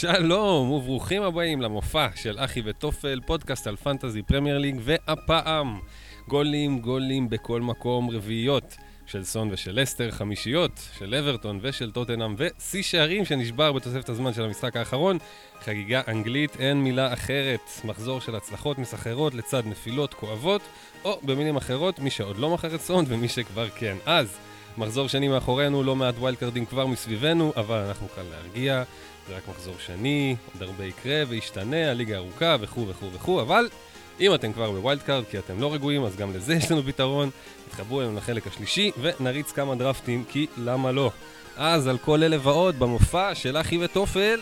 שלום וברוכים הבאים למופע של אחי וטופל, פודקאסט על פנטזי פרמייר ליג, והפעם גולים בכל מקום, רביעיות של סון ושל אסטר, חמישיות של אברטון ושל טוטנאם, וסי שערים שנשבר בתוספת הזמן של המשחק האחרון. חגיגה אנגלית, אין מילה אחרת. מחזור של הצלחות מסחררות לצד נפילות כואבות, או במילים אחרות, מי שעוד לא מכר את סון ומי שכבר כן. אז מחזור שני מאחורינו, לא מעט ווילד קארדים כבר מסביבנו, אבל אנחנו כאן להרגיע. זה רק מחזור שני, עוד הרבה יקרה וישתנה, הליגה ארוכה וכו', אבל אם אתם כבר בווילד קארד כי אתם לא רגועים, אז גם לזה יש לנו פתרון. תתחברו אלינו לחלק השלישי ונריץ כמה דרפטים, כי למה לא? אז על כל אלה ועוד במופע של אחי וטופל.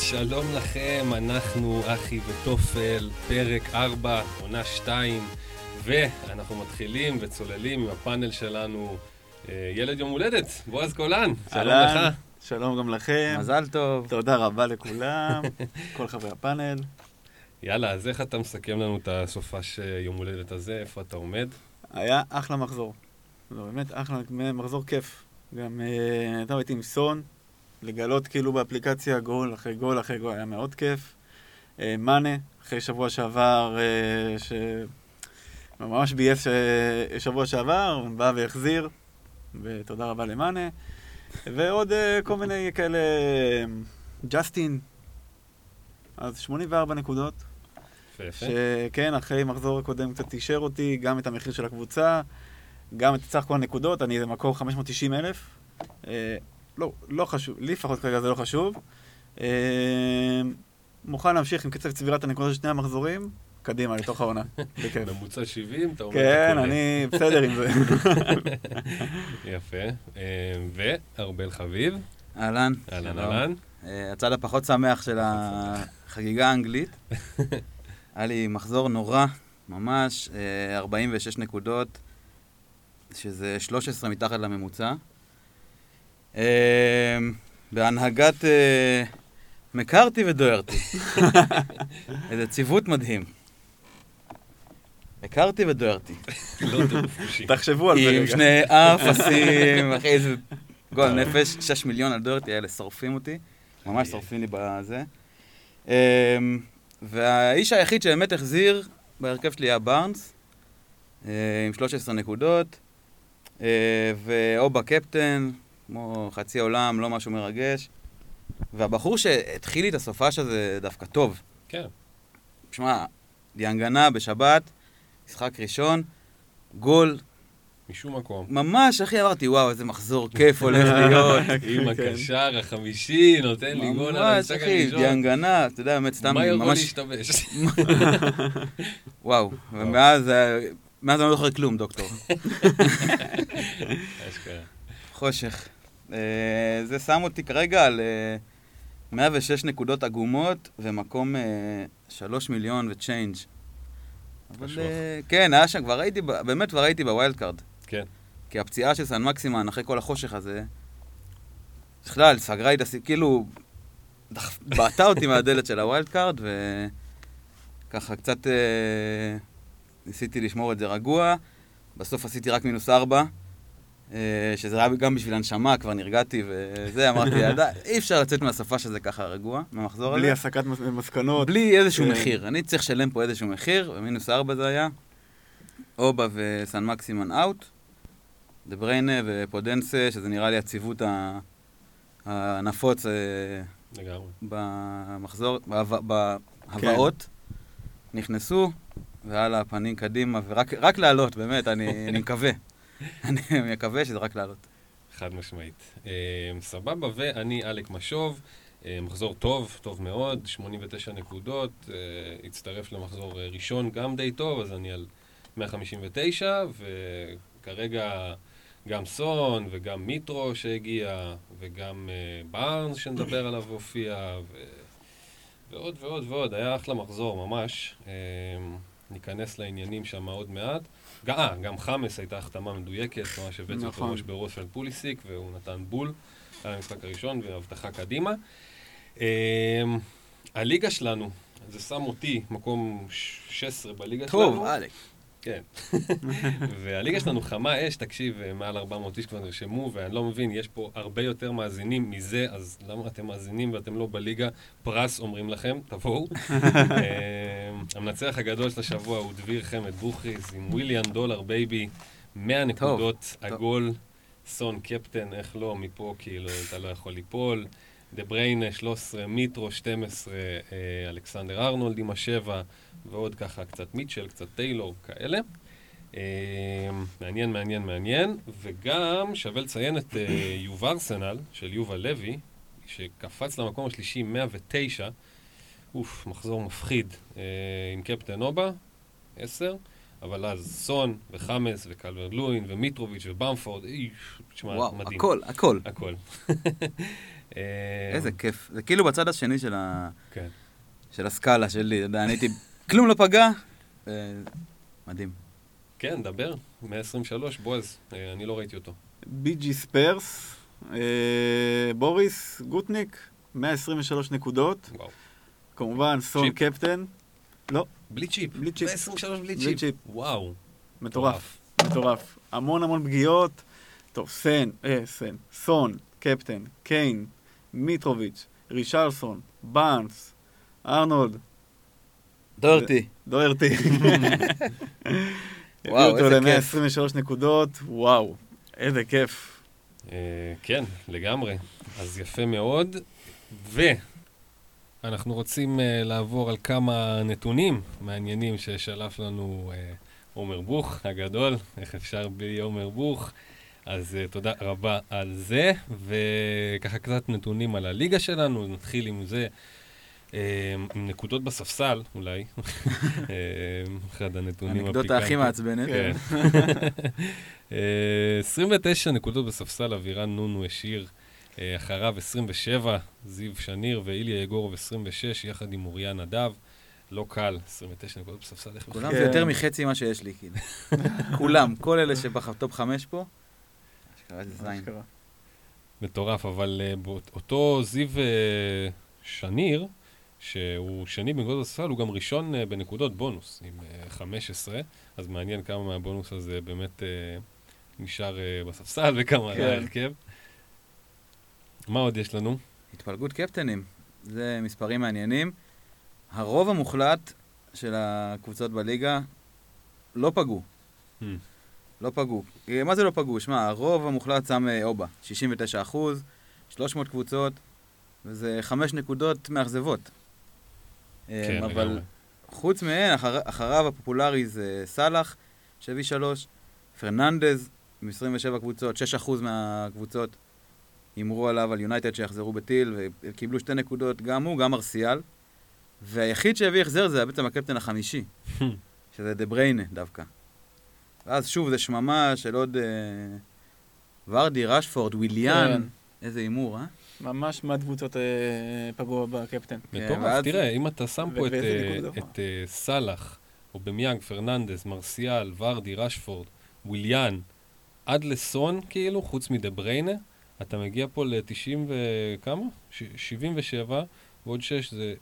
שלום לכם, אנחנו אחי וטופל, פרק 4, עונה 2, ואנחנו מתחילים וצוללים עם הפאנל שלנו, ילד יום הולדת, בועז קולן, שלום לך. שלום גם לכם. מזל טוב. תודה רבה לכולם, כל חברי הפאנל. יאללה, אז איך אתה מסכם לנו את הסופה של יום הולדת הזה, איפה אתה עומד? היה אחלה מחזור, לא באמת, אחלה מחזור כיף. גם אתה הייתי עם סון. לגלות כאילו באפליקציה גול אחרי גול אחרי גול, היה מאוד כיף. מאנה, אחרי שבוע שעבר, שממש בייס שבוע שעבר, בא והחזיר, ותודה רבה למאנה. ועוד כל מיני כאלה, ג'סטין, אז 84 נקודות. שכן, אחרי מחזור הקודם קצת תישאר אותי, גם את המחיר של הקבוצה, גם את סך כל הנקודות, אני במקור 590,000. לא חשוב, לי פחות כרגע זה לא חשוב. מוכן להמשיך עם קצב צבירת הנקודות של שני המחזורים, קדימה, לתוך העונה. במוצע 70, אתה אומר את הכול. כן, אני בסדר עם זה. יפה. וארבל חביב. אהלן. הצד הפחות שמח של החגיגה האנגלית. היה לי מחזור נורא, ממש, 46 נקודות, שזה 13 מתחת לממוצע. בהנהגת מקרתי ודוירתי. איזה ציוות מדהים. מקרתי ודוירתי. לא דופושי. תחשבו על זה רגע. עם שני אפסים, אחרי איזה גול נפש, 6 מיליון על דוירתי, האלה שורפים אותי. ממש שורפים לי בזה. והאיש היחיד שבאמת החזיר בהרכב שלי היה ברנס, עם 13 נקודות, ואובה קפטן, כמו חצי עולם, לא משהו מרגש. והבחור שהתחיל לי את הסופה שזה דווקא טוב. כן. שמע, דיאנגנה בשבת, משחק ראשון, גול. משום מקום. ממש, אחי, אמרתי, וואו, איזה מחזור כיף הולך להיות. עם הקשר החמישי, נותן לי גול על המשחק הראשון. ממש, אחי, דיאנגנה, אתה יודע, באמת סתם. מה יכול להשתבש? וואו, ומאז אני לא זוכר כלום, דוקטור. אשכרה. חושך. זה שם אותי כרגע על 106 נקודות עגומות ומקום 3 מיליון וצ'יינג'. אבל כן, היה שם, כבר ראיתי, באמת כבר ראיתי בווילד קארד. כן. כי הפציעה של סן מקסימן אחרי כל החושך הזה, בכלל, סגרה איתה, כאילו, בעטה אותי מהדלת של הווילד קארד, וככה קצת ניסיתי לשמור את זה רגוע, בסוף עשיתי רק -4. שזה היה גם בשביל הנשמה, כבר נרגעתי וזה, אמרתי, אי אפשר לצאת מהשפה שזה ככה רגוע, מהמחזור הזה. בלי הסקת מסקנות. בלי איזשהו מחיר, אני צריך לשלם פה איזשהו מחיר, -4 זה היה, אובה וסן מקסימן אאוט, דבריינה ופודנסה, שזה נראה לי הציוות הנפוץ במחזור, בהבאות, נכנסו, והלאה, פנים קדימה, ורק לעלות, באמת, אני מקווה. אני מקווה שזה רק לעלות. חד משמעית. סבבה, ואני אלק משוב, מחזור טוב מאוד, 89 נקודות, הצטרף למחזור ראשון גם די טוב, אז אני על 159, וכרגע גם סון וגם מיטרו שהגיע, וגם ברנס שנדבר עליו והופיע, ועוד ועוד ועוד, היה אחלה מחזור ממש. ניכנס לעניינים שם עוד מעט. גם חמאס הייתה החתמה מדויקת, מה שבצע אותו ראש בראש של פוליסיק, והוא נתן בול על המשחק הראשון והבטחה קדימה. הליגה שלנו, זה שם אותי מקום 16 בליגה שלנו. טוב, אלק. כן. והליגה שלנו חמה אש, תקשיב, מעל 400 איש כבר נרשמו, ואני לא מבין, יש פה הרבה יותר מאזינים מזה, אז למה אתם מאזינים ואתם לא בליגה? פרס אומרים לכם, תבואו. המנצח הגדול של השבוע הוא דביר חמד בוכריס, עם וויליאן דולר בייבי, 100 נקודות, עגול, סון קפטן, איך לא, מפה כאילו אתה לא יכול ליפול, דבריינה 13, מיטרו 12, אלכסנדר ארנולד עם 7, ועוד ככה קצת מיטשל, קצת טיילור, כאלה. מעניין, מעניין, מעניין. וגם שווה לציין את יוב ארסנל של יובה לוי, שקפץ למקום השלישי 109. אוף, מחזור מפחיד עם קפטן אובה, 10. אבל אז סון וחמאס וקלברד לוין ומיטרוביץ' ובמפורד, תשמע, מדהים. הכל, הכל. הכל. איזה כיף. זה כאילו בצד השני של הסקאלה שלי. אני הייתי, כלום לא פגע. מדהים. כן, דבר. 123, בועז. אני לא ראיתי אותו. ביג'י ספרס, בוריס גוטניק, 123 נקודות. כמובן, סון קפטן. לא. בלי צ'יפ. 123 בלי צ'יפ. וואו. מטורף. מטורף. המון המון פגיעות. טוב, סון, קפטן, קיין, מיטרוביץ', ריצ'ארליסון, ברנס, ארנולד. דוהרתי. וואו, איזה כיף. 123 נקודות, וואו, איזה כיף. כן, לגמרי. אז יפה מאוד. ואנחנו רוצים לעבור על כמה נתונים מעניינים ששלף לנו עומר בוך הגדול. איך אפשר בלי עומר בוך? אז תודה רבה על זה, וככה קצת נתונים על הליגה שלנו, נתחיל עם זה, עם נקודות בספסל, אולי, אחד הנתונים הפיקנטיים. הנקודות הכי מעצבנת. 29 נקודות בספסל, אבירן נונו השאיר, אחריו 27, זיו שניר ואיליה יגורוב 26, יחד עם אוריה נדב, לא קל, 29 נקודות בספסל. כולם זה יותר מחצי מה שיש לי, כאילו. כולם, כל אלה שבחטופ 5 פה, מטורף, אבל אותו זיו שניר, שהוא שני בנקודות הספסל, הוא גם ראשון בנקודות בונוס, עם 15, אז מעניין כמה מהבונוס הזה באמת נשאר בספסל וכמה על ההרכב. מה עוד יש לנו? התפלגות קפטנים, זה מספרים מעניינים. הרוב המוחלט של הקבוצות בליגה לא פגעו. לא פגעו. מה זה לא פגעו? שמע, הרוב המוחלט שם אובה, 69%, 300 קבוצות, וזה 5 נקודות מאכזבות. כן, אבל לגמרי. חוץ מהן, אחריו הפופולרי זה סלאח, 73, פרננדז, 27 קבוצות, 6% מהקבוצות ימרו עליו על יונייטד שיחזרו בטיל, וקיבלו 2 נקודות, גם הוא, גם מרסיאל, והיחיד שהביא החזר זה בעצם הקפטן החמישי, שזה דבריינה דווקא. אז שוב, זה שממה של עוד ורדי, רשפורד, וויליאן, איזה אימור, אה? ממש מהדבוצות פגוע בקפטן. מטורף, תראה, אם אתה שם פה את סלאח, או במיאנג, פרננדס, מרסיאל, ורדי, רשפורד, וויליאן, עד לסון, כאילו, חוץ מדבריינה, אתה מגיע פה ל-90 וכמה? 77, ועוד 6 זה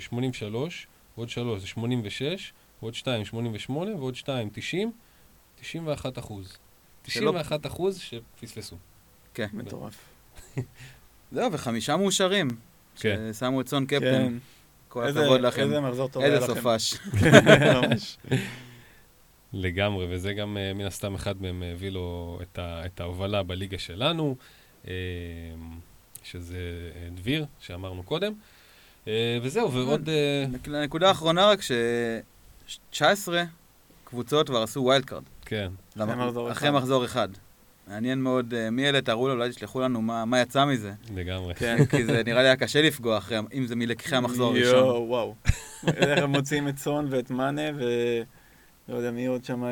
83, ועוד 3 זה 86, ועוד 2, 88, ועוד 2, 90, 91%. 91% שפספסו. כן. מטורף. זהו, ו5 מאושרים. כן. ששמו את סון קפטן. כל הכבוד לכם. איזה מחזור טוב היה לכם. איזה סופש. כן, ממש. לגמרי, וזה גם מן הסתם אחד מהם הביא לו את ההובלה בליגה שלנו, שזה דביר, שאמרנו קודם. וזהו, ועוד... הנקודה האחרונה רק ש... 19 קבוצות כבר עשו ווילד קארד. כן. אחרי מחזור אחד. מעניין מאוד מי אלה תראו לו, אולי תשלחו לנו מה יצא מזה. לגמרי. כן, כי זה נראה לי היה קשה לפגוע אחרי, אם זה מלקחי המחזור הראשון. יואו, וואו. איך הם מוצאים את סון ואת מאנה, ולא יודע מי עוד שם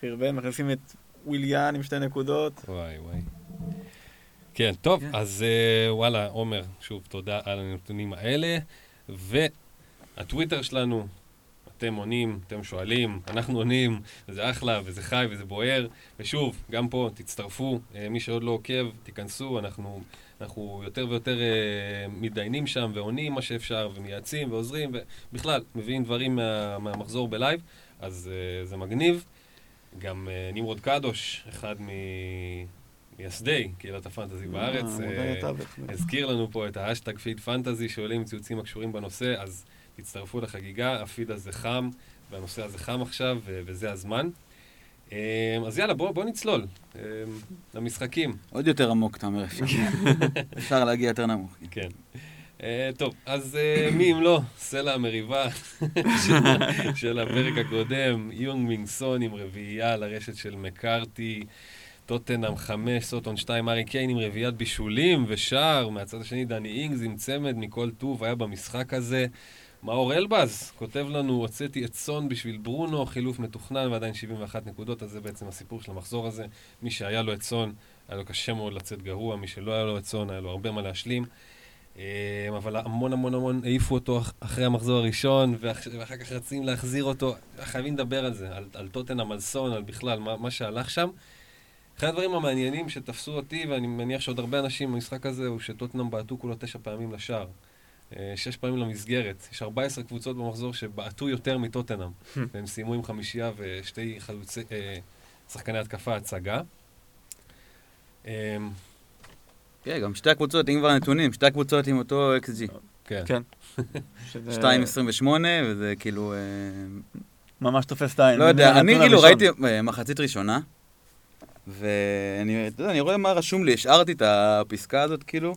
חרבן, מכניסים את וויליאן עם 2 נקודות. וואי, וואי. כן, טוב, אז וואלה, עומר, שוב, תודה על הנתונים האלה, והטוויטר שלנו, אתם עונים, אתם שואלים, אנחנו עונים, וזה אחלה, וזה חי, וזה בוער. ושוב, גם פה, תצטרפו, מי שעוד לא עוקב, תיכנסו, אנחנו יותר ויותר מתדיינים שם, ועונים מה שאפשר, ומייעצים, ועוזרים, ובכלל, מביאים דברים מהמחזור בלייב, אז זה מגניב. גם נמרוד קדוש, אחד מייסדי קהילת הפנטזי בארץ, הזכיר לנו פה את ההשטג פיד פנטזי, שעולים ציוצים הקשורים בנושא, אז תצטרפו לחגיגה, הפיד הזה חם, והנושא הזה חם עכשיו, וזה הזמן. אז יאללה, בוא נצלול למשחקים. עוד יותר עמוק, תאמר, אפשר להגיע יותר נמוך. כן. טוב, אז מי אם לא, סלע המריבה של הפרק הקודם, יונג מינג סון עם רביעייה על הרשת של מקארתי, טוטנהאם 5, סוטון 2, הארי קיין עם רביעיית בישולים ושער, מהצד השני דני אינגס עם צמד מכל טוב, היה במשחק הזה. מאור אלבז כותב לנו, הוצאתי את סון בשביל ברונו, חילוף מתוכנן ועדיין 71 נקודות, אז זה בעצם הסיפור של המחזור הזה. מי שהיה לו את סון, היה לו קשה מאוד לצאת גרוע, מי שלא היה לו את סון, היה לו הרבה מה להשלים. אבל המון העיפו אותו אחרי המחזור הראשון, ואחר כך רצים להחזיר אותו. חייבים לדבר על זה, על טוטנהאם, על סון, על בכלל, מה שהלך שם. אחד הדברים המעניינים שתפסו אותי, ואני מניח שעוד הרבה אנשים במשחק הזה, הוא שטוטנהאם בעטו כולו 9 פעמים לשער, 6 פעמים למסגרת. יש 14 קבוצות במחזור שבעטו יותר מטוטנהאם, והם סיימו עם 5 ו2 שחקני התקפה הצגה. כן, גם שתי הקבוצות, אם כבר נתונים, שתי הקבוצות עם אותו XG. כן. 2.28, וזה כאילו... ממש תופס 2. לא יודע, אני כאילו ראיתי מחצית ראשונה, ואני רואה מה רשום לי, השארתי את הפסקה הזאת כאילו,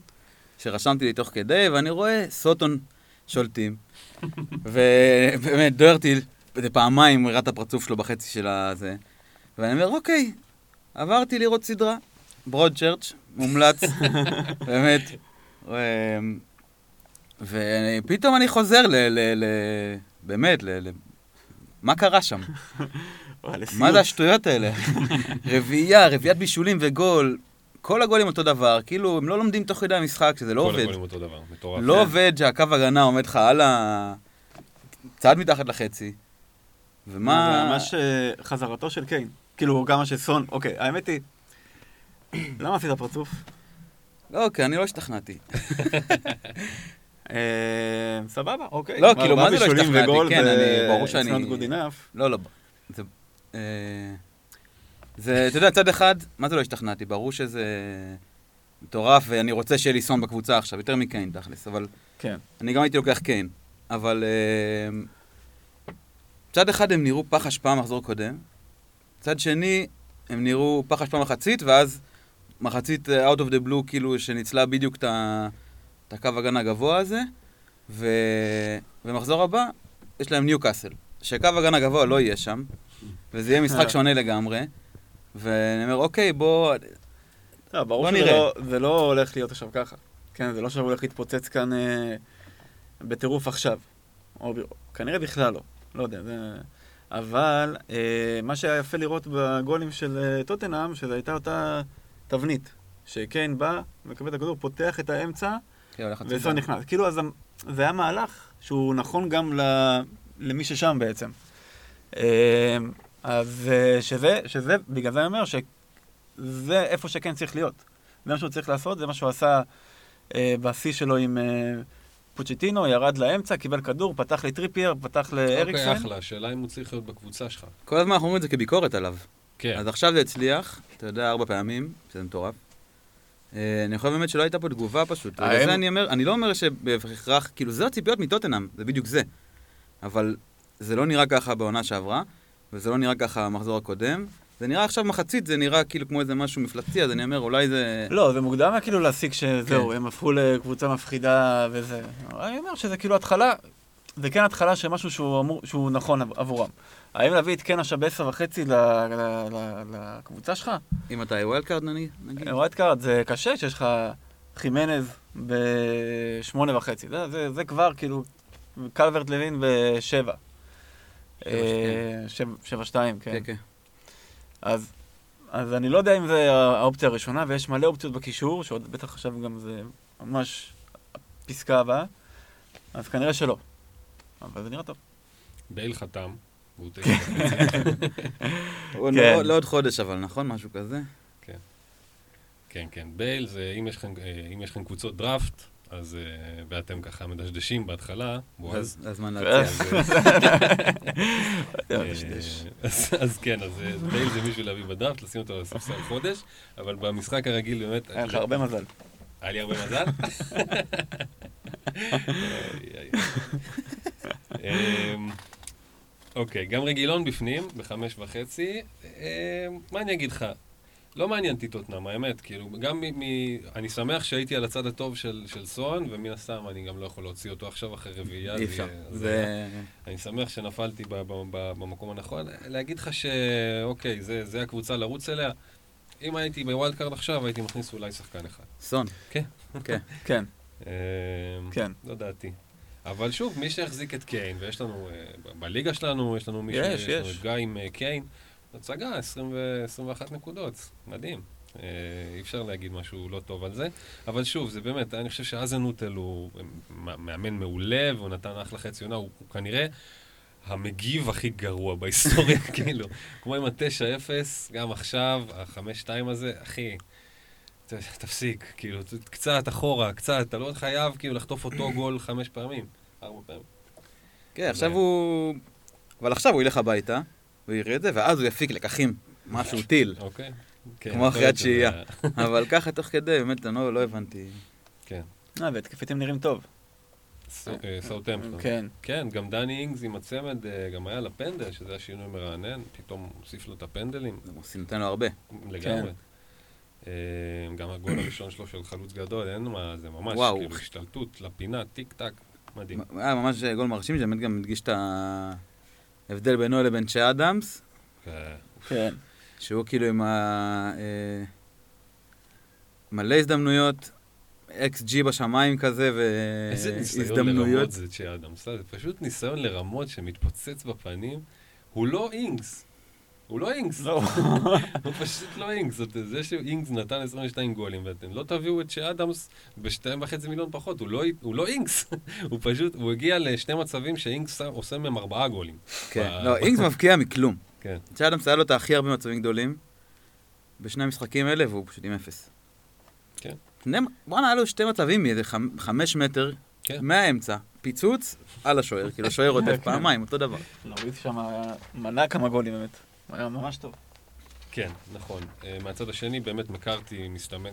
שרשמתי לי תוך כדי, ואני רואה סוטון שולטים, ובאמת דוירתי פעמיים, ראיתי את הפרצוף שלו בחצי של הזה, ואני אומר, אוקיי, עברתי לראות סדרה, ברוד צ'רץ', מומלץ, באמת. ופתאום אני חוזר באמת, מה קרה שם? מה זה השטויות האלה? רביעיית בישולים וגול, כל הגולים אותו דבר, כאילו הם לא לומדים תוך כדי המשחק, שזה לא עובד. כל הגולים אותו דבר, מטורף. לא עובד שהקו הגנה עומד לך על צעד מתחת לחצי. ומה... ממש חזרתו של קיין, כאילו גם מה שסון, אוקיי, האמת היא, למה עשית הפרצוף? לא, כי אני לא השתכנעתי. סבבה, אוקיי. לא, כאילו, מה זה לא השתכנעתי? כן, אני, ברור שאני... it's not good enough. לא. זה, אתה יודע, צד אחד, מה זה לא השתכנעתי? ברור שזה מטורף, ואני רוצה שיהיה לי סון בקבוצה עכשיו, יותר מקיין, תכלס, אבל... כן. אני גם הייתי לוקח קיין, אבל... צד אחד הם נראו פח השפעה מחזור קודם, צד שני, הם נראו פח השפעה מחצית, ואז... מחצית out of the blue, כאילו, שניצלה בדיוק את הקו הגנה הגבוה הזה, ומחזור הבא, יש להם ניוקאסל, שקו הגנה הגבוה לא יהיה שם, וזה יהיה משחק שונה לגמרי, ואני אומר, אוקיי, בוא נראה. ברור שזה לא הולך להיות עכשיו ככה, כן, זה לא שהוא הולך להתפוצץ כאן בטירוף עכשיו, כנראה בכלל לא, לא יודע, זה... אבל מה שהיה יפה לראות בגולים של טוטנהאם, שזה הייתה אותה... תבנית, שקיין בא, מקבל את הכדור, פותח את האמצע, וסון נכנס. כאילו, אז זה היה מהלך שהוא נכון גם למי ששם בעצם. אז שזה, בגלל זה אני אומר, שזה איפה שקיין צריך להיות. זה מה שהוא צריך לעשות, זה מה שהוא עשה בסי שלו עם פוצ'טינו, ירד לאמצע, קיבל כדור, פתח לטריפייר, פתח לאריקסן. אוקיי, אחלה, שאלה אם הוא צריך להיות בקבוצה שלך. כל הזמן אנחנו אומרים את זה כביקורת עליו. אז עכשיו זה הצליח, אתה יודע, 4 פעמים, שזה מטורף. אני חושב באמת שלא הייתה פה תגובה פשוט. זה אני אומר, אני לא אומר שבהכרח, כאילו זה הציפיות מטוטנהאם, זה בדיוק זה. אבל זה לא נראה ככה בעונה שעברה, וזה לא נראה ככה המחזור הקודם. זה נראה עכשיו מחצית, זה נראה כאילו כמו איזה משהו מפלצתי, אז אני אומר, אולי זה... לא, זה מוקדם כאילו להסיק שזהו, הם הפכו לקבוצה מפחידה וזה. אני אומר שזה כאילו התחלה, זה כן התחלה של משהו שהוא נכון עבורם. האם להביא את כן עכשיו 10.5 לקבוצה שלך? אם אתה ווילדקארד נגיד? ווילדקארד זה קשה שיש לך חימנז ב8.5. זה כבר כאילו קלברט לוין ב7. 7.2, כן. אז אני לא יודע אם זה האופציה הראשונה, ויש מלא אופציות בקישור, שעוד בטח עכשיו גם זה ממש פסקה הבאה, אז כנראה שלא. אבל זה נראה טוב. דייל חתם. עוד לעוד חודש, אבל נכון? משהו כזה? כן. כן, כן. בייל זה, אם יש לכם קבוצות דראפט, אז ואתם ככה מדשדשים בהתחלה, בועז. אז מה נעצר? אז כן, אז דייל זה מישהו להביא בדראפט, לשים אותו לספסל חודש, אבל במשחק הרגיל באמת... היה לך הרבה מזל. היה לי הרבה מזל? אוקיי, גם רגילון בפנים, ב5.5. מה אני אגיד לך? לא מעניינתי טוטנאם, האמת, כאילו, גם אני שמח שהייתי על הצד הטוב של סון, ומן הסתם אני גם לא יכול להוציא אותו עכשיו אחרי רביעייה. אי אפשר. אני שמח שנפלתי במקום הנכון. להגיד לך שאוקיי, זה הקבוצה לרוץ אליה. אם הייתי בווילד קארד עכשיו, הייתי מכניס אולי שחקן אחד. סון. כן. כן. כן. לא דעתי. אבל שוב, מי שהחזיק את קיין, ויש לנו, בליגה שלנו, יש לנו מישהו, יש לנו גיא עם קיין, הצגה, 21 נקודות, מדהים. אי אפשר להגיד משהו לא טוב על זה, אבל שוב, זה באמת, אני חושב שהאזנוטל הוא מאמן מעולה, והוא נתן אחלה חצי עונה, הוא כנראה המגיב הכי גרוע בהיסטוריה, כאילו, כמו עם ה-9-0, גם עכשיו, ה-5-2 הזה, אחי, תפסיק, כאילו, קצת אחורה, קצת, אתה לא חייב כאילו לחטוף אותו גול 5 פעמים, 4 פעמים. כן, עכשיו הוא... אבל עכשיו הוא ילך הביתה, הוא יראה את זה, ואז הוא יפיק לקחים, משהו טיל. אוקיי. כמו אחרי התשיעייה. אבל ככה תוך כדי, באמת, אני לא הבנתי. כן. והתקפיתם נראים טוב. סאוטהמפטון. כן. כן, גם דני אינגס עם הצמד, גם היה לפנדל, שזה היה שינוי מרענן, פתאום הוסיף לו את הפנדלים. זה נותן לו הרבה. לגמרי. גם הגול הראשון שלו של חלוץ גדול, אין מה, זה ממש כאילו השתלטות לפינה, טיק טק, מדהים. היה ממש גול מרשים, שבאמת גם מדגיש את ההבדל בינו לבין צ'ה אדאמס. כן. שהוא כאילו עם מלא הזדמנויות, XG בשמיים כזה, והזדמנויות. זה צ'ה אדאמס, זה פשוט ניסיון לרמות שמתפוצץ בפנים, הוא לא אינגס. הוא לא אינגס, הוא פשוט לא אינגס, זה שאינגס נתן 22 גולים, ואתם לא תביאו את שאדאמס ב2.5 מיליון פחות, הוא לא אינגס, הוא פשוט, הוא הגיע לשני מצבים שאינגס עושה מהם 4 גולים. כן, לא, אינגס מבקיע מכלום. כן. שאדאמס היה לו את הכי הרבה מצבים גדולים, בשני המשחקים האלה, והוא פשוט עם 0. כן. בואו היה לו 2 מצבים, 5 מטר, מהאמצע, פיצוץ על השוער, כאילו השוער עודף פעמיים, אותו דבר. נוריד שם מנה כמה גולים באמת. היה ממש טוב. כן, נכון. מהצד השני, באמת מקרתי מסתמן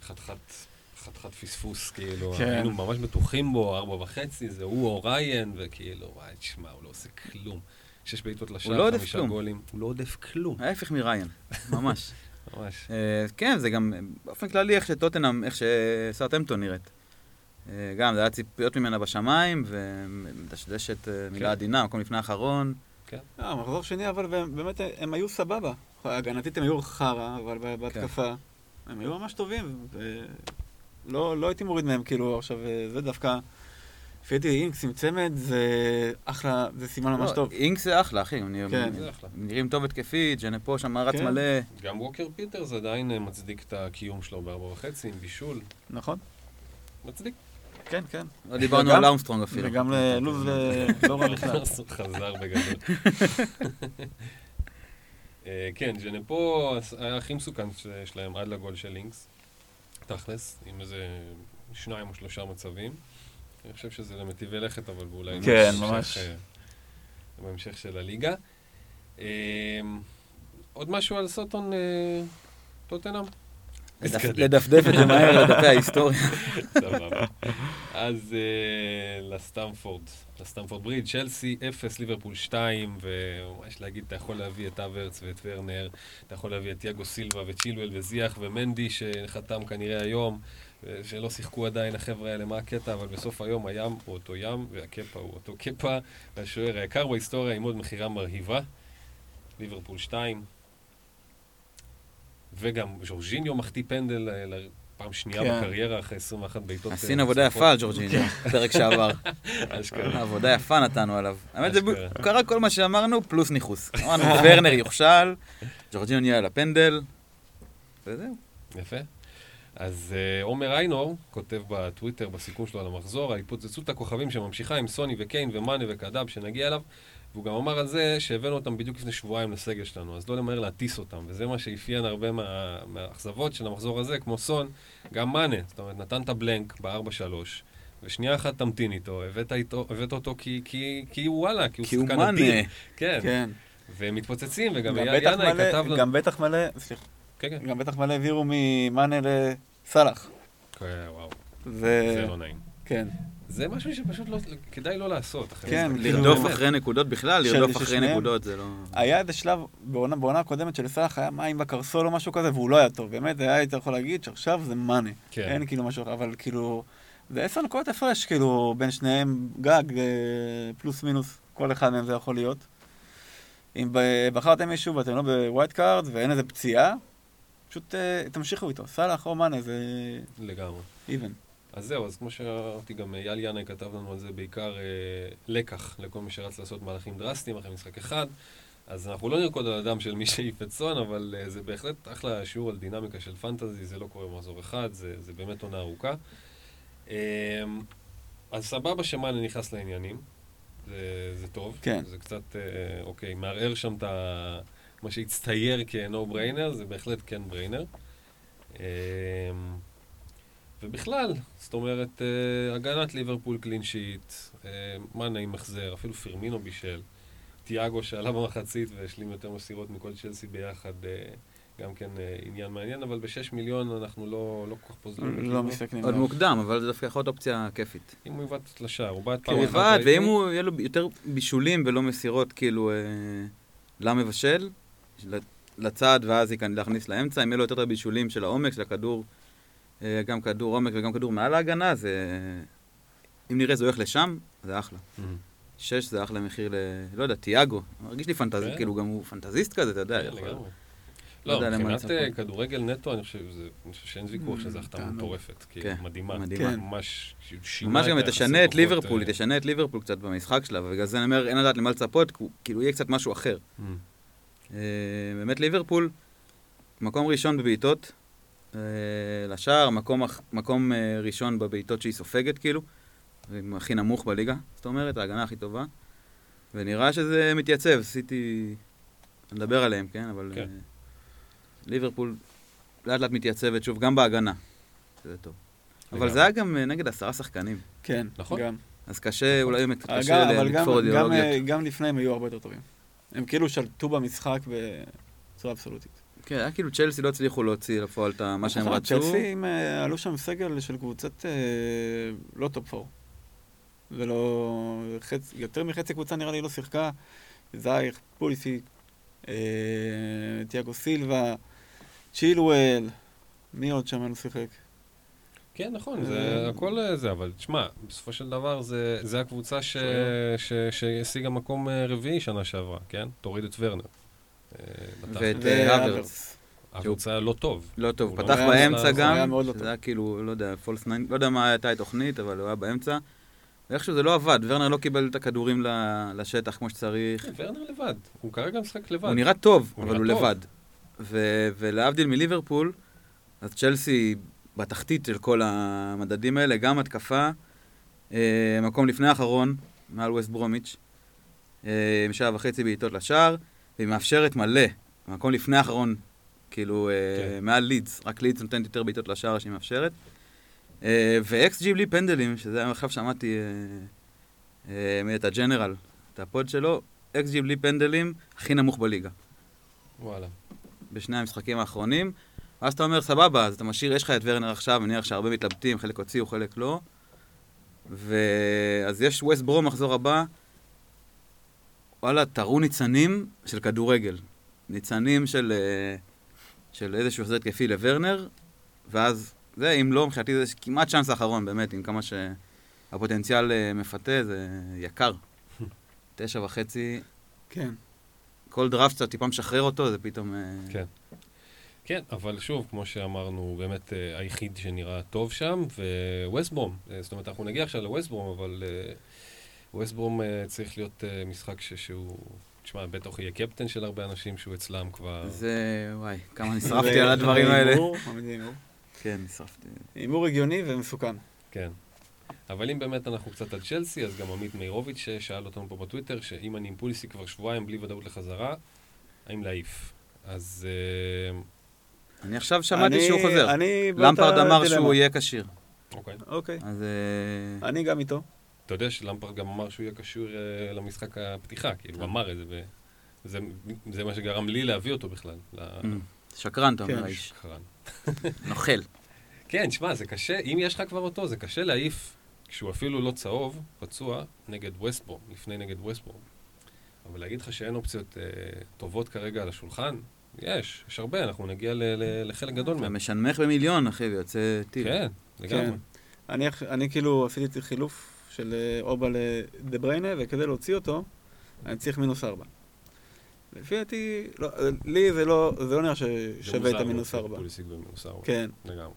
כחתכת פספוס, כאילו, היינו ממש בטוחים בו, 4.5, זה הוא או ריין, וכאילו, וואי, תשמע, הוא לא עושה כלום. 6 בעיטות לשער, 5 גולים. הוא לא עודף כלום. ההפך מריין, ממש. ממש. כן, זה גם, באופן כללי, איך שטוטנאם, איך שסאות'המפטון נראית. גם, זה היה ציפיות ממנה בשמיים, ומדשדשת מילה עדינה, מקום לפני האחרון. כן. מחזור שני, אבל באמת הם היו סבבה. הגנתית הם היו חרה, אבל בהתקפה הם היו ממש טובים. לא הייתי מוריד מהם, כאילו, עכשיו, זה דווקא... פיידי אינקס עם צמד, זה אחלה, זה סימן ממש טוב. אינקס זה אחלה, אחי. כן, זה אחלה. נראים טוב התקפית, ג'נפו שם רץ מלא. גם ווקר פיטרס עדיין מצדיק את הקיום שלו ב4.5 עם בישול. נכון. מצדיק. כן, כן. לא דיברנו על ארמסטרונג אפילו. וגם ללוז לא רע בכלל. חזר בגדול. כן, ג'נפו היה הכי מסוכן שלהם עד לגול של לינקס, תכלס, עם איזה 2 או 3 מצבים. אני חושב שזה למטיבי לכת, אבל אולי... כן, ממש. בהמשך של הליגה. עוד משהו על סוטון טוטנאם? לדפדף את זה מהר לדפי ההיסטוריה. סבבה. אז לסטמפורד ברידג', צ'לסי 0, ליברפול 2, וממש להגיד, אתה יכול להביא את אברץ ואת ורנר, אתה יכול להביא את יאגו סילבה וצ'ילואל וזיח ומנדי, שחתם כנראה היום, שלא שיחקו עדיין החבר'ה האלה, מה הקטע, אבל בסוף היום הים הוא אותו ים, והקפה הוא אותו קפה, והשוער היקר בהיסטוריה עם עוד מחירה מרהיבה, ליברפול 2, וגם ג'ורג'יניו מחטיא פנדל פעם שנייה בקריירה אחרי 21 בעיטות. עשינו עבודה יפה על ג'ורג'יניו, פרק שעבר. אשכרה. עבודה יפה נתנו עליו. האמת, זה קרה כל מה שאמרנו, פלוס ניחוס. אמרנו, ורנר יוכשל, ג'ורג'יניו נהיה על הפנדל, וזהו. יפה. אז עומר איינור כותב בטוויטר בסיכום שלו על המחזור, ההתפוצצות הכוכבים שממשיכה עם סוני וקיין ומאנה וקדאב שנגיע אליו, והוא גם אמר על זה שהבאנו אותם בדיוק לפני שבועיים לסגל שלנו, אז לא למהר להטיס אותם, וזה מה שהפיין הרבה מהאכזבות של המחזור הזה, כמו סון, גם מאנה, זאת אומרת, נתן את הבלנק ב-4-3, ושנייה אחת תמתין איתו, הבאת אותו כי הוא וואלה, כי הוא מאנה, כן, והם מתפוצצים, וגם יאנה כתב לנו... גם בטח מלא, סליחה, גם בטח מלא העבירו ממאנה לסלאח. וואו, זה לא נעים. כן. זה משהו שפשוט כדאי לא לעשות. כן, לרדוף אחרי נקודות בכלל, לרדוף אחרי נקודות זה לא... היה איזה שלב, בעונה הקודמת של סלאח, היה מים בקרסול או משהו כזה, והוא לא היה טוב. באמת, היה יותר יכול להגיד שעכשיו זה מאנה. אין כאילו משהו, אבל כאילו... זה 10 נקודות הפרש, כאילו, בין שניהם גג, פלוס מינוס, כל אחד מהם זה יכול להיות. אם בחרתם מישהו ואתם לא בווייט קארד, ואין איזה פציעה, פשוט תמשיכו איתו. סלאח או מאנה, זה... לגמרי. איבן. אז זהו, אז כמו שאמרתי, גם יאל יאנה כתב לנו על זה בעיקר לקח, לכל מי שרץ לעשות מהלכים דרסטיים אחרי משחק אחד, אז אנחנו לא נרקוד על אדם של מי שהעיף את סון, אבל זה בהחלט אחלה שיעור על דינמיקה של פנטזי, זה לא קורה במחזור אחד, זה באמת עונה ארוכה. אז סבבה שמאנה נכנס לעניינים, זה טוב, כן. זה קצת, אוקיי, מערער שם את מה שהצטייר כ-no brainer, זה בהחלט כן brainer. ובכלל, זאת אומרת, הגנת ליברפול קלין שיט, מאנה עם מחזר, אפילו פרמינו בישל, טיאגו שעלה במחצית והשלים יותר מסירות מכל צ'לסי ביחד, גם כן עניין מעניין, אבל ב6 מיליון אנחנו לא כל כך פוזרים. לא מסתכלים. עוד מוקדם, אבל זה דווקא עוד אופציה כיפית. אם הוא יבט לשער, הוא בעד פעם אחת. הוא יבט, ואם הוא יהיה לו יותר בישולים ולא מסירות, כאילו, למבשל, לצד, ואז להכניס לאמצע, אם יהיה לו יותר בישולים של העומק, של הכדור, גם כדור עומק וגם כדור מעל ההגנה, זה... אם נראה זה הולך לשם, זה אחלה. 6 זה אחלה מחיר ל... לא יודע, טיאגו. מרגיש לי פנטזי, כאילו גם הוא פנטזיסט כזה, אתה יודע. לא, מבחינת כדורגל נטו, אני חושב שאין ויכוח שזה החתמה מטורפת, כי מדהימה. ממש גם תשנה את ליברפול, היא תשנה את ליברפול קצת במשחק שלה, ובגלל זה אני אומר, אין לדעת למה לצפות, כאילו יהיה קצת משהו אחר. באמת ליברפול, מקום ראשון בבעיטות, לשער, מקום ראשון בבעיטות שהיא סופגת, כאילו, הכי נמוך בליגה, זאת אומרת, ההגנה הכי טובה, ונראה שזה מתייצב, סיטי, נדבר עליהם, כן, אבל ליברפול לאט לאט מתייצבת, שוב, גם בהגנה, שזה טוב. אבל זה היה גם נגד 10 שחקנים. כן, נכון? אז קשה, אולי הם קשה לתפור אידיאולוגיות. גם לפני הם היו הרבה יותר טובים. הם כאילו שלטו במשחק בצורה אבסולוטית. כן, היה כאילו צ'לסי לא הצליחו להוציא לפועל את מה שהם רצו. צ'לסי עלו שם סגל של קבוצת לא טופ-פור. ולא... יותר מחצי קבוצה נראה לי לא שיחקה. זייך, פוליסי, תיאגו סילבה, צ'ילואל. מי עוד שם לא שיחק? כן, נכון, זה הכל זה, אבל תשמע, בסופו של דבר זה הקבוצה שהשיגה מקום רביעי שנה שעברה, כן? תוריד את ורנר. ואת האברץ. הקבוצה לא טוב. לא טוב, פתח באמצע גם, זה היה כאילו, לא יודע, פולס 9, לא יודע מה הייתה התוכנית, אבל הוא היה באמצע. ואיכשהו זה לא עבד, ורנר לא קיבל את הכדורים לשטח כמו שצריך. ורנר לבד, הוא כרגע משחק לבד. הוא נראה טוב, אבל הוא לבד. ולהבדיל מליברפול, אז צ'לסי בתחתית של כל המדדים האלה, גם התקפה, מקום לפני האחרון, מעל ווסט ברומיץ', עם 1.5 בעיטות לשער, והיא מאפשרת מלא, במקום לפני האחרון, כאילו, מעל לידס, רק לידס נותנת יותר בעיטות לשער שהיא מאפשרת. ואקס-ג'י בלי פנדלים, שזה היה עכשיו שמעתי את הג'נרל, את הפוד שלו, אקס-ג'י בלי פנדלים הכי נמוך בליגה. וואלה. בשני המשחקים האחרונים. אז אתה אומר, סבבה, אז אתה משאיר, יש לך את ורנר עכשיו, מניח שהרבה מתלבטים, חלק הוציאו, חלק לא. אז יש ווסט ברום, מחזור הבא, וואלה, תראו ניצנים של כדורגל. ניצנים של איזשהו חזד כיפי לוורנר, ואז זה, אם לא, מבחינתי זה כמעט צ'אנס האחרון, באמת, עם כמה שהפוטנציאל מפתה, זה יקר. 9.5. כן. כל דראפט שאתה טיפה משחרר אותו, זה פתאום... כן. כן, אבל שוב, כמו שאמרנו, באמת היחיד שנראה טוב שם, וווסט ברום. זאת אומרת, אנחנו נגיע עכשיו לווסט ברום, אבל... ווסט ברום צריך להיות משחק שהוא, תשמע, בטח יהיה קפטן של הרבה אנשים שהוא אצלם כבר... זה, וואי, כמה נשרפתי על הדברים האלה. כן, נשרפתי. אימור רגיוני ומסוכן. כן. אבל אם באמת אנחנו קצת על צ'לסי, אז גם עמית מאירוביץ' ששאל אותנו פה בטוויטר, שאם אני עם פוליסי כבר שבועיים בלי ודאות לחזרה, האם להעיף? אז... אני עכשיו שמעתי שהוא חוזר. למפרד אמר שהוא יהיה קשיר. אוקיי. אז... אני גם איתו. אתה יודע שלמפרד גם אמר שהוא יהיה קשיר למשחק הפתיחה, כאילו, הוא אמר את זה, וזה מה שגרם לי להביא אותו בכלל. שקרן, אתה אומר האיש. שקרן. נוכל. כן, תשמע, זה קשה, אם יש לך כבר אותו, זה קשה להעיף, כשהוא אפילו לא צהוב, פצוע, נגד ווסטבורם, לפני נגד ווסטבורם. אבל להגיד לך שאין אופציות טובות כרגע על השולחן, יש הרבה, אנחנו נגיע לחלק גדול מהם. משנמך במיליון, אחי, ויוצא טיל. כן, לגמרי. אני כאילו עשיתי חילוף של אובה לדבריינה, וכדי להוציא אותו, אני צריך -4. לפי דעתי, לי זה לא נראה ששווה את -4. פוליסיק -4. כן. לגמרי.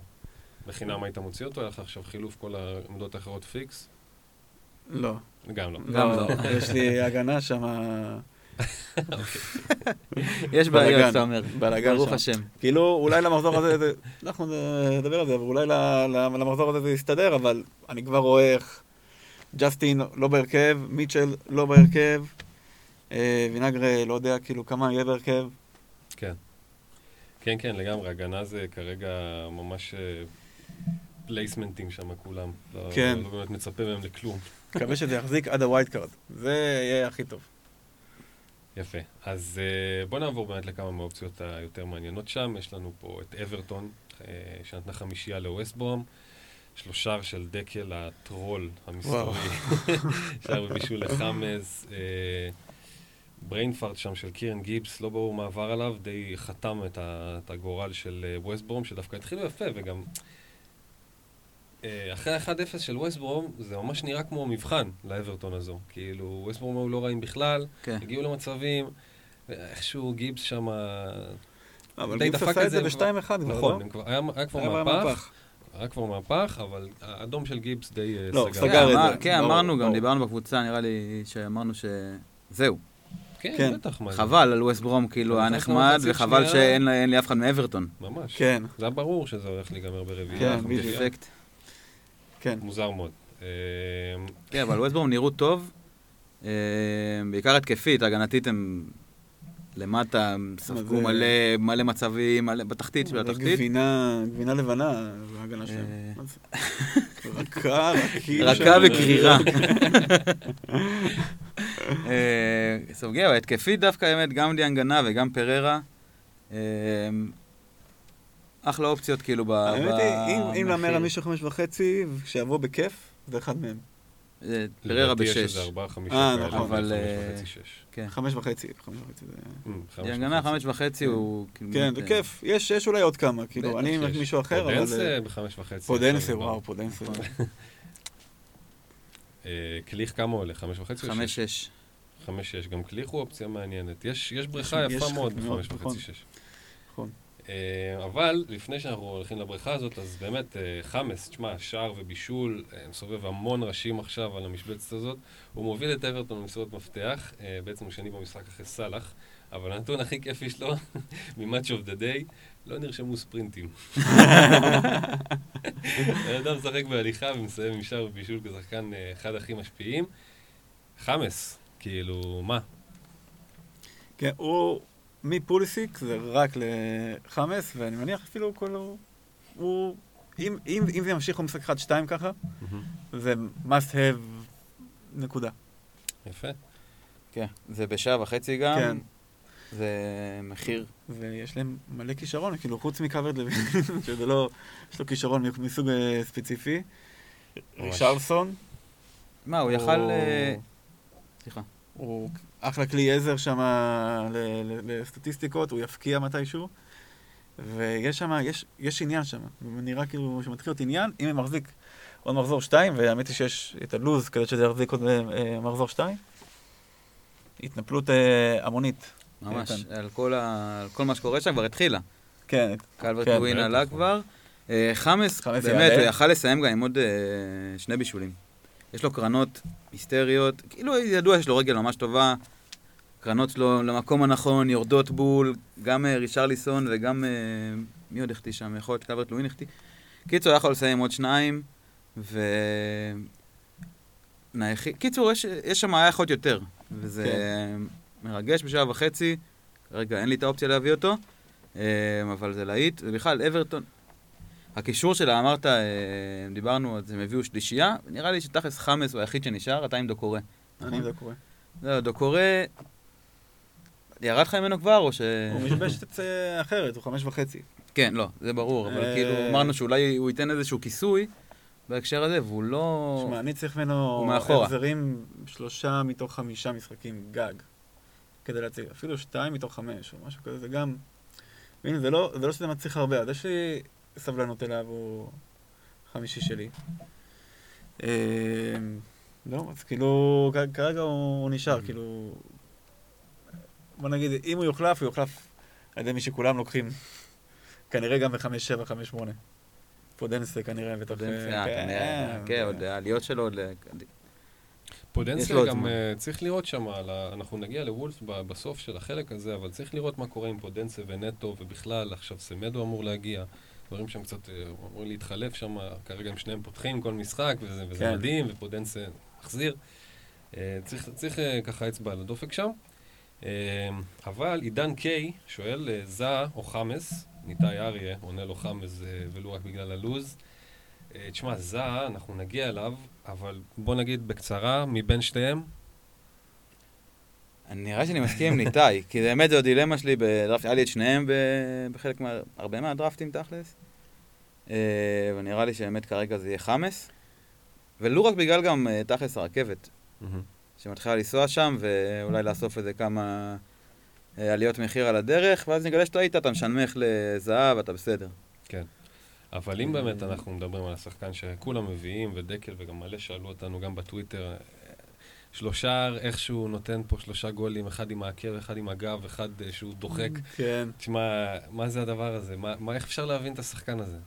בחינם היית מוציא אותו, היה לך עכשיו חילוף כל העמדות האחרות פיקס? לא. גם לא. גם לא. יש לי הגנה שם... יש בעיה, אתה אומר. ברוך השם. כאילו, אולי למחזור הזה, אנחנו נדבר על זה, אבל אולי למחזור הזה זה יסתדר, אבל אני כבר רואה איך ג'סטין לא בהרכב, מיטשל לא בהרכב, וינגרה לא יודע כאילו כמה יהיה בהרכב. כן. כן, כן, לגמרי. הגנה זה כרגע ממש... פלייסמנטים שם כולם. כן. לא באמת מצפה מהם לכלום. מקווה שזה יחזיק עד הווייד קארד. זה יהיה הכי טוב. יפה. אז בואו נעבור באמת לכמה מהאופציות היותר מעניינות שם. יש לנו פה את אברטון, שנתנה 5 לווסטבורם. 3 של דקל הטרול המסתורי. שער בבישול לחמז. בריינפארד שם של קירן גיבס, לא ברור מה עבר עליו, די חתם את הגורל של ווסטבורם, שדווקא התחילו יפה, וגם... אחרי 1-0 של ווסטברום, זה ממש נראה כמו מבחן לאברטון הזו. כאילו, ווסטברום הוא לא רעים בכלל, הגיעו למצבים, איכשהו גיבס שם... אבל גיבס עשה את זה ב-2-1 כבר, לא? נכון, היה כבר מהפך, אבל האדום של גיבס די סגר את זה. כן, אמרנו גם, דיברנו בקבוצה, נראה לי שאמרנו שזהו. כן, בטח. חבל על ווסטברום, כאילו, היה נחמד, וחבל שאין לי אף אחד מאברטון. ממש. זה היה ברור שזה הולך להיגמר ברביעייה. כן. מוזר מאוד. כן, אבל ווסטבורם נראו טוב, בעיקר התקפית, הגנתית הם למטה, ספגו מלא מצבים, בתחתית של התחתית. גבינה לבנה, זה הגנה שלהם. רכה וקרירה. סוגיה, התקפית דווקא האמת, גם דיאנגנה וגם פררה. אחלה אופציות כאילו ב... האמת היא, אם לאמר על מישהו 5.5 וכשיבוא בכיף, זה אחד מהם. פררה ב-6. לדעתי יש איזה 4-5 כאלה, אבל 5.5-6. 5.5 זה... דיאנגנה 5.5 הוא... כן, זה כיף. יש אולי עוד כמה, כאילו, אני עם מישהו אחר, אבל... פודנסה ב-5.5. פודנסה, וואו, פודנסה. קליך כמה עולה? 5.5 או 6? 5.6. גם קליך הוא אופציה מעניינת. יש בריכה יפה מאוד ב-5.5-6. נכון. אבל לפני שאנחנו הולכים לבריכה הזאת, אז באמת חמאס, תשמע, שער ובישול, מסובב המון ראשים עכשיו על המשבצת הזאת. הוא מוביל את אברטון למסירות מפתח, בעצם הוא שני במשחק אחרי סלאח, אבל הנתון הכי כיפי שלו, מ-Match of the Day, לא נרשמו ספרינטים. האדם משחק בהליכה ומסיים עם שער ובישול כשחקן אחד הכי משפיעים. חמאס, כאילו, מה? כן, הוא... מפוליסיק זה רק ל-5, ואני מניח אפילו כלו... הוא... אם זה ימשיך במשחק 1-2 ככה, זה must have נקודה. יפה. כן, זה בשעה וחצי גם. כן. זה מחיר. ויש להם מלא כישרון, כאילו חוץ מקוורד לוין, שזה לא... יש לו כישרון מסוג ספציפי. ריצ'ארליסון. מה, הוא יכל... סליחה. הוא... אחלה כלי עזר שם לסטטיסטיקות, הוא יפקיע מתישהו, ויש שם, יש עניין שם, נראה כאילו שמתחיל להיות עניין, אם הוא מחזיק עוד מחזור 2, והאמת היא שיש את הלוז כדי שזה יחזיק עוד מחזור 2, התנפלות המונית. ממש, על כל מה שקורה שם כבר התחילה. כן. קלברט לואין עלה כבר. חמאס, באמת, הוא יכל לסיים גם עם עוד 2 בישולים. יש לו קרנות מיסטריות, כאילו ידוע, יש לו רגל ממש טובה, קרנות שלו למקום הנכון, יורדות בול, גם ריצ'ארליסון וגם מי עוד החטיא שם? יכול להיות קלברט לואין החטיא. קיצור, יכול לסיים עוד שניים, ו... קיצור, יש שם היה יכולת יותר, וזה מרגש בשעה וחצי. רגע, אין לי את האופציה להביא אותו, אבל זה להיט. ובכלל, אברטון, הקישור שלה, אמרת, דיברנו, אז הם הביאו שלישייה, נראה לי שתכלס חמאס הוא היחיד שנשאר, אתה עם דוקורא. אני עם דוקורא. לא, דוקורא... ירד לך ממנו כבר, או ש... הוא משבש את אחרת, הוא 5.5. כן, לא, זה ברור, אבל כאילו אמרנו שאולי הוא ייתן איזשהו כיסוי בהקשר הזה, והוא לא... שמע, אני צריך ממנו החזרים 3 מתוך 5 משחקים גג, כדי להציג, אפילו 2 מתוך 5, או משהו כזה, זה גם... והנה, זה לא שזה מצליח הרבה, אז יש לי סבלנות אליו, הוא חמישי שלי. לא, אז כאילו, כרגע הוא נשאר, כאילו... בוא נגיד, אם הוא יוחלף, הוא יוחלף על ידי מי שכולם לוקחים. כנראה גם ב-5.7, 5.8. פודנסה כנראה. פודנסה, כנראה. כן, עוד העליות שלו עוד... פודנסה גם צריך לראות שם, אנחנו נגיע לוולס בסוף של החלק הזה, אבל צריך לראות מה קורה עם פודנסה ונטו, ובכלל, עכשיו סמדו אמור להגיע. דברים שם קצת אמורים להתחלף שם, כרגע הם שניהם פותחים כל משחק, וזה מדהים, ופודנסה מחזיר. צריך ככה אצבע לדופק שם. אבל עידן קיי שואל, זהה או חמאס, ניתאי אריה עונה לו חמאס ולא רק בגלל הלוז. תשמע, זהה, אנחנו נגיע אליו, אבל בוא נגיד בקצרה, מבין שתיהם? אני נראה שאני מסכים עם ניתאי, כי באמת זו דילמה שלי בדרפט, היה לי את שניהם בחלק הרבה מהדרפטים תכלס, ונראה לי שבאמת כרגע זה יהיה חמאס, ולא רק בגלל גם תכלס הרכבת. שמתחילה לנסוע שם, ואולי לאסוף איזה כמה עליות מחיר על הדרך, ואז נגלה שאתה היית, אתה משנמך לזהב, אתה בסדר. כן. אבל אם באמת אנחנו מדברים על השחקן שכולם מביאים, ודקל וגם מלא שאלו אותנו גם בטוויטר, 3 איכשהו נותן פה 3 גולים, אחד עם העקר, אחד עם הגב, אחד שהוא דוחק. כן. תשמע, מה זה הדבר הזה? איך אפשר להבין את השחקן הזה?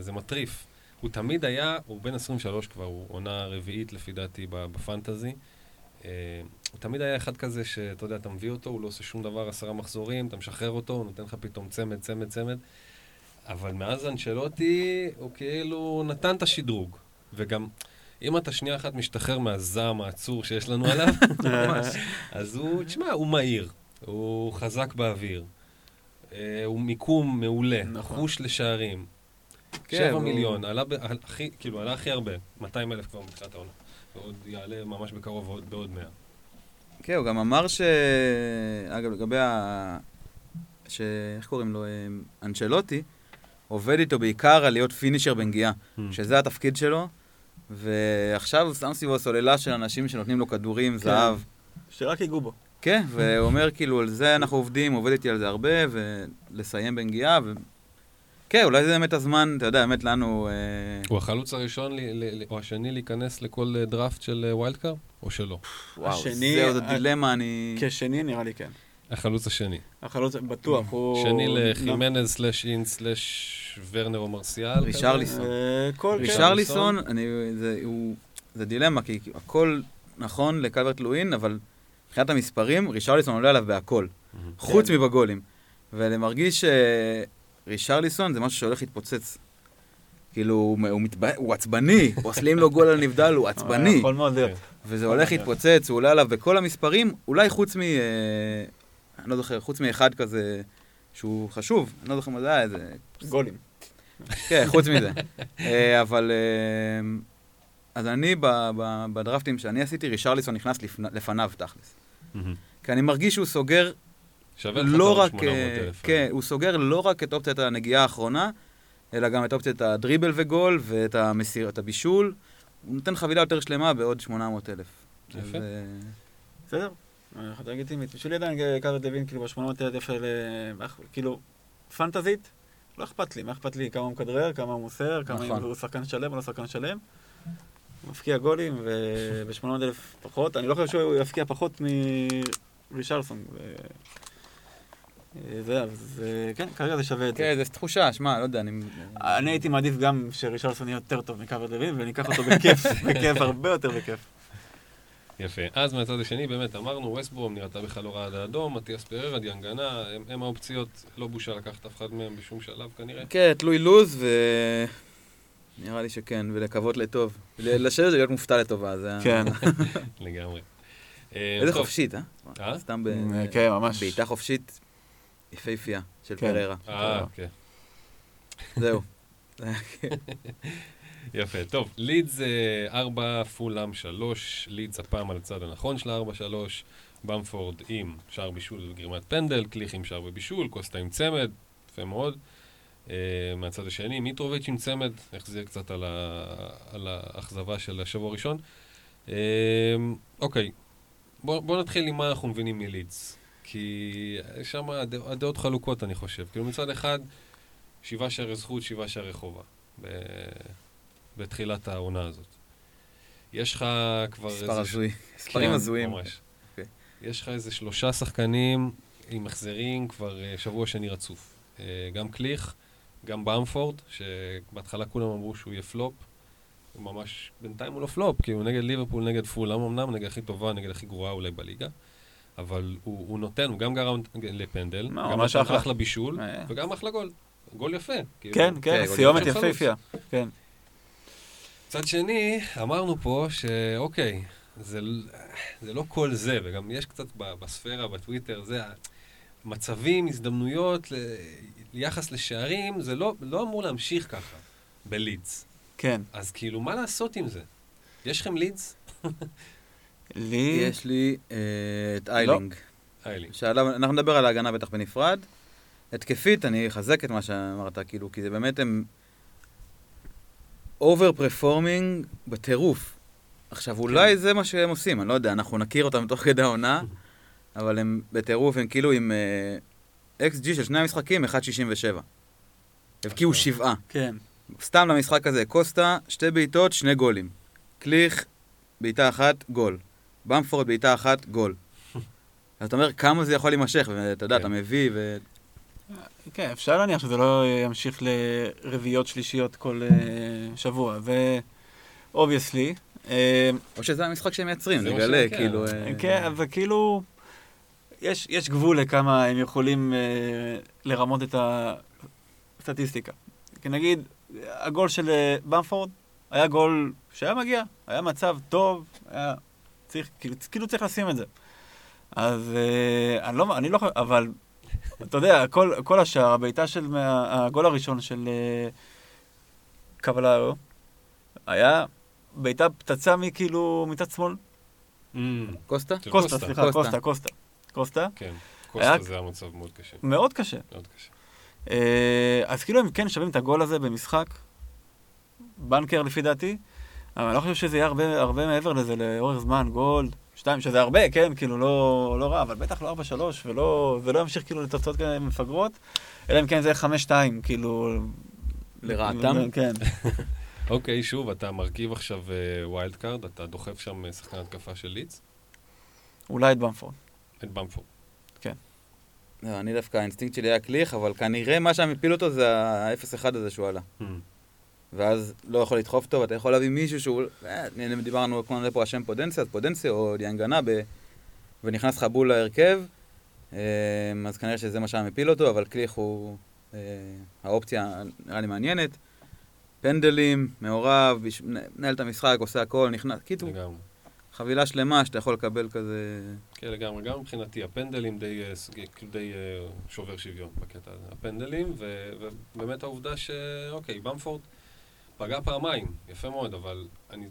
זה מטריף. הוא תמיד היה, הוא בן 23 כבר, הוא עונה רביעית לפי דעתי בפנטזי. הוא תמיד היה אחד כזה שאתה יודע, אתה מביא אותו, הוא לא עושה שום דבר, 10 מחזורים, אתה משחרר אותו, הוא נותן לך פתאום צמד. אבל מאז אנצ'לוטי, הוא כאילו נתן את השדרוג. וגם, אם אתה שנייה אחת משתחרר מהזעם העצור שיש לנו עליו, אז הוא, תשמע, הוא מהיר, הוא חזק באוויר, הוא מיקום מעולה, חוש לשערים. 7 מיליון, עלה הכי הרבה, 200,000 כבר מתחילת העונה, ועוד יעלה ממש בקרוב בעוד 100. כן, הוא גם אמר אגב, לגבי איך קוראים לו, אנצ'לוטי, עובד איתו בעיקר על להיות פינישר בנגיעה, שזה התפקיד שלו, ועכשיו שם סביבו סוללה של אנשים שנותנים לו כדורים, זהב. שרק יגעו בו. כן, והוא אומר כאילו, על זה אנחנו עובדים, עובד איתי על זה הרבה, ולסיים בנגיעה, כן, אולי זה באמת הזמן, אתה יודע, באמת לנו... הוא החלוץ הראשון או השני להיכנס לכל דראפט של ווילד קארד, או שלא? וואו, זה עוד הדילמה, אני... כשני נראה לי כן. החלוץ השני. החלוץ בטוח, הוא... שני לחימנז, / ורנר או מרסיאל. ריצ'ארליסון. ריצ'ארליסון, זה דילמה, כי הכל נכון לקלברט לואין, אבל מבחינת המספרים, ריצ'ארליסון עולה עליו בהכל, חוץ מבגולים. ולמרגיש... ריצ'ארליסון זה משהו שהולך להתפוצץ. כאילו, הוא עצבני, עושים לו גול על נבדל, הוא עצבני. יכול מאוד להיות. וזה הולך להתפוצץ, הוא עולה עליו בכל המספרים, אולי חוץ מ... אני לא זוכר, חוץ מאחד כזה שהוא חשוב, אני לא זוכר מה זה היה, איזה... גולים. כן, חוץ מזה. אבל... אז אני, בדרפטים שאני עשיתי, ריצ'ארליסון נכנס לפניו תכלס. כי אני מרגיש שהוא סוגר... לא רק, כן, הוא סוגר לא רק את אופציית הנגיעה האחרונה, אלא גם את אופציית הדריבל וגול ואת הבישול. הוא נותן חבילה יותר שלמה בעוד 800,000. יפה. בסדר. אחת לגיטימית. בשביל ידע, קארט לוין, כאילו, ב-800,000 כאילו, פנטזית, לא אכפת לי. מה אכפת לי? כמה הוא מכדרר, כמה הוא מוסר, כמה הוא שחקן שלם או לא שחקן שלם. הוא מפקיע גולים, וב-800,000 פחות. אני לא חושב שהוא יפקיע פחות מריצ'ארליסון. זה, כן, כרגע זה שווה את זה. כן, זה תחושה, שמע, לא יודע, אני הייתי מעדיף גם שריצ'ארליסון יהיה יותר טוב מקאבר דווין, וניקח אותו בכיף, הרבה יותר בכיף. יפה. אז מהצד השני, באמת, אמרנו, ווסטברום נראתה בכלל לא רעה עד האדום, מתיאס פררה, דיאנגנה, הם האופציות, לא בושה לקחת אף אחד מהם בשום שלב, כנראה. כן, תלוי לוז, ונראה לי שכן, ולקוות לטוב. לשבת זה להיות מופתע לטובה, זה... כן. לגמרי. איזה חופשית, אה? סתם בעיטה חופשית יפהפייה של פררה. כן. זהו. יפה, טוב, לידס 4, פולאם 3, לידס הפעם על הצד הנכון של 4-3, במפורד עם שער בישול גרימת פנדל, קליך עם שער בבישול, קוסטה עם צמד, יפה מאוד. מהצד השני, מיטרוביץ' עם צמד, החזיר קצת על האכזבה של השבוע הראשון. אוקיי, בוא נתחיל עם מה אנחנו מבינים מלידס, כי שם הדעות חלוקות אני חושב, כאילו מצד אחד 7 שערי זכות, 7 שערי חובה. בתחילת העונה הזאת. יש לך כבר איזה... ספר הזוי. ספרים הזויים. ממש. יש לך איזה 3 שחקנים עם מחזרים כבר שבוע שני רצוף. גם קליך, גם באמפורד, שבהתחלה כולם אמרו שהוא יהיה פלופ. ממש, בינתיים הוא לא פלופ, כי הוא נגד ליברפול, נגד פולאם, אמנם נגד הכי טובה, נגד הכי גרועה אולי בליגה. אבל הוא נותן, הוא גם גרם לפנדל, גם אחלה בישול, וגם אחלה גול. גול יפה. כן, כן, סיומת יפהפייה. כן. מצד שני, אמרנו פה שאוקיי, זה לא כל זה, וגם יש קצת בספירה, בטוויטר, זה מצבים, הזדמנויות, ליחס לשערים, זה לא אמור להמשיך ככה, בלידס. כן. אז כאילו, מה לעשות עם זה? יש לכם לידס? יש לי את איילינג. אנחנו נדבר על ההגנה בטח בנפרד. התקפית, אני אחזק את מה שאמרת, כאילו, כי זה באמת הם... over-performing בטירוף. עכשיו, אולי זה מה שהם עושים, אני לא יודע, אנחנו נכיר אותם תוך כדי העונה, אבל הם בטירוף, הם כאילו עם XG של 2 משחקים, 1.67. הבקיעו 7. כן. סתם למשחק הזה, קוסטה, 2 בעיטות, 2 גולים. קליך, בעיטה 1, גול. במפורד, בעיטה 1, גול. אז אתה אומר, כמה זה יכול להימשך, ואתה יודע, אתה מביא ו... כן, אפשר להניח שזה לא ימשיך לרביעיות שלישיות כל שבוע, ואובייסלי. או שזה המשחק שהם מייצרים, נגלה, כאילו... כן, אבל כאילו, יש גבול לכמה הם יכולים לרמות את הסטטיסטיקה. כי נגיד, הגול של במפורד היה גול שהיה מגיע, היה מצב טוב, כאילו צריך לשים את זה. אז אני לא חושב, אבל... אתה יודע, כל השאר, הביתה של הגול הראשון של קבלה, היה ביתה פצצה מכאילו מצד שמאל. קוסטה? קוסטה, סליחה, קוסטה. כן, קוסטה זה היה מצב מאוד קשה. מאוד קשה. אז כאילו הם כן שווים את הגול הזה במשחק, בנקר לפי דעתי, אבל אני לא חושב שזה יהיה הרבה מעבר לזה, לאורך זמן, גול. 2, שזה הרבה, כן, כאילו לא רע, אבל בטח לא 4-3, ולא ימשיך כאילו לתוצאות כאלה מפגרות, אלא אם כן זה 5-2, כאילו... לרעתם? כן. אוקיי, שוב, אתה מרכיב עכשיו ווילד קארד, אתה דוחף שם שחקן התקפה של לידס? אולי את במפורד. את במפורד. כן. אני דווקא, האינסטינקט שלי היה קליך, אבל כנראה מה שהם הפיל אותו זה ה-0-1 הזה שהוא עלה. ואז לא יכול לדחוף טוב, אתה יכול להביא מישהו שהוא... דיברנו כמו נראה פה השם פודנסיה, אז פודנסיה או דיאנגנה, ונכנס חבול להרכב, אז כנראה שזה מה שהם מפיל אותו, אבל קליך הוא... האופציה נראה לי מעניינת. פנדלים, מעורב, מנהל את המשחק, עושה הכל, נכנס... קיטו, חבילה שלמה שאתה יכול לקבל כזה... כן, לגמרי, גם מבחינתי, הפנדלים די שובר שוויון בקטע הזה. הפנדלים, ובאמת העובדה שאוקיי, במפורד, פגע פעמיים, יפה מאוד, אבל אני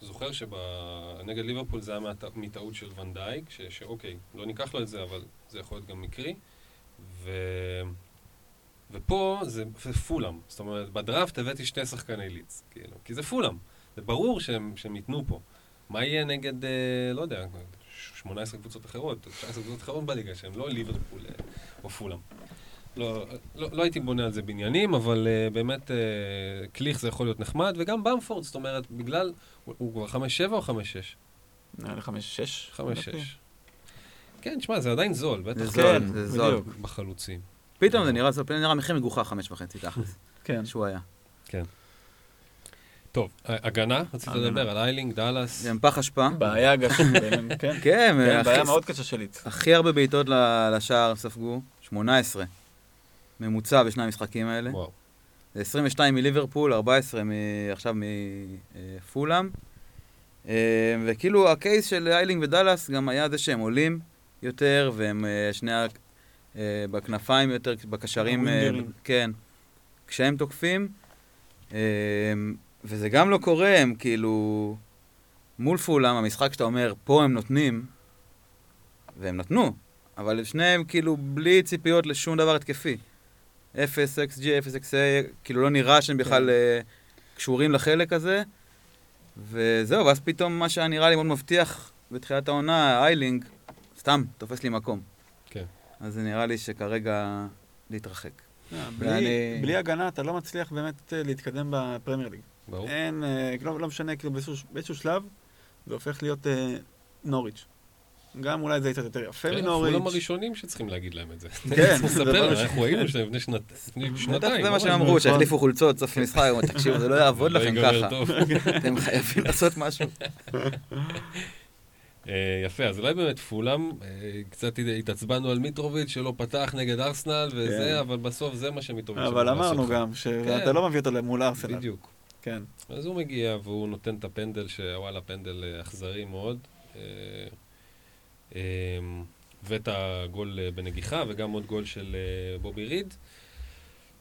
זוכר שבנגד ליברפול זה היה מטעות של ונדייק, שאוקיי, לא ניקח לו את זה, אבל זה יכול להיות גם מקרי, ופה זה פולאם, זאת אומרת, בדראפט הבאתי 2 שחקני לידס, כאילו, כי זה פולאם, זה ברור שהם יתנו פה. מה יהיה נגד, לא יודע, 18 קבוצות אחרות, 19 קבוצות אחרות בליגה, שהם לא ליברפול או פולאם. לא הייתי בונה על זה בעניינים, אבל באמת קליך זה יכול להיות נחמד, וגם במפורד, זאת אומרת, בגלל, הוא כבר 5-7 או 5-6? 5-6. 5-6. כן, תשמע, זה עדיין זול, בטח. זה זול. בחלוצים. פתאום זה נראה מחיר מגוחה 5.5, תכלס. כן. שהוא היה. כן. טוב, הגנה, רצית לדבר על איילינג, דאלאס. גם פח אשפה. בעיה גשום ביניהם, כן. כן, בעיה מאוד קשה שלית. הכי הרבה בעיטות לשער ספגו, 18. ממוצע בשני המשחקים האלה. וואו. זה 22 מליברפול, 14 עכשיו מפולאם. וכאילו הקייס של איילינג ודאלאס גם היה זה שהם עולים יותר, והם שני בכנפיים יותר, בקשרים, כן, כשהם תוקפים. וזה גם לא קורה, הם כאילו, מול פולאם, המשחק שאתה אומר, פה הם נותנים, והם נתנו, אבל שניהם כאילו בלי ציפיות לשום דבר התקפי. 0XG, 0XA, כאילו לא נראה שהם בכלל קשורים לחלק הזה, וזהו, ואז פתאום מה שהיה נראה לי מאוד מבטיח בתחילת העונה, איילינג, סתם תופס לי מקום. כן. אז זה נראה לי שכרגע להתרחק. בלי הגנה אתה לא מצליח באמת להתקדם בפרמייר ליג. אין, לא משנה, כאילו באיזשהו שלב זה הופך להיות נוריץ'. גם אולי זה יצא יותר יפה מנוריץ'. אנחנו הראשונים שצריכים להגיד להם את זה. כן. אנחנו ראינו שלפני שנתיים. זה מה שהם אמרו, שהחליפו חולצות, סוף משחק, תקשיבו, זה לא יעבוד לכם ככה. אתם חייבים לעשות משהו. יפה, אז אולי באמת פולאם, קצת התעצבנו על מיטרוביץ' שלא פתח נגד ארסנל וזה, אבל בסוף זה מה שמיטרוביץ' אבל אמרנו גם, שאתה לא מביא אותו למול ארסנל. בדיוק. כן. אז הוא מגיע והוא נותן את הפנדל, שוואלה, פנדל אכזרי מאוד, ואת הגול בנגיחה, וגם עוד גול של בובי ריד.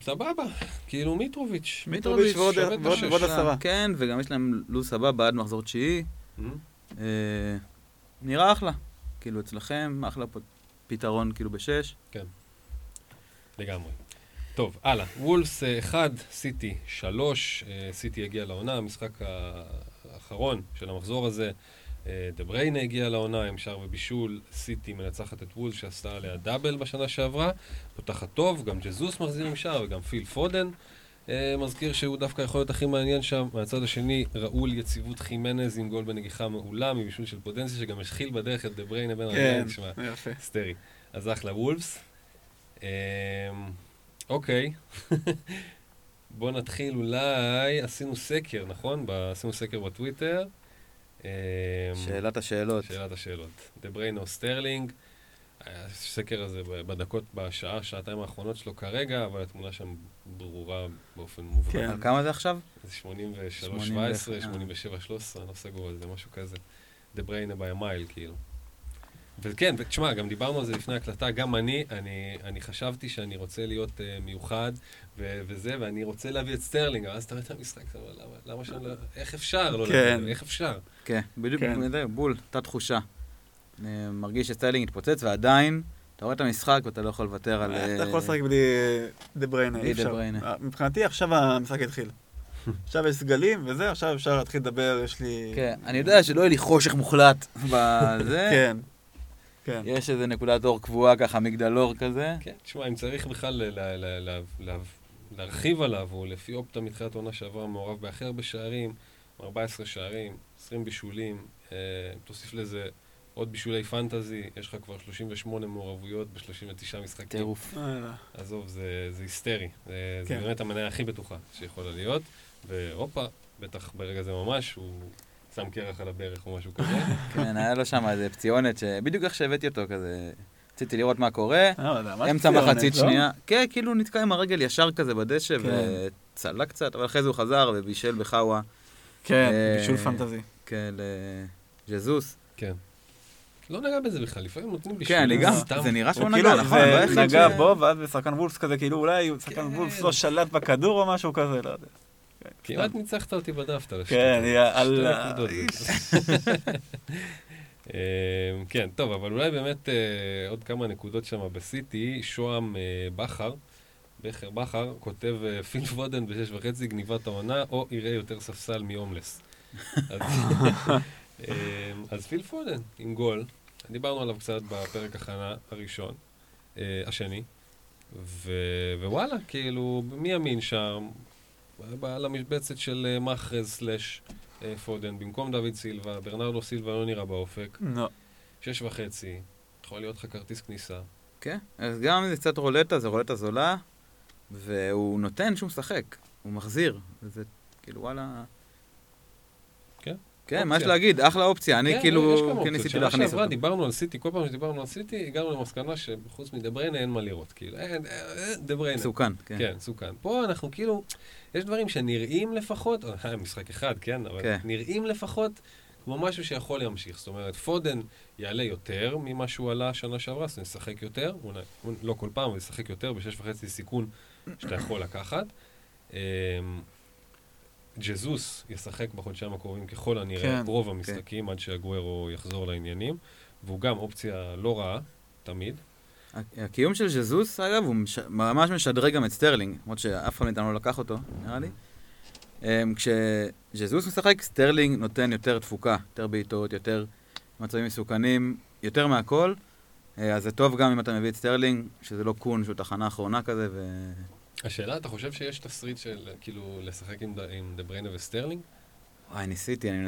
סבבה, כאילו מיטרוביץ'. מיטרוביץ' ועוד הסבבה. כן, וגם יש להם לו סבבה עד מחזור תשיעי. נראה אחלה, כאילו אצלכם, אחלה פתרון כאילו בשש. כן, לגמרי. טוב, הלאה, וולפס 1, סיטי 3, סיטי הגיע לעונה, המשחק האחרון של המחזור הזה, דבריינה הגיע לעונה, עם שער ובישול, סיטי מנצחת את וולפס שעשתה עליה דאבל בשנה שעברה, פותחת טוב, גם ג'זוס מחזיר עם שער וגם פיל פודן, מזכיר שהוא דווקא יכול להיות הכי מעניין שם. מהצד השני, ראול יציבות חימנז עם גול בנגיחה מעולה מבישול של פוטנציה, שגם השחיל בדרך את דבריינה בין הרגליים, נשמע סטרי. אז אחלה וולפס. אוקיי. בואו נתחיל אולי, עשינו סקר, נכון? עשינו סקר בטוויטר. שאלת השאלות. שאלת השאלות. דבריינה או סטרלינג. הסקר הזה בדקות, בשעה, שעתיים האחרונות שלו כרגע, אבל התמונה שם ברורה באופן מובן. כן, כמה זה עכשיו? זה 83, 17, 87, 13, אני לא סגור על זה, משהו כזה. דבריינה בי מייל, כאילו. וכן, ותשמע, גם דיברנו על זה לפני הקלטה, גם אני חשבתי שאני רוצה להיות מיוחד, וזה, ואני רוצה להביא את סטרלינג, אבל אז אתה רואה את המשחק, למה שאני לא... איך אפשר לא להביא? איך אפשר? כן, בדיוק, בול, אותה תחושה. מרגיש שסטרלינג התפוצץ, ועדיין אתה רואה את המשחק ואתה לא יכול לוותר על... אתה יכול לשחק בלי דבריינה. בלי דבריינה. מבחינתי עכשיו המשחק התחיל. עכשיו יש סגלים וזה, עכשיו אפשר להתחיל לדבר, יש לי... כן, אני יודע שלא יהיה לי חושך מוחלט בזה. כן. יש איזה נקודת אור קבועה ככה, מגדלור כזה. כן, תשמע, אם צריך בכלל להרחיב עליו, הוא לפי אופטה מתחילת עונה שעברה מעורב בהכי הרבה שערים, 14 שערים, 20 בישולים, תוסיף לזה עוד בישולי פנטזי, יש לך כבר 38 מעורבויות ב-39 משחקים. טירוף. עזוב, זה היסטרי. זה באמת המניה הכי בטוחה שיכולה להיות. ואירופה, בטח ברגע זה ממש, הוא שם קרח על הברך או משהו כזה. כן, היה לו שם איזה פציונת שבדיוק איך שהבאתי אותו כזה, רציתי לראות מה קורה. אמצע מחצית שנייה. כן, כאילו נתקע עם הרגל ישר כזה בדשא וצלה קצת, אבל אחרי זה הוא חזר ובישל בחאווה. כן, בישול פנטזי. כן, לג'זוס. כן. לא נגע בזה בכלל, לפעמים נותנים בשביל... כן, נגע, זה נראה שהוא נגע, נכון. זה נגע בו, ואז בשחקן וולפס כזה, כאילו אולי שחקן וולפס לא שלט בכדור או משהו כזה, לא יודע. כמעט ניצחת אותי בדפת על השטר. כן, יאללה. כן, טוב, אבל אולי באמת עוד כמה נקודות שם בסיטי, שואם בכר, כותב פיל וודן ב6.5 גניבת העונה, או יראה יותר ספסל מיומלס. אז פיל פודן עם גול, דיברנו עליו קצת בפרק הכנה הראשון, השני, ווואלה, כאילו, מי אמין שם, על המשבצת של מחרז סלש פודן, במקום דוד סילבה, ברנרדו סילבה לא נראה באופק, 6.5, יכול להיות לך כרטיס כניסה. כן, אז גם זה קצת רולטה, זה רולטה זולה, והוא נותן שהוא משחק, הוא מחזיר, וזה כאילו וואלה... כן, מה יש להגיד, אחלה אופציה, אני כאילו כן ניסיתי להכניס אותו. דיברנו על סיטי, כל פעם שדיברנו על סיטי, הגענו למסקנה שבחוץ מדבריינה אין מה לראות, כאילו, דבריינה. סוכן, כן. כן, סוכן. פה אנחנו כאילו, יש דברים שנראים לפחות, משחק אחד, כן, אבל נראים לפחות כמו משהו שיכול להמשיך, זאת אומרת, פודן יעלה יותר ממה שהוא עלה שנה שעברה, אז נשחק יותר, לא כל פעם, אבל נשחק יותר, ב6.5 סיכון שאתה יכול לקחת. ג'זוס ישחק בחודשיים הקרובים ככל הנראה, ברוב המשחקים, עד שהגוארו יחזור לעניינים, והוא גם אופציה לא רעה, תמיד. הקיום של ג'זוס, אגב, הוא ממש משדרג גם את סטרלינג, למרות שאף אחד מאיתנו לא לקח אותו, נראה לי. כשג'זוס משחק, סטרלינג נותן יותר תפוקה, יותר בעיטות, יותר מצבים מסוכנים, יותר מהכל, אז זה טוב גם אם אתה מביא את סטרלינג, שזה לא קון, שהוא תחנה אחרונה כזה, ו... השאלה, אתה חושב שיש תסריט של, כאילו, לשחק עם דבריינה וסטרלינג? וואי, ניסיתי, אני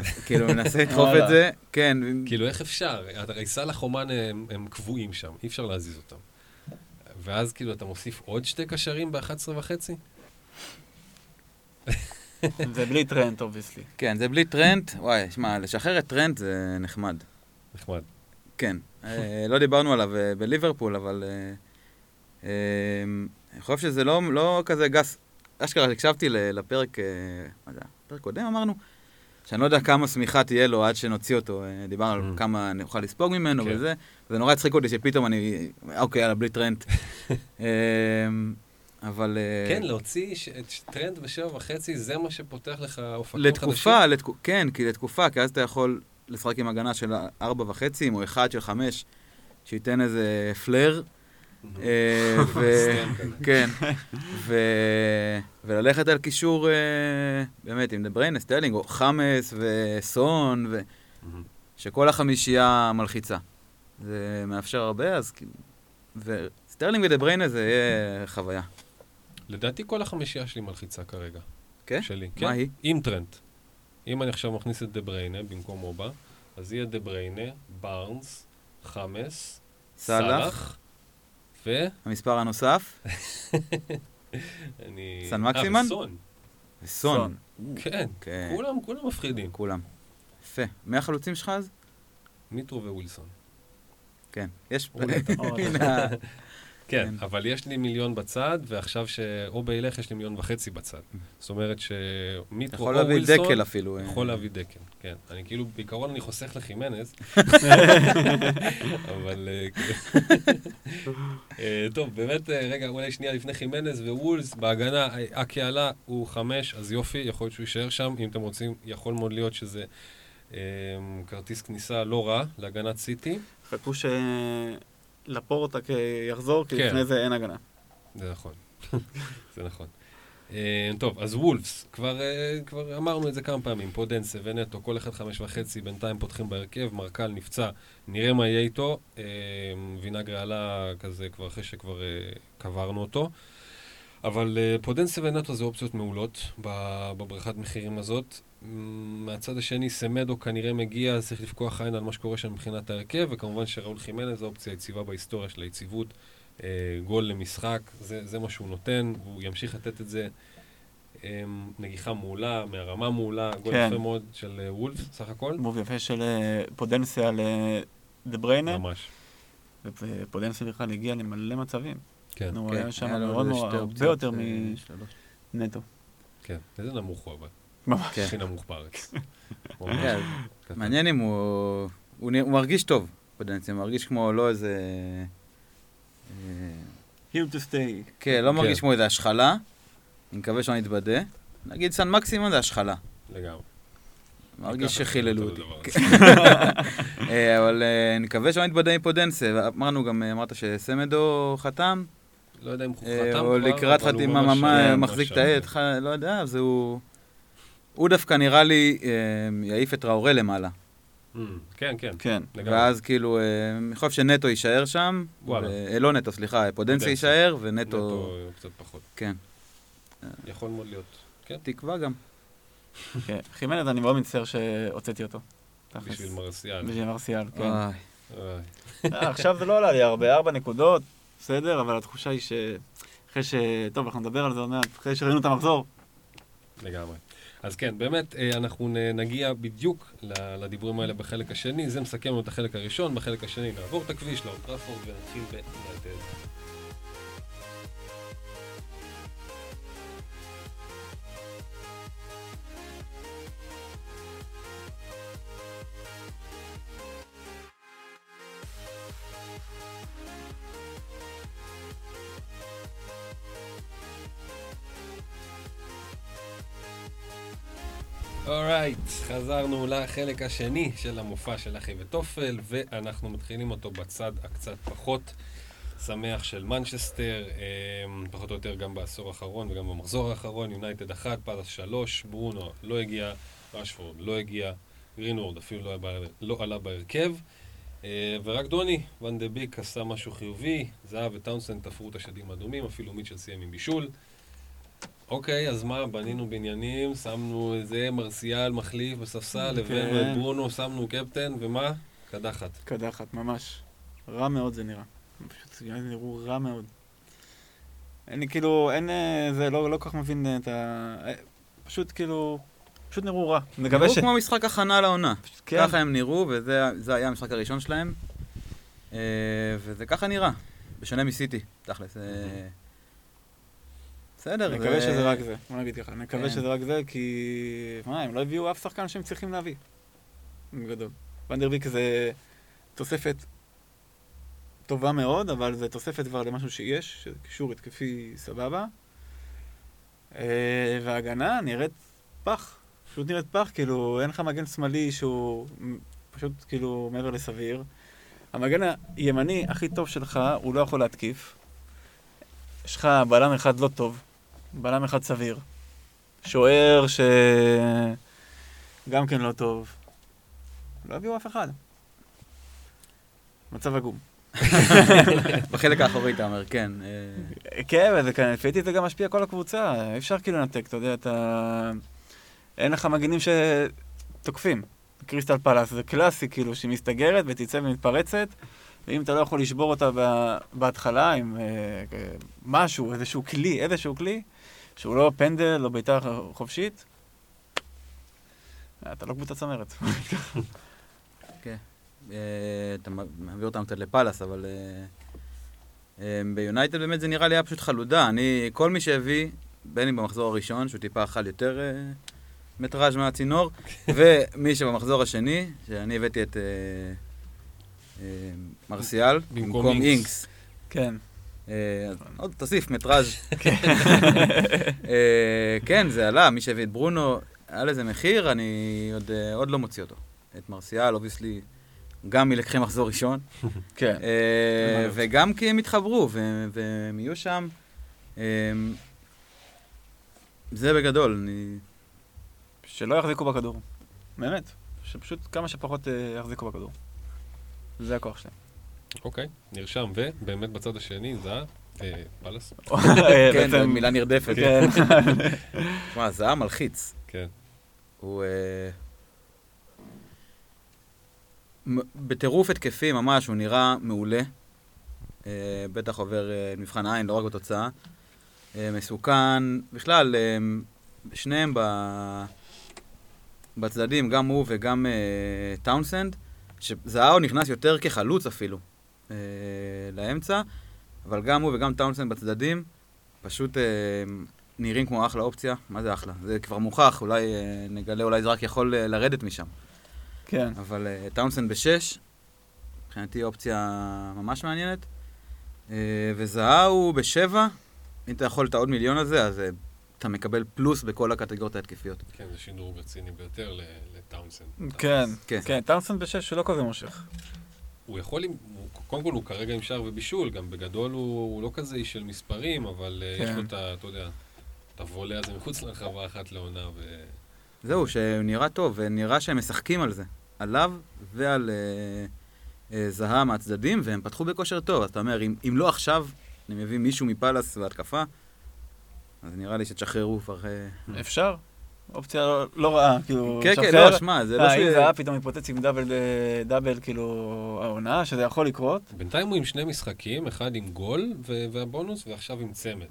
מנסה לדחוף את זה, כן. כאילו, איך אפשר? הרי סלאח אומן הם קבועים שם, אי אפשר להזיז אותם. ואז, כאילו, אתה מוסיף עוד 2 קשרים ב-11.5? זה בלי טרנט, אובייסלי. כן, זה בלי טרנט. וואי, שמע, לשחרר את טרנט זה נחמד. נחמד. כן. לא דיברנו עליו בליברפול, אבל... אני חושב שזה לא כזה גס. אשכרה, הקשבתי לפרק, מה זה, פרק קודם אמרנו, שאני לא יודע כמה סמיכה תהיה לו עד שנוציא אותו, דיברנו על כמה אני אוכל לספוג ממנו וזה, זה נורא הצחיק אותי שפתאום אני, אוקיי, יאללה, בלי טרנט. אבל... כן, להוציא טרנט ב7.5, זה מה שפותח לך אופקים חדשים? כן, כי לתקופה, כי אז אתה יכול לשחק עם הגנה של 4.5, או 1 של 5, שייתן איזה פלר, כן, וללכת על קישור באמת עם דבריינה, סטרלינג, או חמאס וסון, שכל החמישייה מלחיצה. זה מאפשר הרבה, אז סטרלינג ודבריינה זה יהיה חוויה. לדעתי כל החמישייה שלי מלחיצה כרגע. כן? מה היא? עם טרנט. אם אני עכשיו מכניס את דבריינה במקום אובה, אז יהיה דבריינה, ברנס, חמאס, סלאח, המספר הנוסף? סן מקסימן? סון. סון. כן, כולם מפחידים. כולם. יפה. מי החלוצים שלך אז? מיטרו ווילסון. כן, יש... כן, אבל יש לי 1,000,000 בצד, ועכשיו שאו בהילך יש לי 1.5 מיליון בצד. זאת אומרת שמיטרו או ווילסון... יכול להביא דקל אפילו. יכול להביא דקל, כן. אני כאילו, בעיקרון אני חוסך לחימנז, אבל... טוב, באמת, רגע, אולי שנייה לפני חימנז ווולס, בהגנה, הקהלה הוא 5, אז יופי, יכול להיות שהוא יישאר שם, אם אתם רוצים, יכול מאוד להיות שזה כרטיס כניסה לא רע להגנת סיטי. חכו ש... לפורט יחזור, כי לפני זה אין הגנה. זה נכון. זה נכון. טוב, אז וולפס, כבר אמרנו את זה כמה פעמים, פה דנסה ונטו, כל אחד 5.5, בינתיים פותחים בהרכב, מרקל נפצע, נראה מה יהיה איתו, וינגרה עלה כזה כבר אחרי שכבר קברנו אותו, אבל פודנסה ונטו זה אופציות מעולות בבריכת מחירים הזאת. מהצד השני, סמדו כנראה מגיע, צריך לפקוח עין על מה שקורה שם מבחינת ההרכב, וכמובן שראול חימנז זו אופציה יציבה בהיסטוריה של היציבות, גול למשחק, זה מה שהוא נותן, הוא ימשיך לתת את זה, נגיחה מעולה, מהרמה מעולה, גול יפה מאוד של וולף, סך הכל. מוב יפה של פודנסה על דבריינה. ממש. ופודנסה בכלל הגיע למלא מצבים. כן. הוא היה שם הרבה יותר מנטו. כן, איזה נמוך הוא אבל. ממש. הכי נמוך בארץ. מעניין אם הוא מרגיש טוב, פודנסיה, מרגיש כמו לא איזה... Here to stay. כן, לא מרגיש כמו איזה השחלה, אני מקווה שאני אתבדה. נגיד סן מקסימום זה השחלה. לגמרי. מרגיש שחיללו אותי. אבל אני מקווה שאני אתבדה מפודנסיה, אמרנו גם, אמרת שסמדו חתם. לא יודע אם הוא חתם כבר. או לקראת חתימה מחזיק את העת, לא יודע, אז הוא... הוא דווקא נראה לי יעיף את ראורה למעלה. כן, כן. ואז כאילו, חושב שנטו יישאר שם. לא נטו, סליחה, פודנסי יישאר, ונטו... קצת פחות. כן. יכול מאוד להיות. תקווה גם. חימנז, אני מאוד מצטער שהוצאתי אותו. בשביל מרסיאל. בשביל מרסיאל, כן. עכשיו זה לא עלה לי הרבה, 4 נקודות, בסדר, אבל התחושה היא ש... אחרי ש... טוב, אנחנו נדבר על זה עוד מעט, אחרי שראינו את המחזור. לגמרי. אז כן, באמת אנחנו נגיע בדיוק לדיבורים האלה בחלק השני, זה מסכם לנו את החלק הראשון, בחלק השני נעבור את הכביש לאולד טראפורד ונתחיל ביונייטד. אורייט, חזרנו לחלק השני של המופע של אחי וטופל, ואנחנו מתחילים אותו בצד הקצת פחות שמח של מנצ'סטר, פחות או יותר גם בעשור האחרון וגם במחזור האחרון, יונייטד 1, פאלאס 3, ברונו לא הגיע, ראשפורד לא הגיע, גרינורד אפילו לא עלה בהרכב, ורק דוני, ון דה ביק עשה משהו חיובי, זהה וטאונסנד תפרו את השדים האדומים, אפילו מיטשל סיים עם בישול. אוקיי, אז מה? בנינו בניינים, שמנו איזה מרסיאל מחליף בספסל, לבין ברונו, שמנו קפטן, ומה? קדחת. קדחת, ממש. רע מאוד זה נראה. פשוט נראו רע מאוד. אני כאילו, אין, זה לא כל כך מבין את ה... פשוט כאילו, פשוט נראו רע. נראו כמו משחק הכנה לעונה. ככה הם נראו, וזה היה המשחק הראשון שלהם. וזה ככה נראה. בשונה מסיטי, תכלס. בסדר, נקווה שזה רק זה, בוא נגיד ככה, נקווה שזה רק זה, כי הם לא הביאו אף שחקן שהם צריכים להביא, בגדול. ונדרביק זה תוספת טובה מאוד, אבל זה תוספת כבר למשהו שיש, קישור התקפי סבבה, וההגנה נראית פח, פשוט נראית פח, כאילו אין לך מגן שמאלי שהוא פשוט כאילו מעבר לסביר, המגן הימני הכי טוב שלך הוא לא יכול להתקיף, יש לך בלם אחד לא טוב, בלם אחד סביר, שוער שגם כן לא טוב, לא הביאו אף אחד. מצב עגום. בחלק האחורי אתה אומר, כן. כן, ולפייתי זה גם משפיע כל הקבוצה, אי אפשר כאילו לנתק, אתה יודע, אתה... אין לך מגינים שתוקפים. קריסטל פלאס זה קלאסי, כאילו, שהיא מסתגרת ותצא ומתפרצת, ואם אתה לא יכול לשבור אותה בהתחלה עם משהו, איזשהו כלי, שהוא לא פנדל או ביתה חופשית, אתה לא קבוצה צמרת. כן. אתה מביא אותם קצת לפלס, אבל ביונייטד באמת זה נראה לי היה פשוט חלודה. כל מי שהביא, בין אם במחזור הראשון, שהוא טיפה אכל יותר מטראז' מהצינור, ומי שבמחזור השני, שאני הבאתי את... מרסיאל, במקום אינקס. כן. עוד תוסיף מטראז'. כן, זה עלה, מי שהביא את ברונו, היה לזה מחיר, אני עוד לא מוציא אותו. את מרסיאל, אובייסלי, גם מלקחים מחזור ראשון. כן. וגם כי הם התחברו, והם יהיו שם. זה בגדול. שלא יחזיקו בכדור. באמת. שפשוט כמה שפחות יחזיקו בכדור. זה הכוח שלהם. אוקיי, נרשם, ובאמת בצד השני זה פלס. כן, מילה נרדפת. מה, זה היה מלחיץ. כן. הוא... בטירוף התקפי ממש, הוא נראה מעולה. בטח עובר מבחן עין, לא רק בתוצאה. מסוכן, בכלל, שניהם בצדדים, גם הוא וגם טאונסנד, שזהו נכנס יותר כחלוץ אפילו לאמצע, אבל גם הוא וגם טאונסן בצדדים פשוט נראים כמו אחלה אופציה. מה זה אחלה? זה כבר מוכח, אולי נגלה, אולי זה רק יכול לרדת משם. כן. אבל טאונסן בשש, מבחינתי אופציה ממש מעניינת, וזהו בשבע, אם אתה יכול את העוד מיליון הזה, אז אתה מקבל פלוס בכל הקטגוריות ההתקפיות. כן, זה שינוי רציני ביותר לטאונסן. כן, כן, טאונסן בשש שלא כזה מושך. הוא יכול, קודם כל הוא כרגע עם שער ובישול, גם בגדול הוא לא כזה איש של מספרים, אבל יש לו את, אתה יודע, את הוולה הזה מחוץ לרחבה אחת לעונה. זהו, שנראה טוב, ונראה שהם משחקים על זה, עליו ועל זהה מהצדדים, והם פתחו בכושר טוב. אז אתה אומר, אם לא עכשיו, אני מביא מישהו מפלס והתקפה, אז נראה לי שתשחררו אחרי... אפשר? אופציה לא רעה, כאילו... כן, כן, לא אשמה, זה לא ש... אם זה היה פתאום היפותצי עם דאבל, כאילו, העונה, שזה יכול לקרות. בינתיים הוא עם שני משחקים, אחד עם גול והבונוס, ועכשיו עם צמד.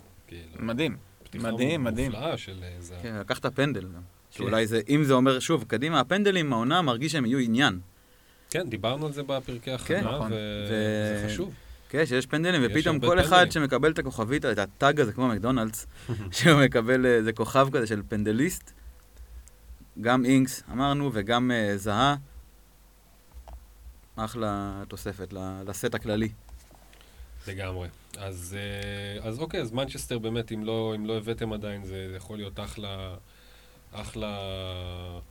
מדהים, מדהים, מדהים. פתיחה מופלאה של... כן, לקחת פנדל גם. שאולי זה, אם זה אומר שוב, קדימה, הפנדלים, העונה מרגיש שהם יהיו עניין. כן, דיברנו על זה בפרקי ההכנה, וזה חשוב. כן, שיש פנדלים, ופתאום כל אחד שמקבל את הכוכבית, את הטאג הזה, כמו מקדונלדס, שהוא מקבל איזה כוכב כזה של פנדליסט, גם אינקס, אמרנו, וגם זהה, אחלה תוספת לסט הכללי. לגמרי. אז אוקיי, אז מנצ'סטר באמת, אם לא הבאתם עדיין, זה יכול להיות אחלה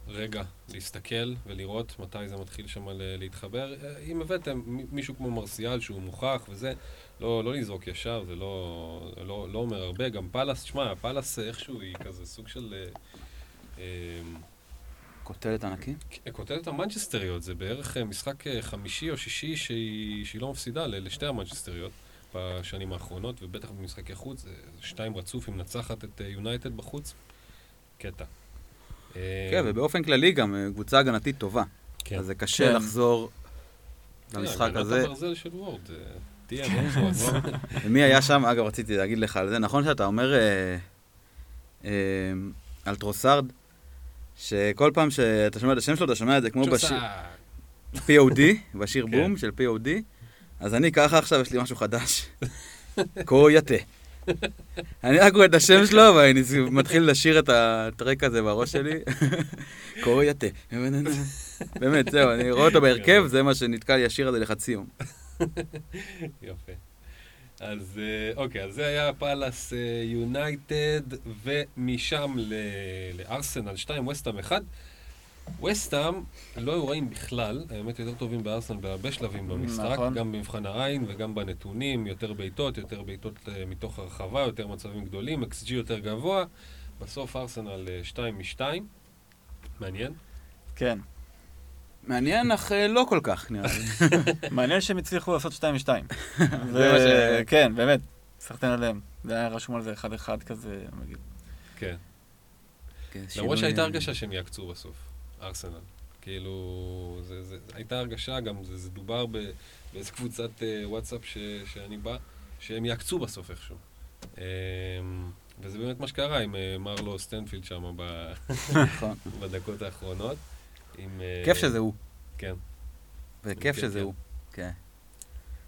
רגע להסתכל ולראות מתי זה מתחיל שם להתחבר. אם הבאתם מישהו כמו מרסיאל שהוא מוכח וזה, לא נזרוק ישר, זה לא אומר הרבה. גם פלס, שמה, פלס איכשהו היא כזה סוג של... כותלת ענקים? כותלת המנצ'סטריות, זה בערך משחק חמישי או שישי שהיא לא מפסידה לשתי המנצ'סטריות בשנים האחרונות, ובטח במשחקי חוץ, שתיים רצוף, היא מנצחת את יונייטד בחוץ. קטע. כן, ובאופן כללי גם קבוצה הגנתית טובה. אז זה קשה לחזור למשחק הזה. הגנת הברזל של וורד, תהיה נורא. ומי היה שם, אגב, רציתי להגיד לך על זה, נכון שאתה אומר על טרוסארד, שכל פעם שאתה שומע את השם שלו, אתה שומע את זה כמו בשיר POD, בשיר בום של POD, אז אני ככה עכשיו, יש לי משהו חדש. קויאטה. אני רק רואה את השם שלו, ואני מתחיל לשיר את הטרק הזה בראש שלי. קויאטה. באמת, זהו, אני רואה אותו בהרכב, זה מה שנתקע לי השיר הזה לחצי יום. יופי. אז אוקיי, אז זה היה פאלאס יונייטד, ומשם לארסנל 2, וסטאם 1. וסטאם לא היו רעים בכלל, האמת יותר טובים בארסנל בהרבה שלבים במשחק, גם במבחן העין וגם בנתונים, יותר בעיטות מתוך הרחבה, יותר מצבים גדולים, XG יותר גבוה, בסוף ארסנל 2-2, מעניין? כן. מעניין, אך לא כל כך נראה. מעניין שהם הצליחו לעשות 2-2. כן, באמת, סחטן עליהם. זה היה רשום על זה 1-1 כזה, מגיד. כן. למרות שהייתה הרגשה שהם יעקצו בסוף, ארסנל. כאילו, הייתה הרגשה, גם זה דובר באיזו קבוצת וואטסאפ שאני בא, שהם יעקצו בסוף איכשהו. וזה באמת מה שקרה עם מרלו סטנפילד שם בדקות האחרונות. כיף שזה הוא. כן. וכיף שזה הוא. כן.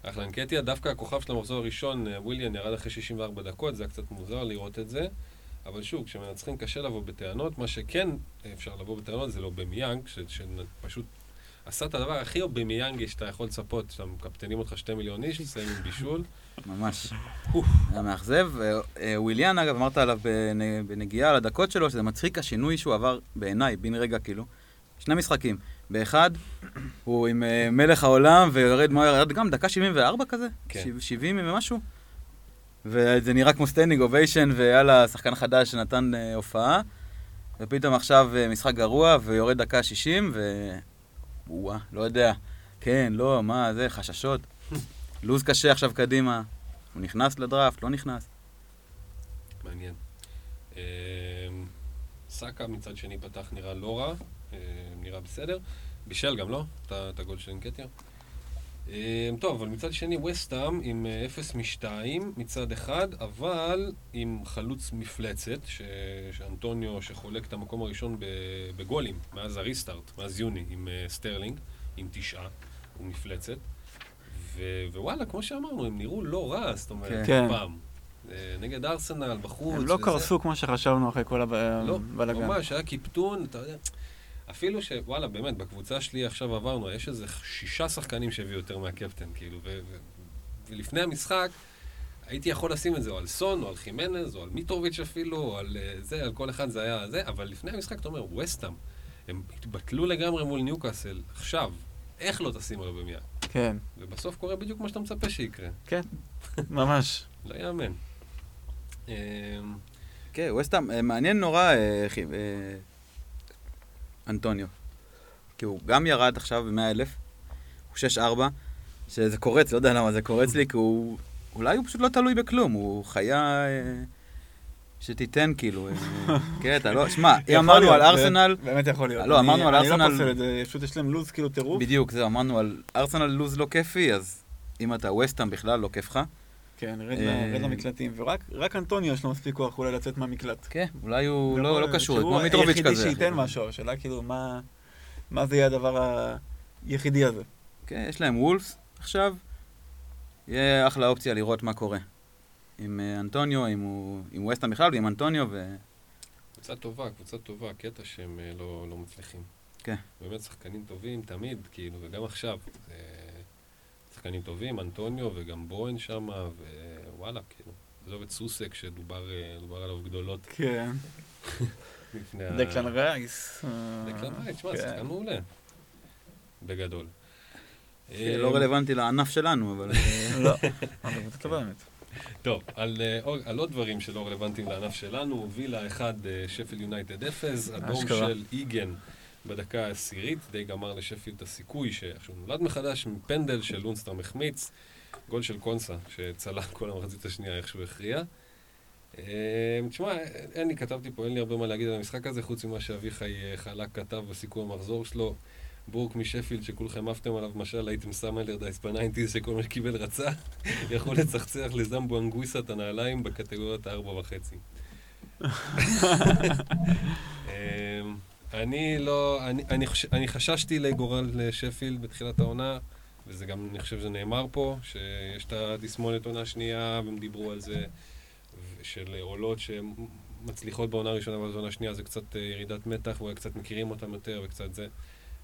אחלה, נקטיה, דווקא הכוכב של המחזור הראשון, וויליאן, ירד אחרי 64 דקות, זה היה קצת מוזר לראות את זה, אבל שוב, כשמנצחים קשה לבוא בטענות, מה שכן אפשר לבוא בטענות זה לא במיינג, שפשוט עשה את הדבר הכי או במיינג שאתה יכול לצפות, שאתה מקפטנים אותך 2 מיליון איש, לסיים עם בישול. ממש. היה מאכזב. וויליאן, אגב, אמרת עליו בנגיעה על הדקות שלו, שזה מצחיק השינוי שהוא עבר בעיניי, בין רגע כאילו. 2 משחקים. באחד, הוא עם מלך העולם, וירד גם דקה 74 כזה, 70 ומשהו. וזה נראה כמו סטנדינג אוביישן, ויאללה, שחקן חדש שנתן הופעה. ופתאום עכשיו משחק גרוע, ויורד דקה 60, וואה, לא יודע. כן, לא, מה, זה, חששות. לוז קשה עכשיו קדימה. הוא נכנס לדראפט, לא נכנס. מעניין. סאקה מצד שני פתח נראה לא רע. נראה בסדר. בישל גם לא, את הגול של אינקטיה. טוב, אבל מצד שני, וסטאם עם 0-2 מצד אחד, אבל עם חלוץ מפלצת, שאנטוניו שחולק את המקום הראשון בגולים, מאז הריסטארט, מאז יוני, עם סטרלינג, עם 9, הוא מפלצת. ווואלה, כמו שאמרנו, הם נראו לא רע, זאת אומרת, פעם. נגד ארסנל, בחוץ. הם לא קרסו כמו שחשבנו אחרי כל הבלגן. לא, ממש, היה קיפטון, אתה יודע... אפילו שוואלה, באמת, בקבוצה שלי עכשיו עברנו, יש איזה 6 שחקנים שהביאו יותר מהקפטן, כאילו, ולפני המשחק הייתי יכול לשים את זה, או על סון, או על חימנז, או על מיטרוביץ' אפילו, או על זה, על כל אחד זה היה זה, אבל לפני המשחק, אתה אומר, וסטאם, הם התבטלו לגמרי מול ניוקאסל, עכשיו, איך לא תשים עליו במיה? כן. ובסוף קורה בדיוק מה שאתה מצפה שיקרה. כן, ממש. לא יאמן. כן, וסטאם, מעניין נורא, אנטוניו, כי הוא גם ירד עכשיו ב-100,000, הוא 6-4, שזה קורץ, לא יודע למה זה קורץ לי, כי הוא, אולי הוא פשוט לא תלוי בכלום, הוא חיה שתיתן כאילו, כן, אתה לא, שמע, אמרנו על ארסנל, באמת יכול להיות, לא, אמרנו על ארסנל, אני לא פוסל את זה, פשוט יש להם לוז כאילו טירוף, בדיוק, זה אמרנו על ארסנל לוז לא כיפי, אז אם אתה וסטאם בכלל לא כיפך, כן, רד למקלטים, ורק אנטוניו יש לו מספיק כוח אולי לצאת מהמקלט. כן, אולי הוא לא קשור, כמו מיטרוביץ' כזה. הוא היחידי שייתן משהו, שאלה כאילו מה זה יהיה הדבר היחידי הזה. כן, יש להם וולפס עכשיו, יהיה אחלה אופציה לראות מה קורה. עם אנטוניו, עם ווסטהאם בכלל, ועם אנטוניו ו... קבוצה טובה, קטע שהם לא מצליחים. כן. באמת שחקנים טובים תמיד, כאילו, וגם עכשיו. שחקנים טובים, אנטוניו וגם בוהן שם, ווואלה, כאילו. עזוב את סוסק שדובר עליו גדולות. כן. דקלן רייס. תשמע, שחקן מעולה. בגדול. לא רלוונטי לענף שלנו, אבל... לא, אבל זה טובה באמת. טוב, על עוד דברים שלא רלוונטיים לענף שלנו, וילה 1, שפילד יונייטד 0, אדום של איגן בדקה העשירית, די גמר לשפילד הסיכוי, שעכשיו נולד מחדש מפנדל של לונסטר מחמיץ, גול של קונסה, שצלח כל המחצית השנייה איכשהו הכריע. תשמע, כתבתי פה, אין לי הרבה מה להגיד על המשחק הזה, חוץ ממה שאביחי חלק כתב בסיכום המחזור שלו, בורק משפילד שכולכם עפתם עליו משל, הייתם שם על ירדייס בניינטיז שכל מה שקיבל רצה, יכול לצחצח לזמבו אנגויסה את הנעליים בקטגוריית 4.5. אני חששתי לגורל לשפילד בתחילת העונה, וזה גם, אני חושב שזה נאמר פה, שיש את התסמונת עונה שנייה, והם דיברו על זה, של עולות שמצליחות בעונה הראשונה, אבל בעונה שנייה זה קצת ירידת מתח, ואולי קצת מכירים אותם יותר וקצת זה.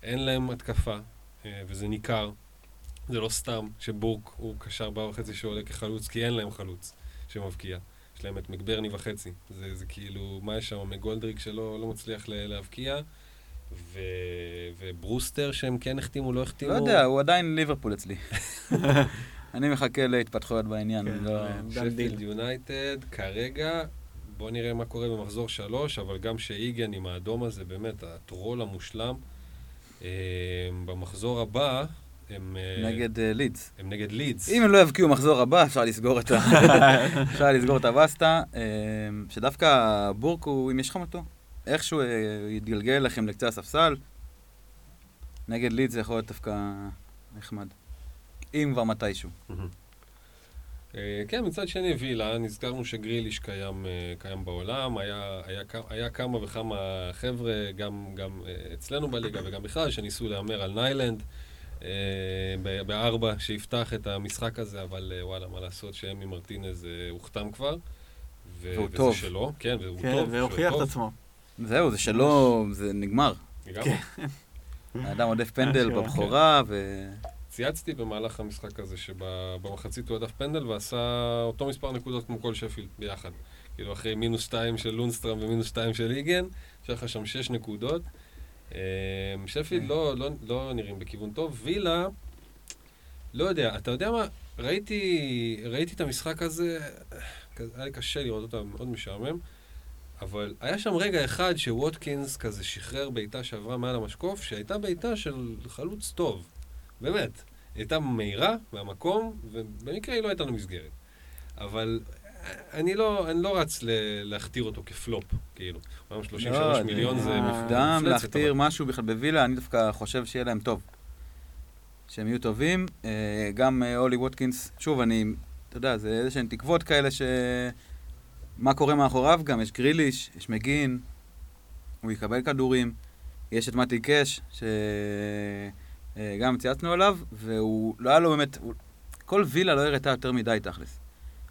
אין להם התקפה, וזה ניכר. זה לא סתם שבורק הוא קשר 4.5 שעולה כחלוץ, כי אין להם חלוץ שמבקיע. יש להם את מקברני וחצי. זה כאילו, מה יש שם? מגולדריק שלא מצליח להבקיע, וברוסטר שהם כן החתימו, לא החתימו. לא יודע, הוא עדיין ליברפול אצלי. אני מחכה להתפתחויות בעניין. שפילד יונייטד, כרגע, בואו נראה מה קורה במחזור 3, אבל גם שאיגן עם האדום הזה, באמת, הטרול המושלם, במחזור הבא הם נגד לידס. הם נגד לידס. אם הם לא יבקיעו מחזור הבא, אפשר לסגור את הבסטה, שדווקא בורק הוא, אם יש חמתו, איכשהו יתגלגל לכם לקצה הספסל, נגד לידס זה יכול להיות דווקא נחמד. אם ומתישהו. כן, מצד שני וילה, נזכרנו שגריליש קיים בעולם, היה כמה וכמה חבר'ה, גם אצלנו בליגה וגם בכלל, שניסו לאמר על ניילנד ב-4 שיפתח את המשחק הזה, אבל וואלה, מה לעשות שהם עם מרטינז הוכתם כבר. והוא טוב. וזה שלו, כן, והוא טוב. והוכיח את עצמו. זהו, זה שלו, זה נגמר. לגמרי. האדם עודף פנדל בבחורה ו... צייצתי במהלך המשחק הזה שבמחצית הוא עדף פנדל ועשה אותו מספר נקודות כמו כל שפילד ביחד. כאילו אחרי מינוס 2 של לונסטרם ומינוס 2 של איגן, שייך שם 6 נקודות. שפילד לא נראים בכיוון טוב. וילה, לא יודע, אתה יודע מה? ראיתי את המשחק הזה, היה לי קשה לראות אותה, מאוד משעמם, אבל היה שם רגע אחד שווטקינס כזה שחרר ביתה שעברה מעל המשקוף, שהייתה ביתה של חלוץ טוב. באמת, הייתה מהירה מהמקום, ובמקרה היא לא הייתה למסגרת. אבל אני לא רץ להכתיר אותו כפלופ, כאילו. 33 מיליון זה מפלצת. דם להכתיר משהו בכלל בווילה, אני דווקא חושב שיהיה להם טוב. שהם יהיו טובים. גם אולי ווטקינס, שוב, אתה יודע, זה איזה שהן תקוות כאלה מה קורה מאחוריו גם, יש גריליש, יש מגין, הוא יקבל כדורים, יש את מתי קש, גם צייצנו עליו, והוא לא היה לו באמת, כל וילה לא הראתה יותר מדי תכלס.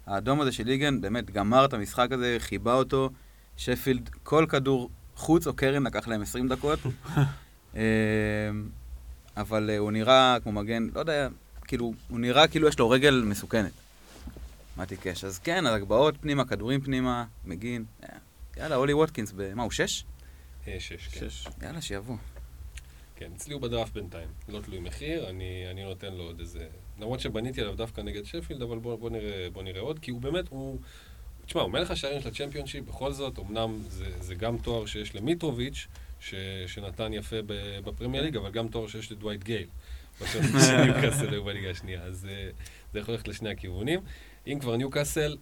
האדום הזה של איגן באמת גמר את המשחק הזה, חיבה אותו, שפילד כל כדור חוץ או קרן לקח להם 20 דקות, אבל הוא נראה כמו מגן, לא יודע, כאילו, הוא נראה כאילו יש לו רגל מסוכנת. מה תיקש? אז כן, הרגבעות פנימה, כדורים פנימה, מגין, יאללה, אולי ווטקינס, מה הוא, 6? 6, כן. יאללה, שיבוא. כן, אצלי הוא בדרף בינתיים, לא תלוי מחיר, אני נותן לו עוד איזה... למרות שבניתי עליו דווקא נגד שפילד, אבל בוא נראה עוד, כי הוא באמת, תשמע, הוא מלך השערים של הצ'מפיונשיפ, בכל זאת, אמנם זה גם תואר שיש למיטרוביץ' שנתן יפה בפרמייר ליג, אבל גם תואר שיש לדווייט גייל, ניוקאסל הוא בליגה השנייה, אז זה יכול ללכת לשני הכיוונים. אם כבר ניוקאסל,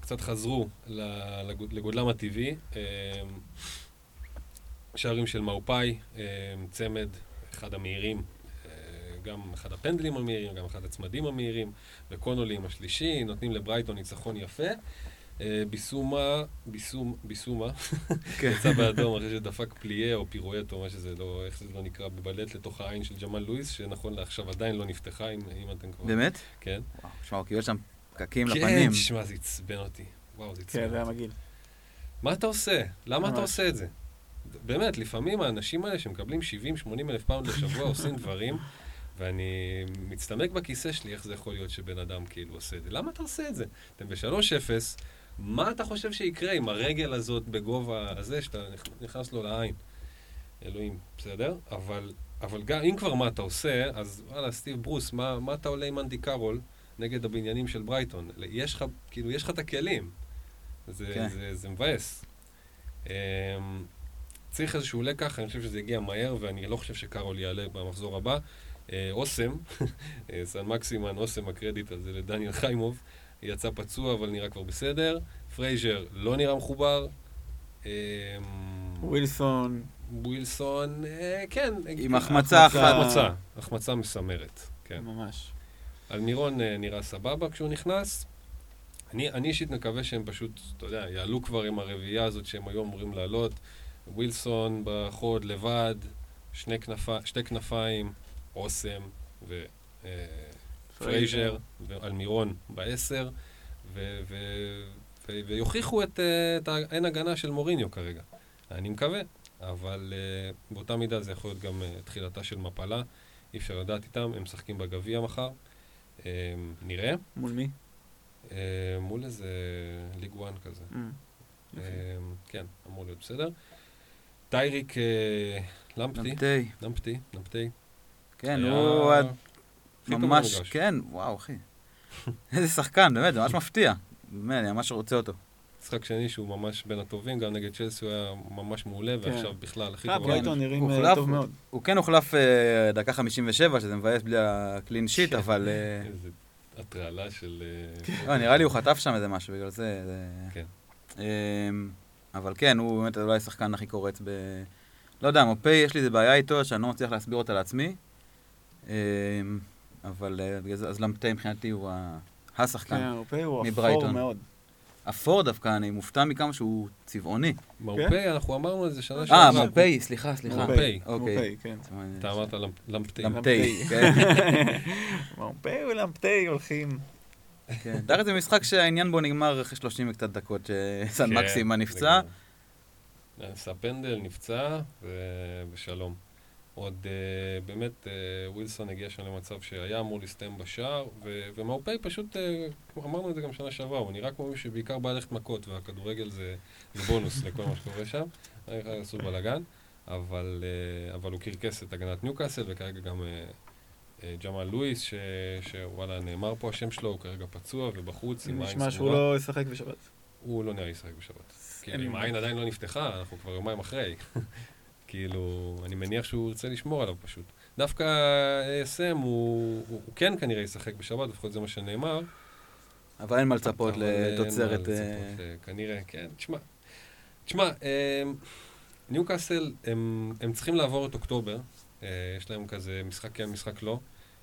קצת חזרו לגודלם הטבעי, שערים של מאופאי, צמד, אחד המהירים, גם אחד הפנדלים המהירים, גם אחד הצמדים המהירים, וקונולי עם השלישי, נותנים לברייטון ניצחון יפה. ביסומה, יצא באדום אחרי שדפק פליה או פירואט או מה שזה לא, איך זה לא נקרא, בבלט לתוך העין של ג'מאל לואיס, שנכון לעכשיו עדיין לא נפתחה, אם אתם כבר... באמת? כן. וואו, שמעו, כי יש שם פקקים לפנים. כן, שמע, זה עצבן אותי. וואו, זה עצבן אותי. כן, זה המגיל. מה אתה עושה? למה אתה עושה את זה? באמת, לפעמים האנשים האלה שמקבלים 70-80 אלף פאונד לשבוע עושים דברים, ואני מצטמק בכיסא שלי, איך זה יכול להיות שבן אדם כאילו עושה את זה? למה אתה עושה את זה? אתם ב-3-0, מה אתה חושב שיקרה עם הרגל הזאת בגובה הזה, שאתה נכנס לו לעין? אלוהים, בסדר? אבל גם, אם כבר מה אתה עושה, אז וואלה, סטיב ברוס, מה אתה עולה עם אנדי קארול נגד הבניינים של ברייטון? יש לך, כאילו, יש לך את הכלים. זה מבאס. צריך איזשהו לקח, אני חושב שזה יגיע מהר, ואני לא חושב שקארול יעלה במחזור הבא. אוסם, סן מקסימן, אוסם הקרדיט הזה לדניאל חיימוב, יצא פצוע, אבל נראה כבר בסדר. פרייזר לא נראה מחובר. ווילסון, כן. עם החמצה אחת. החמצה מסמרת, כן. ממש. אלמירון נראה סבבה כשהוא נכנס. אני אישית מקווה שהם פשוט, אתה יודע, יעלו כבר עם הרביעייה הזאת שהם היום אמורים לעלות. ווילסון בחוד לבד, שתי כנפיים, אוסם ופרייזר ואלמירון ב-10, ויוכיחו את אין הגנה של מוריניו כרגע. אני מקווה, אבל באותה מידה זה יכול להיות גם תחילתה של מפלה, אי אפשר לדעת איתם, הם משחקים בגביע מחר, נראה. מול מי? מול איזה ליגואן כזה. כן, אמור להיות בסדר. טייריק למפטי. כן, הוא... ממש, כן, וואו, אחי. איזה שחקן, באמת, זה ממש מפתיע. באמת, אני ממש רוצה אותו. משחק שני שהוא ממש בין הטובים, גם נגד צ'לסי הוא היה ממש מעולה, ועכשיו בכלל הכי טוב. ברייטון נראים טוב מאוד. הוא כן הוחלף דקה 57, שזה מבאס בלי הקלין שיט, אבל... איזה התרעלה של... נראה לי הוא חטף שם איזה משהו, בגלל זה... כן. אבל כן, הוא באמת אולי שחקן הכי קורץ ב... לא יודע, מופי, יש לי איזה בעיה איתו, שאני לא מצליח להסביר אותה לעצמי. אבל אז למתי מבחינתי הוא השחקן מברייטון. אפור דווקא, אני מופתע מכמה שהוא צבעוני. מרפאי, אנחנו אמרנו את זה שנה שעברה. מרפאי, סליחה. מרפאי, כן. אתה אמרת למפתי. מרפאי ולמפתי הולכים. דרך זה משחק שהעניין בו נגמר אחרי 30 וקצת דקות שסן מקסימה נפצע. ספנדל נפצע ובשלום. עוד באמת ווילסון הגיע שם למצב שהיה אמור להסתיים בשער, ומאופאי פשוט, אמרנו את זה גם שנה שעברה, הוא נראה כמו מי שבעיקר בא ללכת מכות, והכדורגל זה בונוס לכל מה שקורה שם, היה עשו בלגן, אבל הוא קרקס את הגנת ניוקאסל, וכרגע גם ג'מאל לואיס, שוואלה נאמר פה השם שלו, הוא כרגע פצוע ובחוץ עם עין סגורה. נשמע שהוא לא ישחק בשבת. הוא לא נראה ישחק בשבת. כי אם העין עדיין לא נפתחה, אנחנו כבר יומיים אחרי. כאילו, אני מניח שהוא ירצה לשמור עליו פשוט. דווקא ASM הוא כן כנראה ישחק בשבת, לפחות זה מה שנאמר. אבל אין מה לצפות לתוצרת... כנראה, כן. תשמע, ניוקאסל, הם צריכים לעבור את אוקטובר. יש להם כזה משחק כן, משחק לא.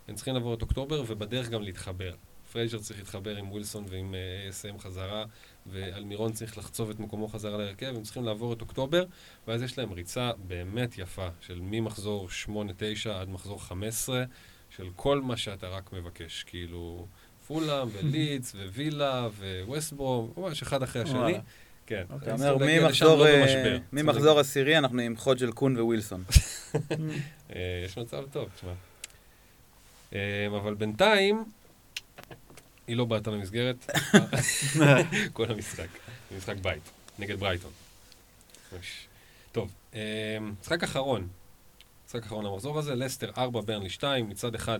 הם צריכים לעבור את אוקטובר ובדרך גם להתחבר. פרייזר צריך להתחבר עם ווילסון ועם ASM חזרה. ואלמירון צריך לחצוב את מקומו חזרה להרכב, הם צריכים לעבור את אוקטובר, ואז יש להם ריצה באמת יפה, של ממחזור 8-9 עד מחזור 15, של כל מה שאתה רק מבקש, כאילו פולאם ולידס ווילה וווסטברום, ממש אחד אחרי השני. כן. ממחזור עשירי אנחנו עם חוד של קון ווילסון. יש מצב טוב, תשמע. אבל בינתיים, היא לא באתה למסגרת, כל המשחק, משחק בית, נגד ברייטון. טוב, משחק אחרון למחזור הזה, לסטר 4, ברנלי 2, מצד אחד,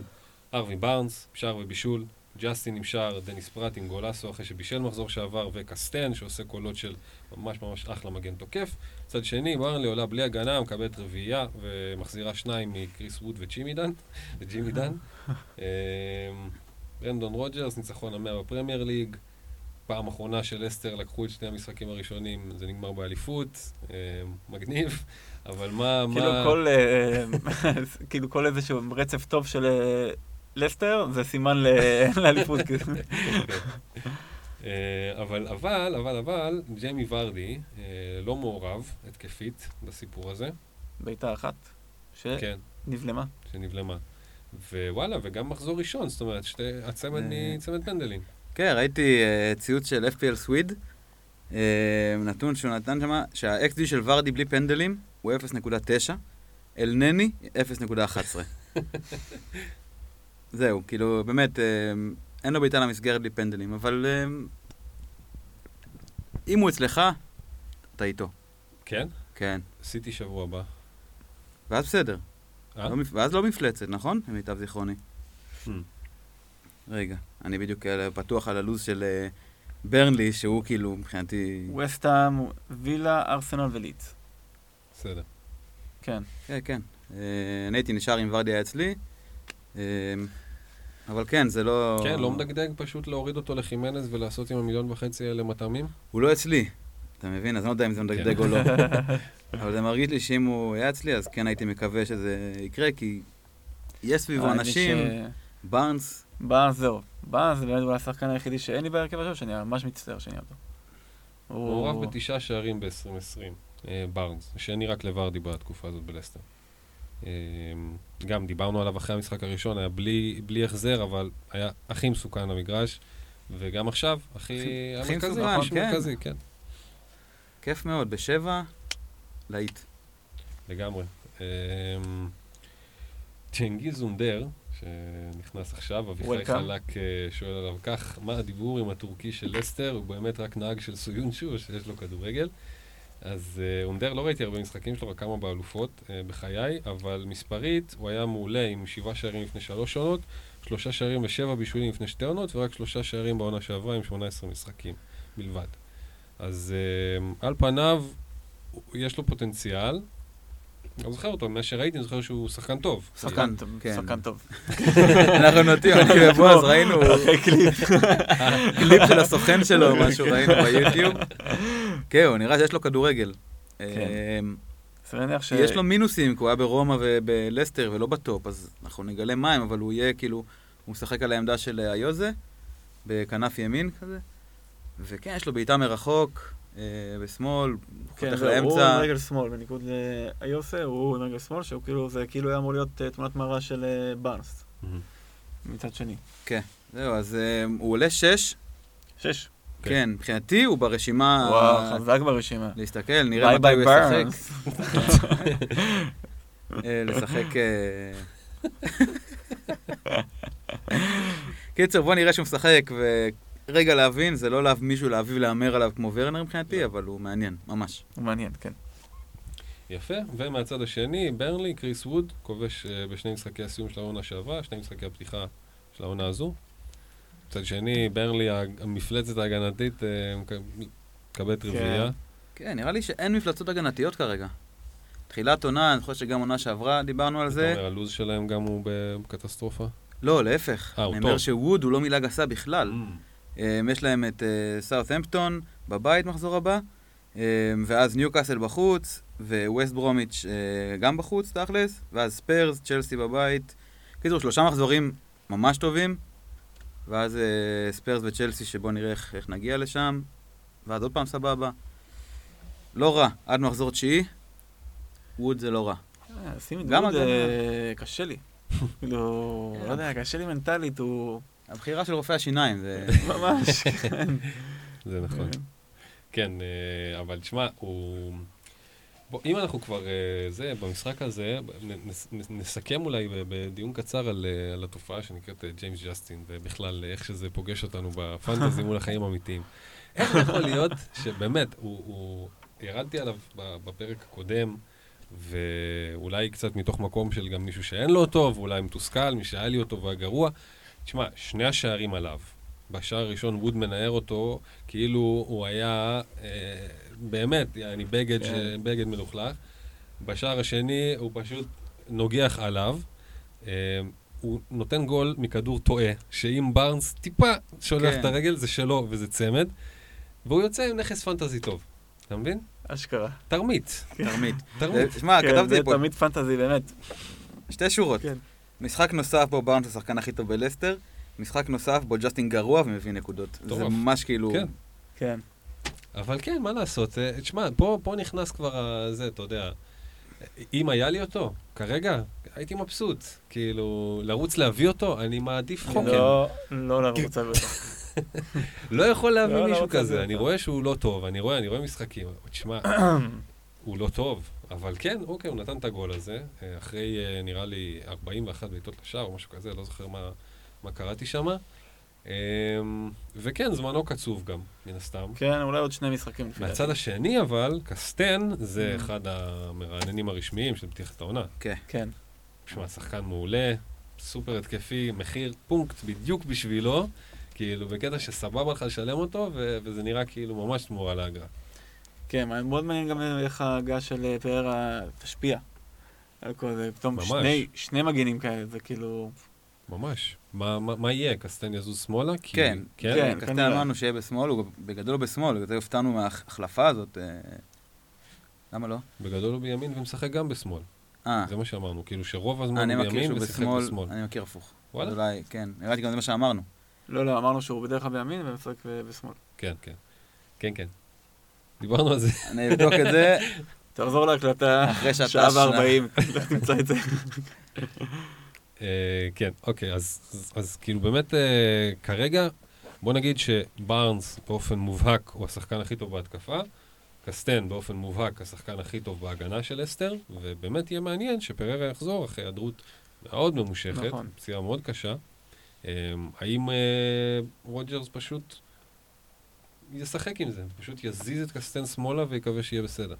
ארווי ברנס, שער ובישול, ג'סטין עם שער, דניס פרט עם גולסו, אחרי שבישל מחזור שעבר, וקסטן, שעושה קולות של ממש ממש אחלה מגן תוקף. מצד שני, ברנלי עולה בלי הגנה, מקבלת רביעייה, ומחזירה שניים מקריס ווד וג'ימי דן. ברנדון רוג'רס, ניצחון 100 בפרמייר ליג, פעם אחרונה של אסטר לקחו את שני המשחקים הראשונים, זה נגמר באליפות, מגניב, אבל מה... כאילו כל איזשהו רצף טוב של לסטר, זה סימן לאליפות. אבל, ג'יימי ורדי לא מעורב התקפית בסיפור הזה. ביתה אחת שנבלמה. ווואלה, וגם מחזור ראשון, זאת אומרת, הצמד מצמד פנדלים. כן, ראיתי ציוץ של FPL סוויד, נתון שהוא נתן שמה, שה-XG של ורדי בלי פנדלים הוא 0.9, אל נני 0.11. זהו, כאילו, באמת, אין לו בעיטה למסגרת בלי פנדלים, אבל אם הוא אצלך, אתה איתו. כן? כן. עשיתי שבוע הבא. ואז בסדר. ואז לא מפלצת, נכון? מיטב זיכרוני. רגע, אני בדיוק פתוח על הלוז של ברנלי, שהוא כאילו מבחינתי... ווסטהאם, וילה, ארסנל ולידס. בסדר. כן. כן, כן. אני הייתי נשאר עם ורדי היה אצלי, אבל כן, זה לא... כן, לא מדגדג פשוט להוריד אותו לחימנז ולעשות עם 1.5 מיליון אלה מטעמים? הוא לא אצלי, אתה מבין? אז אני לא יודע אם זה מדגדג או לא. אבל זה מרגיש לי שאם הוא היה אצלי, אז כן הייתי מקווה שזה יקרה, כי יש סביבו אנשים, ברנס... ברנס זהו. ברנס זה באמת אולי השחקן היחידי שאין לי בהרכב עכשיו, שאני ממש מצטער שאני אותו. הוא מעורב ב9 שערים ב-2020, ברנס, שאני רק לוורדי בתקופה הזאת בלסטר. גם דיברנו עליו אחרי המשחק הראשון, היה בלי החזר, אבל היה הכי מסוכן למגרש, וגם עכשיו, הכי מרכזי, כן. כיף מאוד, ב7, להיט. לגמרי. צ'נגיז זונדר, שנכנס עכשיו, אביחי חלק שואל עליו כך, מה הדיבור עם הטורקי של לסטר? הוא באמת רק נהג של סויונצ'ו, שיש לו כדורגל. אז אונדר לא ראיתי הרבה משחקים שלו, רק כמה באלופות בחיי, אבל מספרית הוא היה מעולה עם 7 שערים לפני 3 עונות, 3 שערים ו7 בישולים לפני 2 עונות, ורק 3 שערים בעונה שעברה עם 18 משחקים בלבד. אז על פניו יש לו פוטנציאל, אני זוכר אותו, מה שראיתי, אני זוכר שהוא שחקן טוב. שחקן טוב. אנחנו נוטים, אני ובוא, אז ראינו... קליפ של הסוכן שלו, משהו ראינו ביוטיוב. כן, הוא נראה שיש לו כדורגל. יש לו מינוסים, כי הוא היה ברומא ובלסטר ולא בטופ, אז אנחנו נגלה מים, אבל הוא יהיה כאילו... הוא משחק על העמדה של היוזה, בכנף ימין כזה, וכן, יש לו בעיטה מרחוק. בשמאל, חותך לאמצע. הוא רגל שמאל, בניקוד לאיוסה, הוא רגל שמאל, שהוא כאילו היה אמור להיות תמונת מראה של ברנס. מצד שני. כן, זהו, אז הוא עולה 6. 6. כן, מבחינתי הוא ברשימה... וואו, חזק ברשימה. להסתכל, נראה מתי הוא ישחק. לשחק... קיצר, בוא נראה שהוא משחק ו... רגע להבין, זה לא להביא מישהו להביא ולאמר עליו כמו ורנר מבחינתי, אבל הוא מעניין, ממש. הוא מעניין, כן. יפה, ומהצד השני, ברנלי, קריס ווד, כובש בשני משחקי הסיום של העונה שעברה, 2 משחקי הפתיחה של העונה הזו. מצד שני, ברנלי, המפלצת ההגנתית, מקבלת רביעייה. כן, נראה לי שאין מפלצות הגנתיות כרגע. תחילת עונה, אני חושב שגם עונה שעברה, דיברנו על זה. הלוז שלהם גם הוא בקטסטרופה? לא, להפך. אני אומר שווד הוא לא מילה גסה בכלל. יש להם את סאות'המפטון בבית מחזור הבא, ואז ניוקאסל בחוץ, וווסט ברומיץ' גם בחוץ, תכלס, ואז ספרס, צ'לסי בבית. קיצור, 3 מחזורים ממש טובים, ואז ספרס וצ'לסי, שבוא נראה איך נגיע לשם, ואז עוד פעם סבבה. לא רע, עד מחזור 9, ווד זה לא רע. שים את ווד, קשה לי. לא יודע, קשה לי מנטלית, הוא... הבחירה של רופאי השיניים, זה... ממש, כן. זה נכון. כן, אבל תשמע, הוא... אם אנחנו כבר זה, במשחק הזה, נסכם אולי בדיון קצר על התופעה שנקראת ג'יימס ג'סטין, ובכלל איך שזה פוגש אותנו בפנטזי מול החיים האמיתיים. איך יכול להיות שבאמת, הוא... ירדתי עליו בפרק הקודם, ואולי קצת מתוך מקום של גם מישהו שאין לו אותו, ואולי מתוסכל, מי שהיה לי אותו והגרוע, תשמע, 2 השערים עליו. בשער הראשון ווד מנער אותו, כאילו הוא היה, באמת, אני בגד מלוכלך. בשער השני הוא פשוט נוגח עליו. הוא נותן גול מכדור טועה, שאם ברנס טיפה שולח את הרגל, זה שלו וזה צמד, והוא יוצא עם נכס פנטזי טוב. אתה מבין? אשכרה. תרמית. תרמית. תשמע, כתבתי פה. זה תרמית פנטזי, באמת. שתי שורות. משחק נוסף בו ברנס, השחקן הכי טוב בלסטר, משחק נוסף בו ג'סטין גרוע ומביא נקודות. זה ממש כאילו... כן. אבל כן, מה לעשות? תשמע, פה נכנס כבר זה, אתה יודע. אם היה לי אותו, כרגע, הייתי מבסוט. כאילו, לרוץ להביא אותו, אני מעדיף חוקן. לא לרוץ להביא אותו. לא יכול להביא מישהו כזה. אני רואה שהוא לא טוב, אני רואה משחקים. תשמע, הוא לא טוב. אבל כן, אוקיי, הוא נתן את הגול הזה. אחרי, נראה לי, 41 בעיטות לשער או משהו כזה, לא זוכר מה קראתי שם. וכן, זמנו קצוב גם, מן הסתם. כן, אולי עוד שני משחקים. מהצד השני, אבל, קסטן זה אחד המרעננים הרשמיים של פתיחת העונה. כן. שמע, שחקן מעולה, סופר התקפי, מחיר פונקט בדיוק בשבילו, כאילו, בקטע שסבבה לך לשלם אותו, וזה נראה כאילו ממש תמורה לאגרה. כן, מאוד מעניין גם איך ההגעה של פררה תשפיע. פתאום שני מגינים כאלה, זה כאילו... ממש. מה יהיה? קסטן יזוז שמאלה? כן, קסטן אמרנו שיהיה בשמאל, הוא בגדול בשמאל, וזה הופתענו מההחלפה הזאת. למה לא? בגדול הוא בימין ומשחק גם בשמאל. זה מה שאמרנו, כאילו שרוב הזמן הוא בימין ומשחק בשמאל. אני מכיר הפוך. וואלה? אולי, כן. הראיתי גם זה מה שאמרנו. לא, אמרנו שהוא בדרך כלל בימין ומשחק בשמאל. כן. דיברנו על זה. אני אבדוק את זה. תחזור להקלטה שעה ו-40. תמצא את זה. כן, אוקיי, אז כאילו באמת כרגע, בוא נגיד שברנס באופן מובהק הוא השחקן הכי טוב בהתקפה, קסטן באופן מובהק השחקן הכי טוב בהגנה של אסטר, ובאמת יהיה מעניין שפררה יחזור אחרי היעדרות מאוד ממושכת, פציעה מאוד קשה. האם רוג'רס פשוט ישחק עם זה, פשוט יזיז את קסטן שמאלה ויקווה שיהיה בסדר?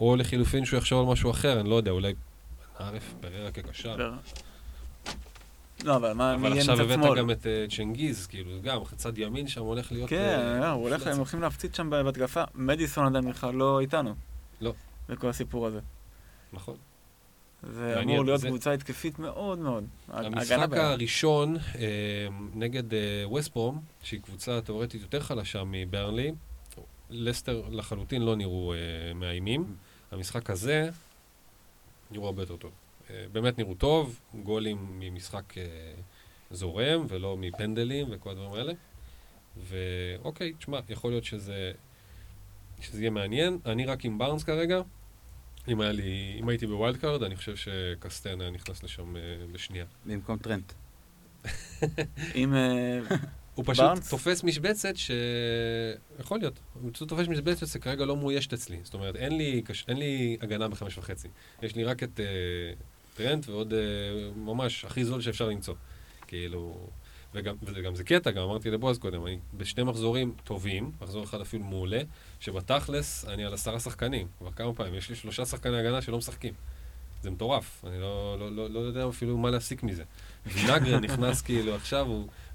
או לחילופין שהוא יחשוב על משהו אחר, אני לא יודע, אולי... ערף, פררה כקשר. לא, אבל מה... אבל עכשיו הבאת גם את צ'נגיז, כאילו, גם, צד ימין שם הולך להיות... כן, הם הולכים להפציץ שם בהתקפה. מדיסון עדיין בכלל לא איתנו. לא. בכל הסיפור הזה. נכון. זה אמור להיות קבוצה התקפית מאוד מאוד. המשחק הראשון נגד וסטברום, שהיא קבוצה תיאורטית יותר חלשה מברנלי, לסטר לחלוטין לא נראו מאיימים. המשחק הזה... נראו הרבה יותר טוב. באמת נראו טוב, גולים ממשחק זורם, ולא מפנדלים וכל הדברים האלה. ואוקיי, תשמע, יכול להיות שזה יהיה מעניין. אני רק עם ברנס כרגע. אם הייתי בווילד קארד, אני חושב שקסטן היה נכנס לשם בשנייה. במקום טרנט. הוא פשוט תופס משבצת יכול להיות. הוא פשוט תופס משבצת שכרגע לא מאוישת אצלי. זאת אומרת, אין לי הגנה ב-5.5. יש לי רק את טרנט ועוד ממש הכי זול שאפשר למצוא. כאילו, וגם זה קטע, גם אמרתי לבועז קודם, אני בשני מחזורים טובים, מחזור אחד אפילו מעולה, שבתכלס אני על 10 שחקנים. כבר כמה פעמים, יש לי 3 שחקני הגנה שלא משחקים. זה מטורף, אני לא יודע אפילו מה להסיק מזה. וינגרה נכנס כאילו עכשיו,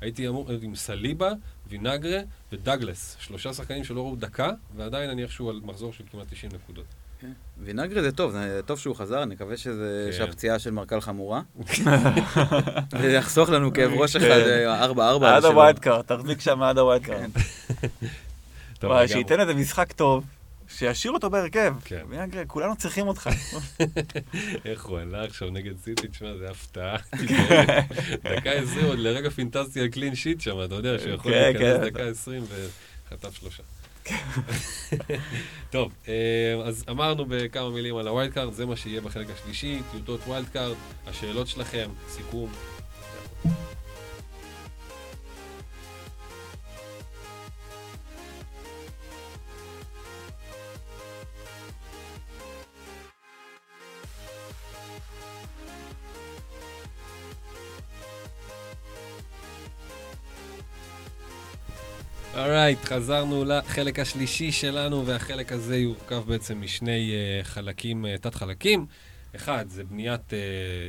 הייתי אמור עם סליבה, וינגרה ודגלס, 3 שחקנים שלא ראו דקה, ועדיין אני איכשהו על מחזור של כמעט 90 נקודות. וינגרה זה טוב, זה טוב שהוא חזר, אני מקווה שהפציעה של מרקל חמורה. זה יחסוך לנו כאב ראש אחד, 4-4. עד הווייד קארד, תחזיק שם עד הווייד קארד. שייתן איזה משחק טוב. שישאיר אותו בהרכב. כן. וינגרה, כולנו צריכים אותך. איך הוא עלה עכשיו נגד סיטי, תשמע, זה הפתעה. דקה 20, עוד לרגע פנטזי על קלין שיט שם, אתה יודע, שיכול להיכנס דקה 20 וחטף 3. טוב, אז אמרנו בכמה מילים על הווילד קארד, זה מה שיהיה בחלק השלישי, טיוטות ווילד קארד, השאלות שלכם, סיכום. אורייט, חזרנו לחלק השלישי שלנו, והחלק הזה יורכב בעצם משני חלקים, תת-חלקים. אחד, זה בניית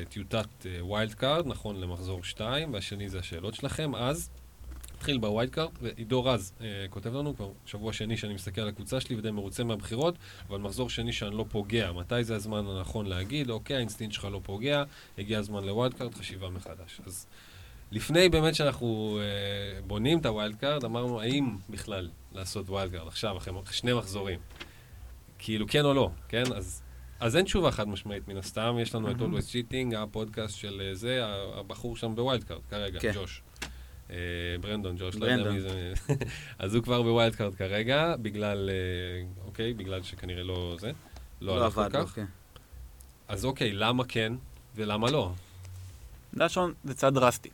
טיוטת ווילד קארד, נכון למחזור 2, והשני זה השאלות שלכם. אז התחיל בווייד קארט, ועידו רז כותב לנו כבר שבוע שני שאני מסתכל על הקבוצה שלי ודי מרוצה מהבחירות, אבל מחזור שני שאני לא פוגע. מתי זה הזמן הנכון להגיד, אוקיי, האינסטינט שלך לא פוגע, הגיע הזמן לווייד קארט, חשיבה מחדש. אז לפני באמת שאנחנו בונים את הווייד קארט, אמרנו, האם בכלל לעשות ווייד קארט עכשיו, אחרי שני מחזורים? כאילו כן או לא, כן? אז אין תשובה חד משמעית מן הסתם, יש לנו את Always Cheating, הפודקאסט של זה, הבחור שם בווייד קארט, כרגע, ג'וש. ברנדון, ג'וש, לא יודע מי זה. אז הוא כבר בווייד קארט כרגע, בגלל, אוקיי, בגלל שכנראה לא זה, לא הלך כל כך. אז אוקיי, למה כן ולמה לא? לשון, זה צעד דרסטי.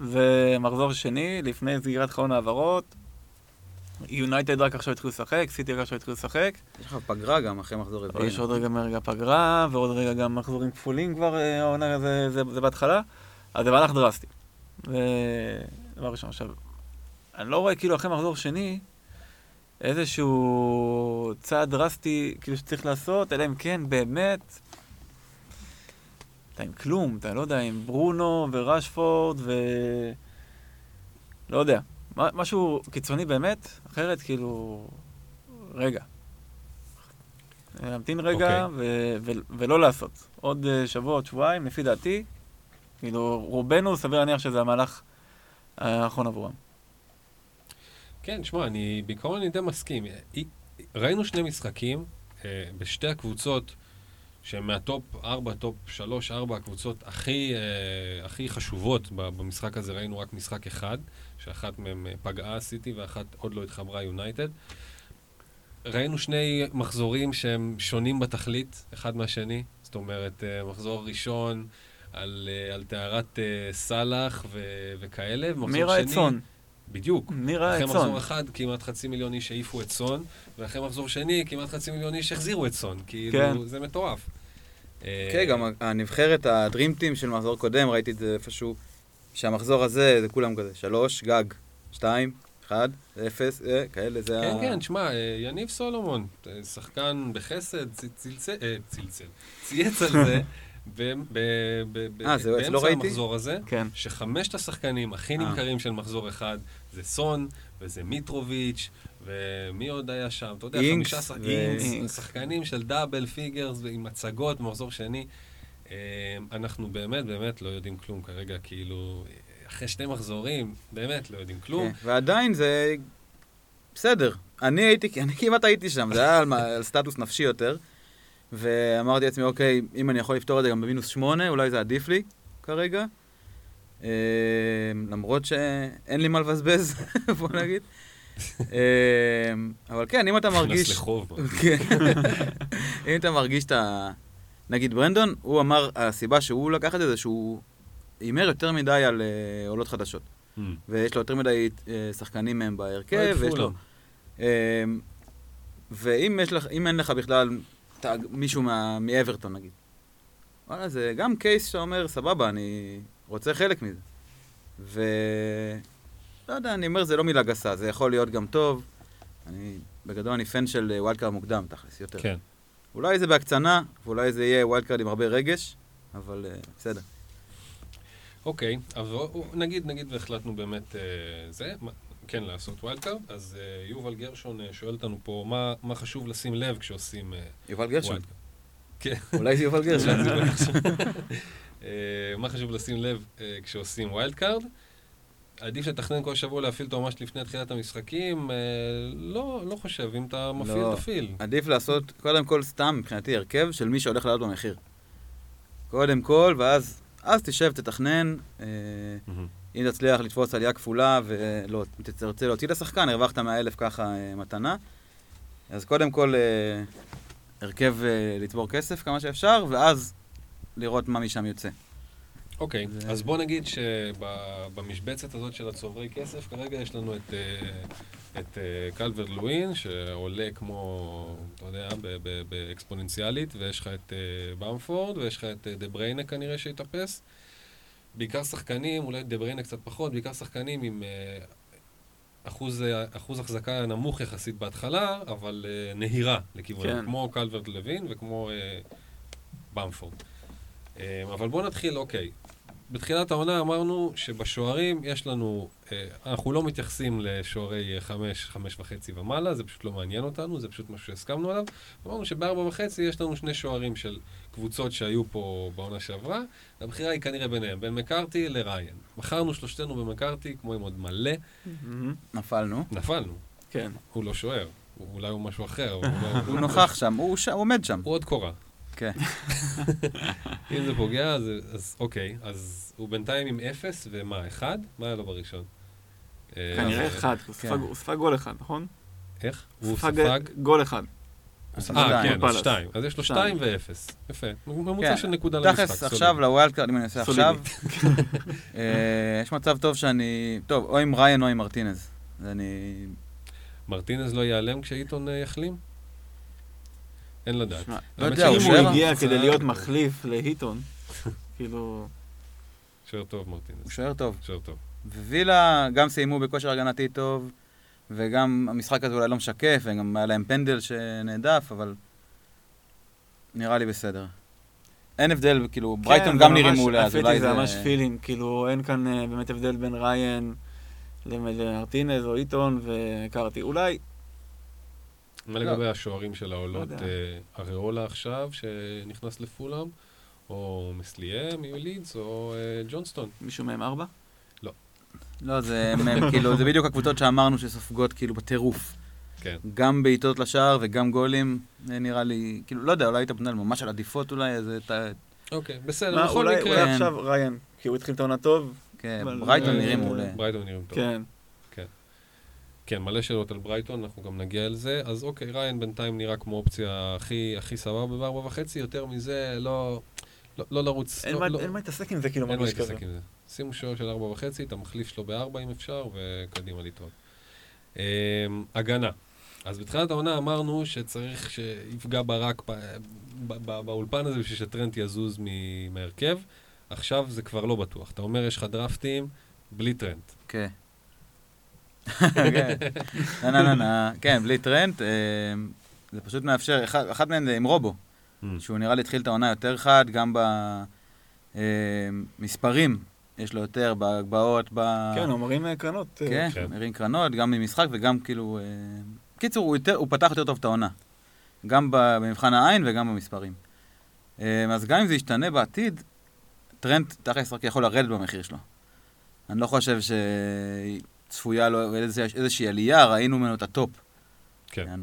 ומחזור שני, לפני סגירת חלון העברות, יונייטד רק עכשיו התחילו לשחק, סיטי רק עכשיו התחילו לשחק. יש לך פגרה גם אחרי מחזור רביעי. יש עוד רגע מרגע פגרה, ועוד רגע גם מחזורים כפולים כבר, העונה זה בהתחלה. אז זה מהלך דרסטי. דבר ראשון, עכשיו, אני לא רואה כאילו אחרי מחזור שני, איזשהו צעד דרסטי כאילו שצריך לעשות, אלא אם כן באמת, אתה עם כלום, אתה לא יודע, עם ברונו ורשפורד ו... לא יודע. משהו קיצוני באמת, אחרת כאילו, רגע. להמתין רגע ולא לעשות. עוד שבוע, עוד שבועיים, לפי דעתי, כאילו רובנו סביר להניח שזה המהלך האחרון עבורם. כן, שמע, אני בעיקרון אני די מסכים. ראינו שני משחקים בשתי הקבוצות, שהם מהטופ 4, טופ 3, 4 הקבוצות הכי חשובות במשחק הזה. ראינו רק משחק אחד, שאחת מהם פגעה סיטי ואחת עוד לא התחברה יונייטד. ראינו שני מחזורים שהם שונים בתכלית, אחד מהשני. זאת אומרת, מחזור ראשון על תארת סלאח וכאלה, ומחזור שני... סון. בדיוק. אחרי מחזור אחד, כמעט 500,000 שהעיפו את סון, ואחרי מחזור שני, כמעט 500,000 שהחזירו את סון. כאילו, זה מטורף. כן, גם הנבחרת, הדרימטים של מחזור קודם, ראיתי את זה איפשהו, שהמחזור הזה, זה כולם כזה, 3, גג, 2, 1, 0, כאלה, זה... כן, כן, תשמע, יניב סולומון, שחקן בחסד, צייץ על זה, באמצע המחזור הזה, שחמשת השחקנים הכי נמכרים של מחזור אחד, זה סון, וזה מיטרוביץ', ומי עוד היה שם? אתה יודע, 5 שחקנים של דאבל פיגרס, עם מצגות, מחזור שני. אנחנו באמת, באמת לא יודעים כלום כרגע, כאילו, אחרי שני מחזורים, באמת לא יודעים כלום. ועדיין זה בסדר. אני כמעט הייתי שם, זה היה על סטטוס נפשי יותר. ואמרתי לעצמי, אוקיי, אם אני יכול לפתור את זה גם ב-8, אולי זה עדיף לי כרגע. למרות שאין לי מה לבזבז, בוא נגיד. אבל כן, אם אתה מרגיש... נכנס לחוב. אם אתה מרגיש את ה... נגיד ברנדון, הוא אמר, הסיבה שהוא לקח את זה, זה שהוא יימר יותר מדי על עולות חדשות. ויש לו יותר מדי שחקנים מהם בהרכב, ויש לו... ואם אין לך בכלל... מישהו מאברטון, נגיד. וואלה, זה גם קייס שאומר, סבבה, אני רוצה חלק מזה. לא יודע, אני אומר, זה לא מילה גסה, זה יכול להיות גם טוב. בגדול, אני פן של ווילד קארד מוקדם, תכלס, יותר. כן. אולי זה בהקצנה, ואולי זה יהיה ווילד קארד עם הרבה רגש, אבל בסדר. אוקיי, אבל נגיד, והחלטנו באמת זה, כן, לעשות ווילד קארד, אז יובל גרשון שואל אותנו פה, מה חשוב לשים לב כשעושים ווילד קארד? יובל גרשון? כן. אולי זה יובל גרשון. מה חשוב לשים לב כשעושים ווילד קארד? עדיף לתכנן כל שבוע להפעיל אותו ממש לפני תחילת המשחקים? לא חושב, אם אתה מפעיל, תפעיל. עדיף לעשות, קודם כל, סתם מבחינתי הרכב של מי שהולך לעלות במחיר. קודם כל, ואז תשב, תתכנן, אם תצליח לתפוס עלייה כפולה ולא, תרצה להוציא לשחקן, הרווחת 100,000 ככה מתנה. אז קודם כל, הרכב לצבור כסף כמה שאפשר, ואז לראות מה משם יוצא. אוקיי, אז בוא נגיד שבמשבצת הזאת של הצוברי כסף, כרגע יש לנו את קלברט לואין, שעולה כמו, אתה יודע, באקספוננציאלית, ויש לך את במפורד, ויש לך את דבריינה כנראה שיתאפס. בעיקר שחקנים, אולי דבריינה קצת פחות, בעיקר שחקנים עם אחוז החזקה נמוך יחסית בהתחלה, אבל נהירה לכיוון, כמו קלברט לוין וכמו במפורד. אבל בואו נתחיל, אוקיי, בתחילת העונה אמרנו שבשוערים יש לנו, אנחנו לא מתייחסים לשוערי 5.5 ומעלה, זה פשוט לא מעניין אותנו, זה פשוט משהו שהסכמנו עליו. אמרנו שב-4.5 יש לנו שני שוערים של קבוצות שהיו פה בעונה שעברה, הבחירה היא כנראה ביניהם, בין מקארתי לריין. בחרנו שלושתנו במקארתי, כמו עם עוד מלא. נפלנו. כן. הוא לא שוער, אולי הוא משהו אחר. הוא נוכח שם, הוא עומד שם. הוא עוד קורה. כן. אם זה פוגע, אז אוקיי, אז הוא בינתיים עם 0 ומה, 1? מה היה לו בראשון? כנראה 1, הוא ספג גול 1, נכון? איך? הוא ספג גול 1. כן, 2. אז יש לו 2 ו-0. יפה, ממוצע של נקודה למשחק. תכף עכשיו לווילד קארד, אם אני אעשה עכשיו, יש מצב טוב שאני, טוב, או עם ריין או עם מרטינז. מרטינז לא ייעלם כשאיתון יחלים? אין לדעת. לא יודע, אם הוא הגיע כדי להיות מחליף להיטון, כאילו... שוער טוב, מרטינס. הוא שוער טוב. ווילה גם סיימו בכושר הגנתי טוב, וגם המשחק הזה אולי לא משקף, וגם היה להם פנדל שנעדף, אבל נראה לי בסדר. אין הבדל, כאילו, ברייטון גם נראים מעולה, אז אולי זה... זה ממש פילינג, כאילו, אין כאן באמת הבדל בין ריין למרטינס או היטון וקרתי. אולי... מה לגבי השוערים של העולות, אריולה עכשיו, שנכנס לפולאם, או מסליה מיולידס, או ג'ונסטון. מישהו מהם 4? לא. לא, זה בדיוק הקבוצות שאמרנו שסופגות כאילו בטירוף. כן. גם בעיטות לשער וגם גולים, נראה לי, כאילו, לא יודע, אולי היית בנהל ממש על עדיפות אולי, אז אתה... אוקיי, בסדר, בכל מקרה. אולי עכשיו ריין, כי הוא התחיל טעונה טוב. כן, ברייטון נראים אולי. ברייטון נראים טוב. כן. כן, מלא שאלות על ברייטון, אנחנו גם נגיע אל זה. אז אוקיי, ריין בינתיים נראה כמו אופציה הכי סבבה ב-4.5, יותר מזה לא לרוץ. אין מה להתעסק עם זה, כאילו מרגיש כזה. אין מה להתעסק עם זה. שימו שוער של 4.5, את המחליף שלו ב-4 אם אפשר, וקדימה לטעון. הגנה. אז בתחילת העונה אמרנו שצריך שיפגע ברק באולפן הזה, בשביל שטרנט יזוז מהרכב. עכשיו זה כבר לא בטוח. אתה אומר, יש לך דרפטים בלי טרנט. כן. כן, בלי טרנט, זה פשוט מאפשר, אחד מהם זה עם רובו, שהוא נראה להתחיל את העונה יותר חד, גם במספרים יש לו יותר, בהגבהות, כן, הוא מרים קרנות. כן, מרים קרנות, גם במשחק וגם כאילו, קיצור, הוא פתח יותר טוב את העונה, גם במבחן העין וגם במספרים. אז גם אם זה ישתנה בעתיד, טרנט תכלס רק יכול לרדת במחיר שלו. אני לא חושב ש... צפויה לו איזושהי עלייה, ראינו ממנו את הטופ. כן.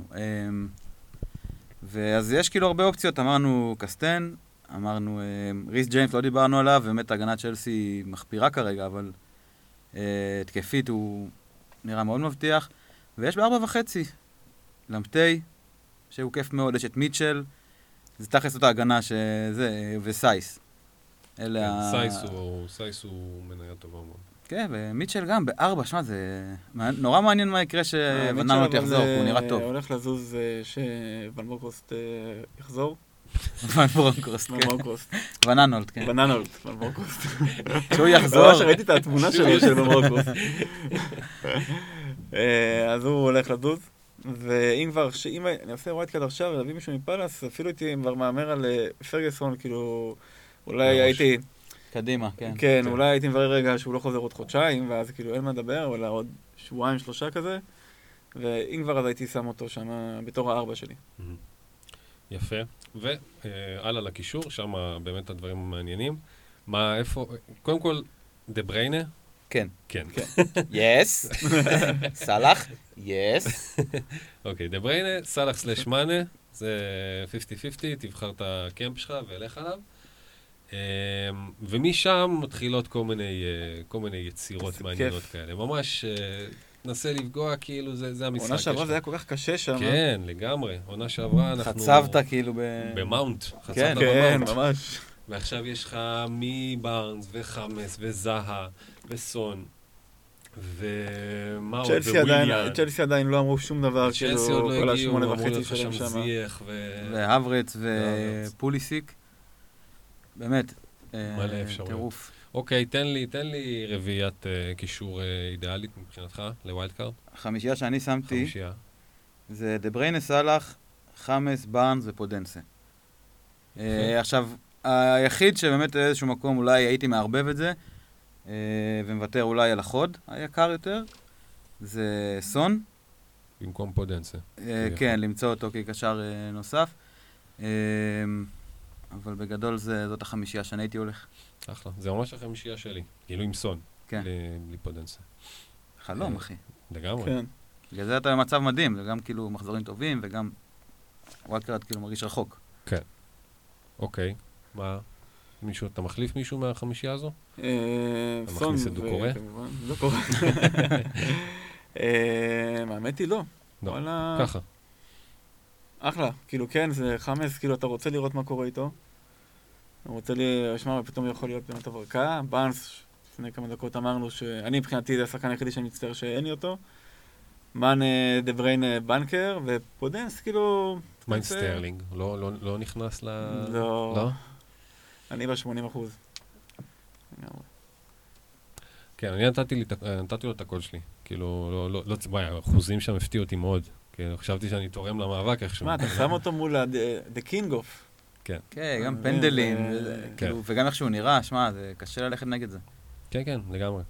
ואז יש כאילו הרבה אופציות, אמרנו קסטן, אמרנו ריס ג'יימס, לא דיברנו עליו, באמת הגנת צ'לסי מחפירה כרגע, אבל תקפית הוא נראה מאוד מבטיח, ויש ב4.5 למטי, שהוא כיף מאוד, יש את מיטשל, זה תכלס אותה הגנה שזה, וסייס. סייס הוא מניה טובה מאוד. כן, ומיטשל גם ב4, שמה, זה נורא מעניין מה יקרה שוונר לא תחזור, הוא נראה טוב. הולך לזוז שוונבורקרוסט יחזור. ונבורקרוסט. וננולט, כן. וננולט, ונבורקרוסט. שהוא יחזור. ממש ראיתי את התמונה שלו של ונבורקרוסט. אז הוא הולך לזוז, ואם כבר, אם אני עושה רואה את כד עכשיו ולהביא מישהו מפלס, אפילו הייתי כבר מאמר על פרגסון, כאילו, אולי הייתי... קדימה, כן. כן, אולי הייתי מברר רגע שהוא לא חוזר עוד חודשיים, ואז כאילו אין מה לדבר, אולי עוד שבועיים, 3 כזה, ואם כבר אז הייתי שם אותו שם בתור ה4 שלי. יפה, ועלה לקישור, שם באמת הדברים המעניינים. מה, איפה, קודם כל, דבריינה? כן. כן. יס, סלאח, יס. אוקיי, דבריינה, סלאח סלש מאנה, זה 50-50, תבחר את הקמפ שלך ואלך עליו. ומשם מתחילות כל מיני יצירות מעניינות כאלה. ממש נסה לפגוע, כאילו זה המשחק. עונה שעברה זה היה כל כך קשה שם. כן, לגמרי. עונה שעברה אנחנו... חצבת כאילו במאונט. כן, ממש. ועכשיו יש לך מברנס וחמס וזהה וסון. ומה עוד? צ'לסי עדיין לא אמרו שום דבר. צ'לסי עוד לא הגיעו, אמרו לך שם זייך והברץ ופוליסיק. באמת, טירוף. אוקיי, תן לי רביעיית קישור אידיאלית מבחינתך, לווילד קארד. החמישייה שאני שמתי, זה דבריינה סלאח, חמאס, ברנס ופודנסה. עכשיו, היחיד שבאמת איזשהו מקום אולי הייתי מערבב את זה, ומוותר אולי על החוד היקר יותר, זה סון. במקום פודנסה. כן, למצוא אותו כקשר נוסף. אבל בגדול זאת החמישייה שאני הייתי הולך. אחלה, זה ממש החמישייה שלי, כאילו עם סון, בלי פודנסה. חלום, אחי. לגמרי. בגלל זה אתה במצב מדהים, זה גם כאילו מחזורים טובים וגם וואקרד כאילו מרגיש רחוק. כן. אוקיי, מה? מישהו, אתה מחליף מישהו מהחמישייה הזו? אתה מכניס את דוקורא? דוקורא. האמת היא לא. לא, ככה. אחלה, כאילו כן, זה חמאס, כאילו אתה רוצה לראות מה קורה איתו. אתה רוצה לשמוע, פתאום יכול להיות באמת הברכה. ברנס, לפני כמה דקות אמרנו שאני מבחינתי זה השחקן היחידי שאני מצטער שאין לי אותו. מאנה, דבריינה, בנקר, ופודנס, כאילו... מיין סטרלינג, לא נכנס ל... לא. אני ב-80%. כן, אני נתתי לו את הקול שלי. כאילו, לא... האחוזים שם הפתיעו אותי מאוד. כאילו, חשבתי שאני תורם למאבק איכשהו. מה, אתה שם אותו מול הדקינגוף. כן. כן, גם פנדלים, וגם איך שהוא נראה, שמה, זה קשה ללכת נגד זה. כן, כן, לגמרי.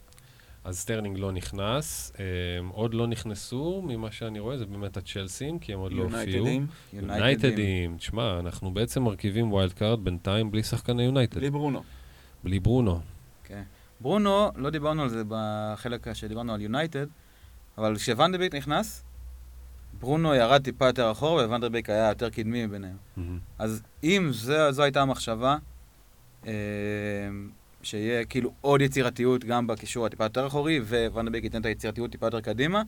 אז סטרלינג לא נכנס, עוד לא נכנסו, ממה שאני רואה, זה באמת הצ'לסים, כי הם עוד לא הופיעו. יונייטדים. תשמע, אנחנו בעצם מרכיבים ווילד קארד בינתיים בלי שחקן היונייטד. בלי ברונו. בלי ברונו. כן. ברונו, לא דיברנו על זה בחלק שדיברנו על יונייטד, אבל כשוונדרבייק נכנס, ברונו ירד טיפה יותר אחור, וונדרבייק היה יותר קדמי מביניהם. אז אם זו הייתה המחשבה, שיהיה כאילו עוד יצירתיות גם בקישור הטיפה יותר אחורי, וונדבק ייתן את היצירתיות טיפה יותר קדימה,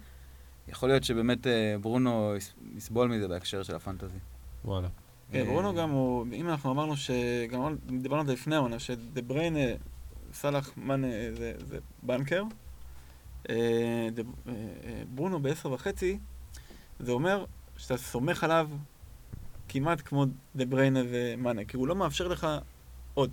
יכול להיות שבאמת ברונו יסבול מזה בהקשר של הפנטזי. וואלה. ברונו גם הוא, אם אנחנו אמרנו שגם דיברנו על זה לפני העונה, שדבריין, סלאח, מאנה, זה בנקר, ברונו ב10.5, זה אומר שאתה סומך עליו כמעט כמו דבריין ומאנה, כי הוא לא מאפשר לך עוד.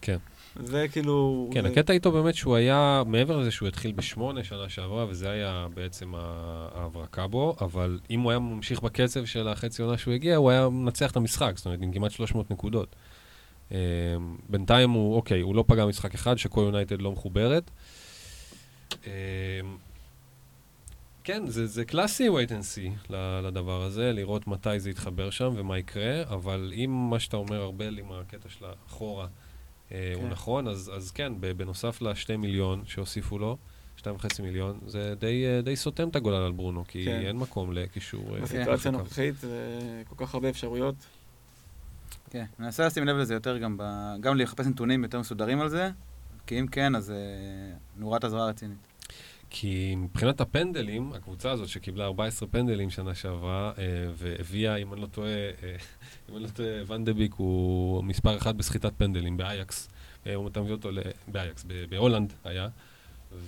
כן. זה כאילו... כן, הקטע איתו באמת שהוא היה, מעבר לזה שהוא התחיל ב8 שנה שעברה, וזה היה בעצם ההברקה בו, אבל אם הוא היה ממשיך בקצב של החצי עונה שהוא הגיע, הוא היה מנצח את המשחק, זאת אומרת, עם כמעט 300 נקודות. בינתיים הוא, אוקיי, הוא לא פגע משחק אחד, שכל יונייטד לא מחוברת. כן, זה קלאסי wait and see לדבר הזה, לראות מתי זה יתחבר שם ומה יקרה, אבל אם מה שאתה אומר הרבה עם הקטע של האחורה, הוא נכון, אז כן, בנוסף ל2 מיליון שהוסיפו לו, 2.5 מיליון, זה די סותם את הגולל על ברונו, כי אין מקום לקישור. בסיטואציה הנוכחית, כל כך הרבה אפשרויות. כן, ננסה לשים לב לזה יותר גם לחפש נתונים יותר מסודרים על זה, כי אם כן, אז נורת הזרעה רצינית. כי מבחינת הפנדלים, הקבוצה הזאת שקיבלה 14 פנדלים שנה שעברה, והביאה, אם אני לא טועה, ונדביק הוא מספר 1 בסחיטת פנדלים, באייקס. אתה מביא אותו באייקס, בהולנד היה,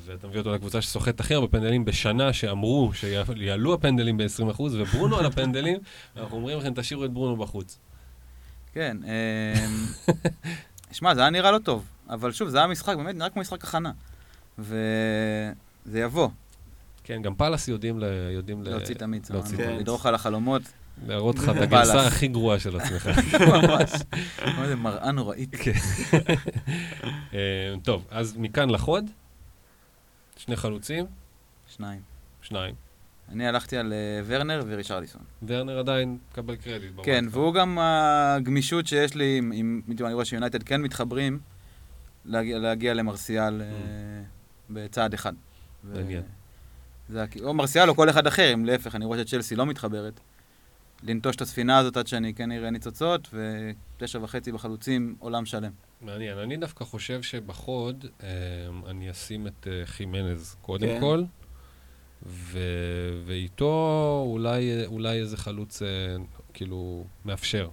ואתה מביא אותו לקבוצה שסוחט אחר בפנדלים בשנה שאמרו שיעלו הפנדלים ב-20%, וברונו על הפנדלים, ואנחנו אומרים לכם, תשאירו את ברונו בחוץ. כן, שמע, זה היה נראה לא טוב, אבל שוב, זה היה משחק, באמת נראה כמו משחק הכנה. ו... זה יבוא. כן, גם פלס יודעים להוציא את המיץ, לדרוך על החלומות. להראות לך את הגרסה הכי גרועה של עצמך. ממש. זה מראה נוראית. טוב, אז מכאן לחוד, 2 חלוצים. 2. אני הלכתי על ורנר וריצ'ארליסון. ורנר עדיין מקבל קרדיט. כן, והוא גם הגמישות שיש לי, אם אני רואה שיונייטד כן מתחברים, להגיע למרסיאל בצעד אחד. או מרסיאל או כל אחד אחר, אם להפך, אני רואה שצ'לסי לא מתחברת. לנטוש את הספינה הזאת עד שאני כן אראה ניצוצות, ו9.5 בחלוצים עולם שלם. מעניין, אני דווקא חושב שבחוד אני אשים את חימנז קודם כל, ואיתו אולי איזה חלוץ כאילו מאפשר.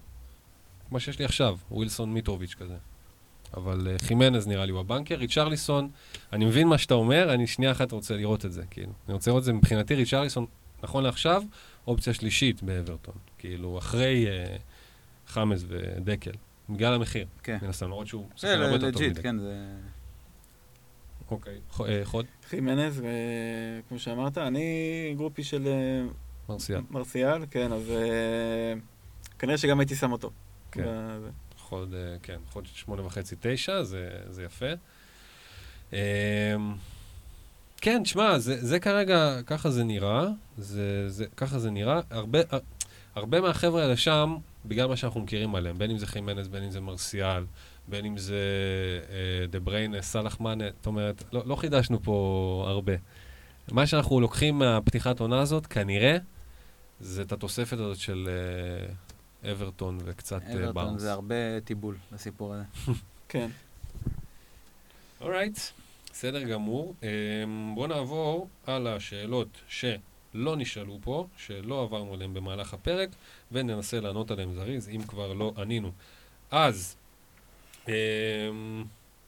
כמו שיש לי עכשיו, ווילסון מיטרוביץ' כזה. אבל חימנז נראה לי הוא הבנקר, ריצ'ארליסון, אני מבין מה שאתה אומר, אני שנייה אחת רוצה לראות את זה, כאילו. אני רוצה לראות את זה מבחינתי, ריצ'ארליסון, נכון לעכשיו, אופציה שלישית באברטון, כאילו, אחרי חמאס ודקל, בגלל המחיר. כן. מנסה, נראות שהוא שחקן הרבה יותר טוב מדקל. כן, זה... אוקיי, חוד. חימנז, כמו שאמרת, אני גרופי של... מרסיאל. מרסיאל, כן, אז כנראה שגם הייתי שם אותו. כן. חוד, כן, חוד 8.5-9, זה יפה. כן, תשמע, זה כרגע, ככה זה נראה, ככה זה נראה, הרבה מהחבר'ה האלה שם, בגלל מה שאנחנו מכירים עליהם, בין אם זה חימנז, בין אם זה מרסיאל, בין אם זה דבריינה, סלאח מאנה, זאת אומרת, לא חידשנו פה הרבה. מה שאנחנו לוקחים מהפתיחת עונה הזאת, כנראה, זה את התוספת הזאת של אברטון וקצת ברנס. אברטון זה הרבה טיבול לסיפור הזה. כן. אורייט, בסדר גמור. בואו נעבור על השאלות שלא נשאלו פה, שלא עברנו עליהן במהלך הפרק, וננסה לענות עליהן זריז, אם כבר לא ענינו. אז,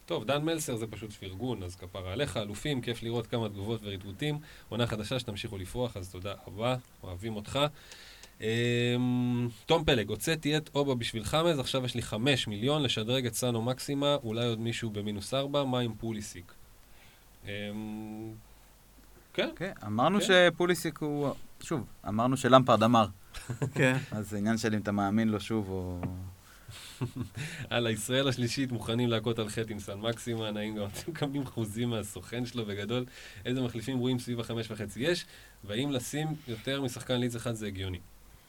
טוב, דן מלסר זה פשוט פרגון, אז כפרה עליך, אלופים, כיף לראות כמה תגובות וריטווטים, עונה חדשה שתמשיכו לפרוח, אז תודה רבה, אוהבים אותך. תום פלג, הוצאתי את אובה בשביל 5, עכשיו יש לי 5 מיליון לשדרג את סאנו מקסימה, אולי עוד מישהו במינוס 4, מה עם פוליסיק? כן. אמרנו שפוליסיק הוא, שוב, אמרנו שלמפרד אמר. כן. אז עניין של אם אתה מאמין לו שוב או... על הישראל השלישית מוכנים להקות על חטא עם סן מקסימה, נעים גם אתם קמים חוזים מהסוכן שלו בגדול, איזה מחליפים רואים סביב 5.5 יש, ואם לשים יותר משחקן ליץ אחד זה הגיוני.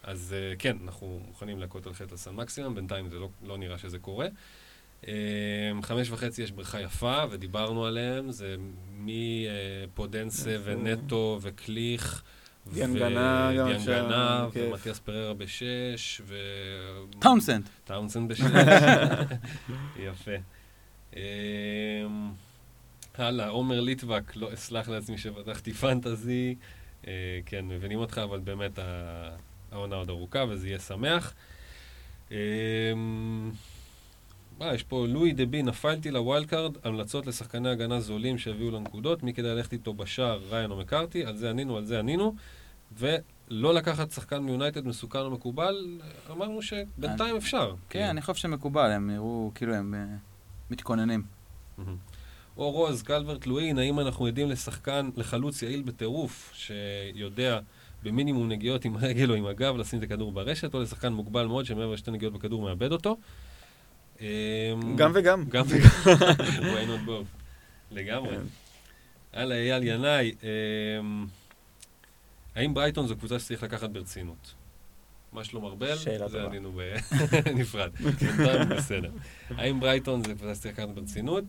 אז כן, אנחנו מוכנים להקות על חטא על סן מקסימה, בינתיים זה לא נראה שזה קורה. 5.5 יש בריכה יפה, ודיברנו עליהם, זה מפודנסה ונטו וקליך, דיאנגנה, ומתיאס פררה ב6, ו... טאונסנד ב6. יפה. הלאה, עומר ליטבק, לא אסלח לעצמי שבטחתי פנטזי. כן, מבינים אותך, אבל באמת העונה עוד ארוכה, וזה יהיה שמח. יש פה לואי דבי, נפלתי לווילדקארד, המלצות לשחקני הגנה זולים שהביאו לנקודות, מי כדאי ללכת איתו בשער, ריין או מקארתי, על זה ענינו, ולא לקחת שחקן מיונייטד מסוכן או מקובל, אמרנו שבינתיים אפשר. כן, אני חושב שמקובל, הם נראו כאילו הם מתכוננים. או רוז, קלברט לואין, האם אנחנו עדים לשחקן, לחלוץ יעיל בטירוף, שיודע במינימום נגיעות עם הרגל או עם הגב, לשים את הכדור ברשת, או לשחקן מוגבל מאוד שמעבר לשתי נגיעות בכדור מאבד אותו. גם וגם. why not both? לגמרי. הלאה, אייל ינאי, האם ברייטון זו קבוצה שצריך לקחת ברצינות? מה שלא מרבל, זה עדינו בנפרד. בסדר. האם ברייטון זו קבוצה שצריך לקחת ברצינות?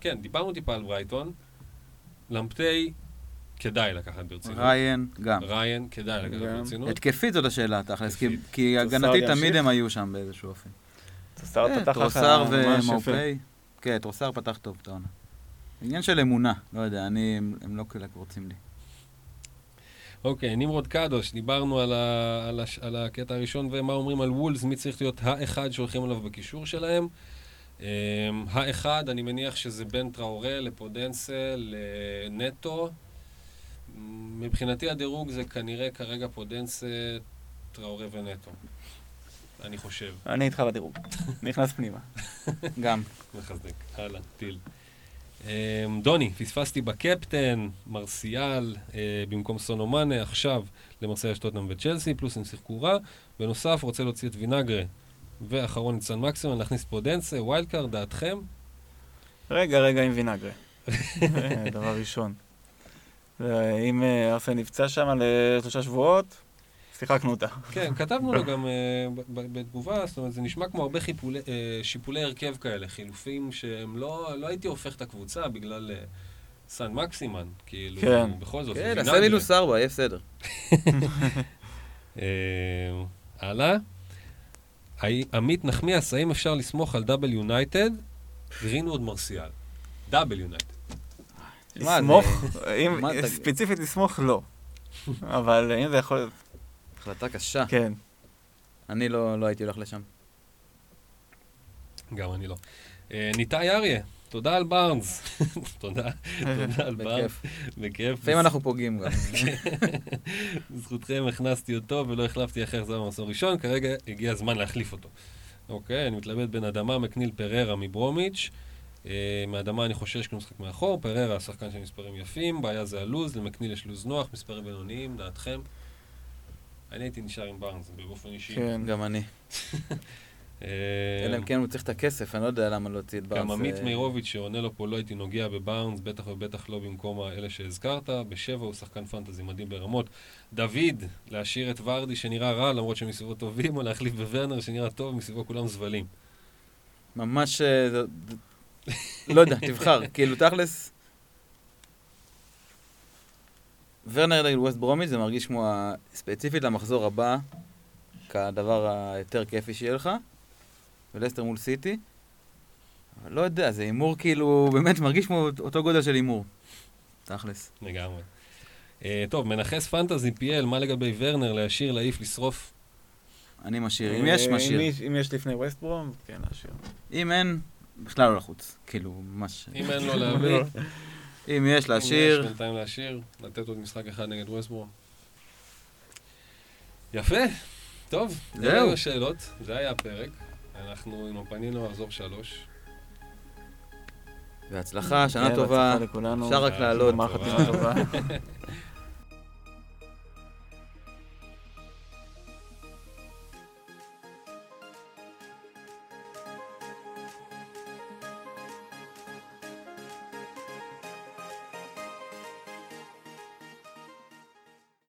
כן, דיברנו טיפה על ברייטון. למפתי, כדאי לקחת ברצינות. ריין, כדאי לקחת ברצינות. התקפית זאת השאלה, תכלס, כי הגנתית תמיד הם היו שם באיזשהו אופן. תרוסר ומאופי. כן, תרוסר פתח טוב, טעונה. עניין של אמונה, לא יודע, הם לא כלק רוצים לי. אוקיי, נמרוד קדוש, דיברנו על הקטע הראשון, ומה אומרים על וולס, מי צריך להיות האחד שהולכים עליו בקישור שלהם. האחד, אני מניח שזה בין טראורה לפודנסה לנטו. מבחינתי הדירוג זה כנראה כרגע פודנסה, טראורה ונטו. אני חושב. אני איתך בדירוג. נכנס פנימה. גם. מחזק. הלאה, טיל. דוני, פספסתי בקפטן, מרסיאל, במקום סון ומאנה, עכשיו למרסיאל שטוטנהאם וצ'לסי, פלוס הם שיחקו רע. בנוסף, רוצה להוציא את וינגרה, ואחרון את סן מקסימום, להכניס פודנסה, ווילדקארד, דעתכם? רגע עם וינגרה. דבר ראשון. אם ארסנל נפצע שם ל3 שבועות, שיחקנו אותה. כן, כתבנו לו גם בתגובה, זאת אומרת, זה נשמע כמו הרבה שיפולי הרכב כאלה, חילופים שהם לא הייתי הופך את הקבוצה בגלל סן מקסימן, כאילו, בכל זאת. כן, עשה מינוס 4, יהיה בסדר. הלאה. עמית נחמיאס, האם אפשר לסמוך על דאבל יונייטד? גרינו עוד מרסיאל. דאבל יונייטד. לסמוך? ספציפית לסמוך, לא. אבל אם זה יכול... החלטה קשה. כן. אני לא הייתי הולך לשם. גם אני לא. ניתאי אריה, תודה על ברנס. תודה על ברנס. בכיף. לפעמים אנחנו פוגעים גם. בזכותכם הכנסתי אותו ולא החלפתי אחר זמן במחזור ראשון, כרגע הגיע הזמן להחליף אותו. אוקיי, אני מתלבט בין אדמה מקניל פררה מברומיץ'. מאדמה אני חושש כמו משחק מאחור, פררה השחקן של מספרים יפים, בעיה זה הלוז, למקניל יש לוז נוח, מספרים בינוניים, דעתכם. אני הייתי נשאר עם ברנס, באופן אישי. כן, גם אני. אלא אם כן הוא צריך את הכסף, אני לא יודע למה לא הוציא את בארנס. גם עמית מירוביץ' שעונה לו פה לא הייתי נוגע בבארנס, בטח ובטח לא במקום האלה שהזכרת. בשבע הוא שחקן פנטזי מדהים ברמות. דוד, להשאיר את ורדי שנראה רע למרות שמסביבו טובים, או להחליף בוורנר שנראה טוב, מסביבו כולם זבלים. ממש, לא יודע, תבחר. כאילו תכלס, ורנר נגד ווסט ברומית זה מרגיש כמו ספציפית למחזור הבא, כדבר היותר כיפי שיהיה לך. ולסטר מול סיטי, אבל לא יודע, זה אימור כאילו, באמת מרגיש כמו אותו גודל של אימור. תכלס. לגמרי. טוב, מנחס פנטזי פייל, מה לגבי ורנר, להשאיר, להעיף, לשרוף? אני משאיר, אם יש, משאיר. אם יש לפני ווסט ברום, כן, להשאיר. אם אין, בכלל לא לחוץ, כאילו, ממש. אם אין, לא להעביר. אם יש, להשאיר. אם יש, בינתיים להשאיר, לתת עוד משחק אחד נגד ווסט ברום. יפה, טוב, זה היו השאלות, זה היה הפרק. אנחנו עם הפנים למחזור 3. והצלחה, שנה טובה, אפשר רק לעלות.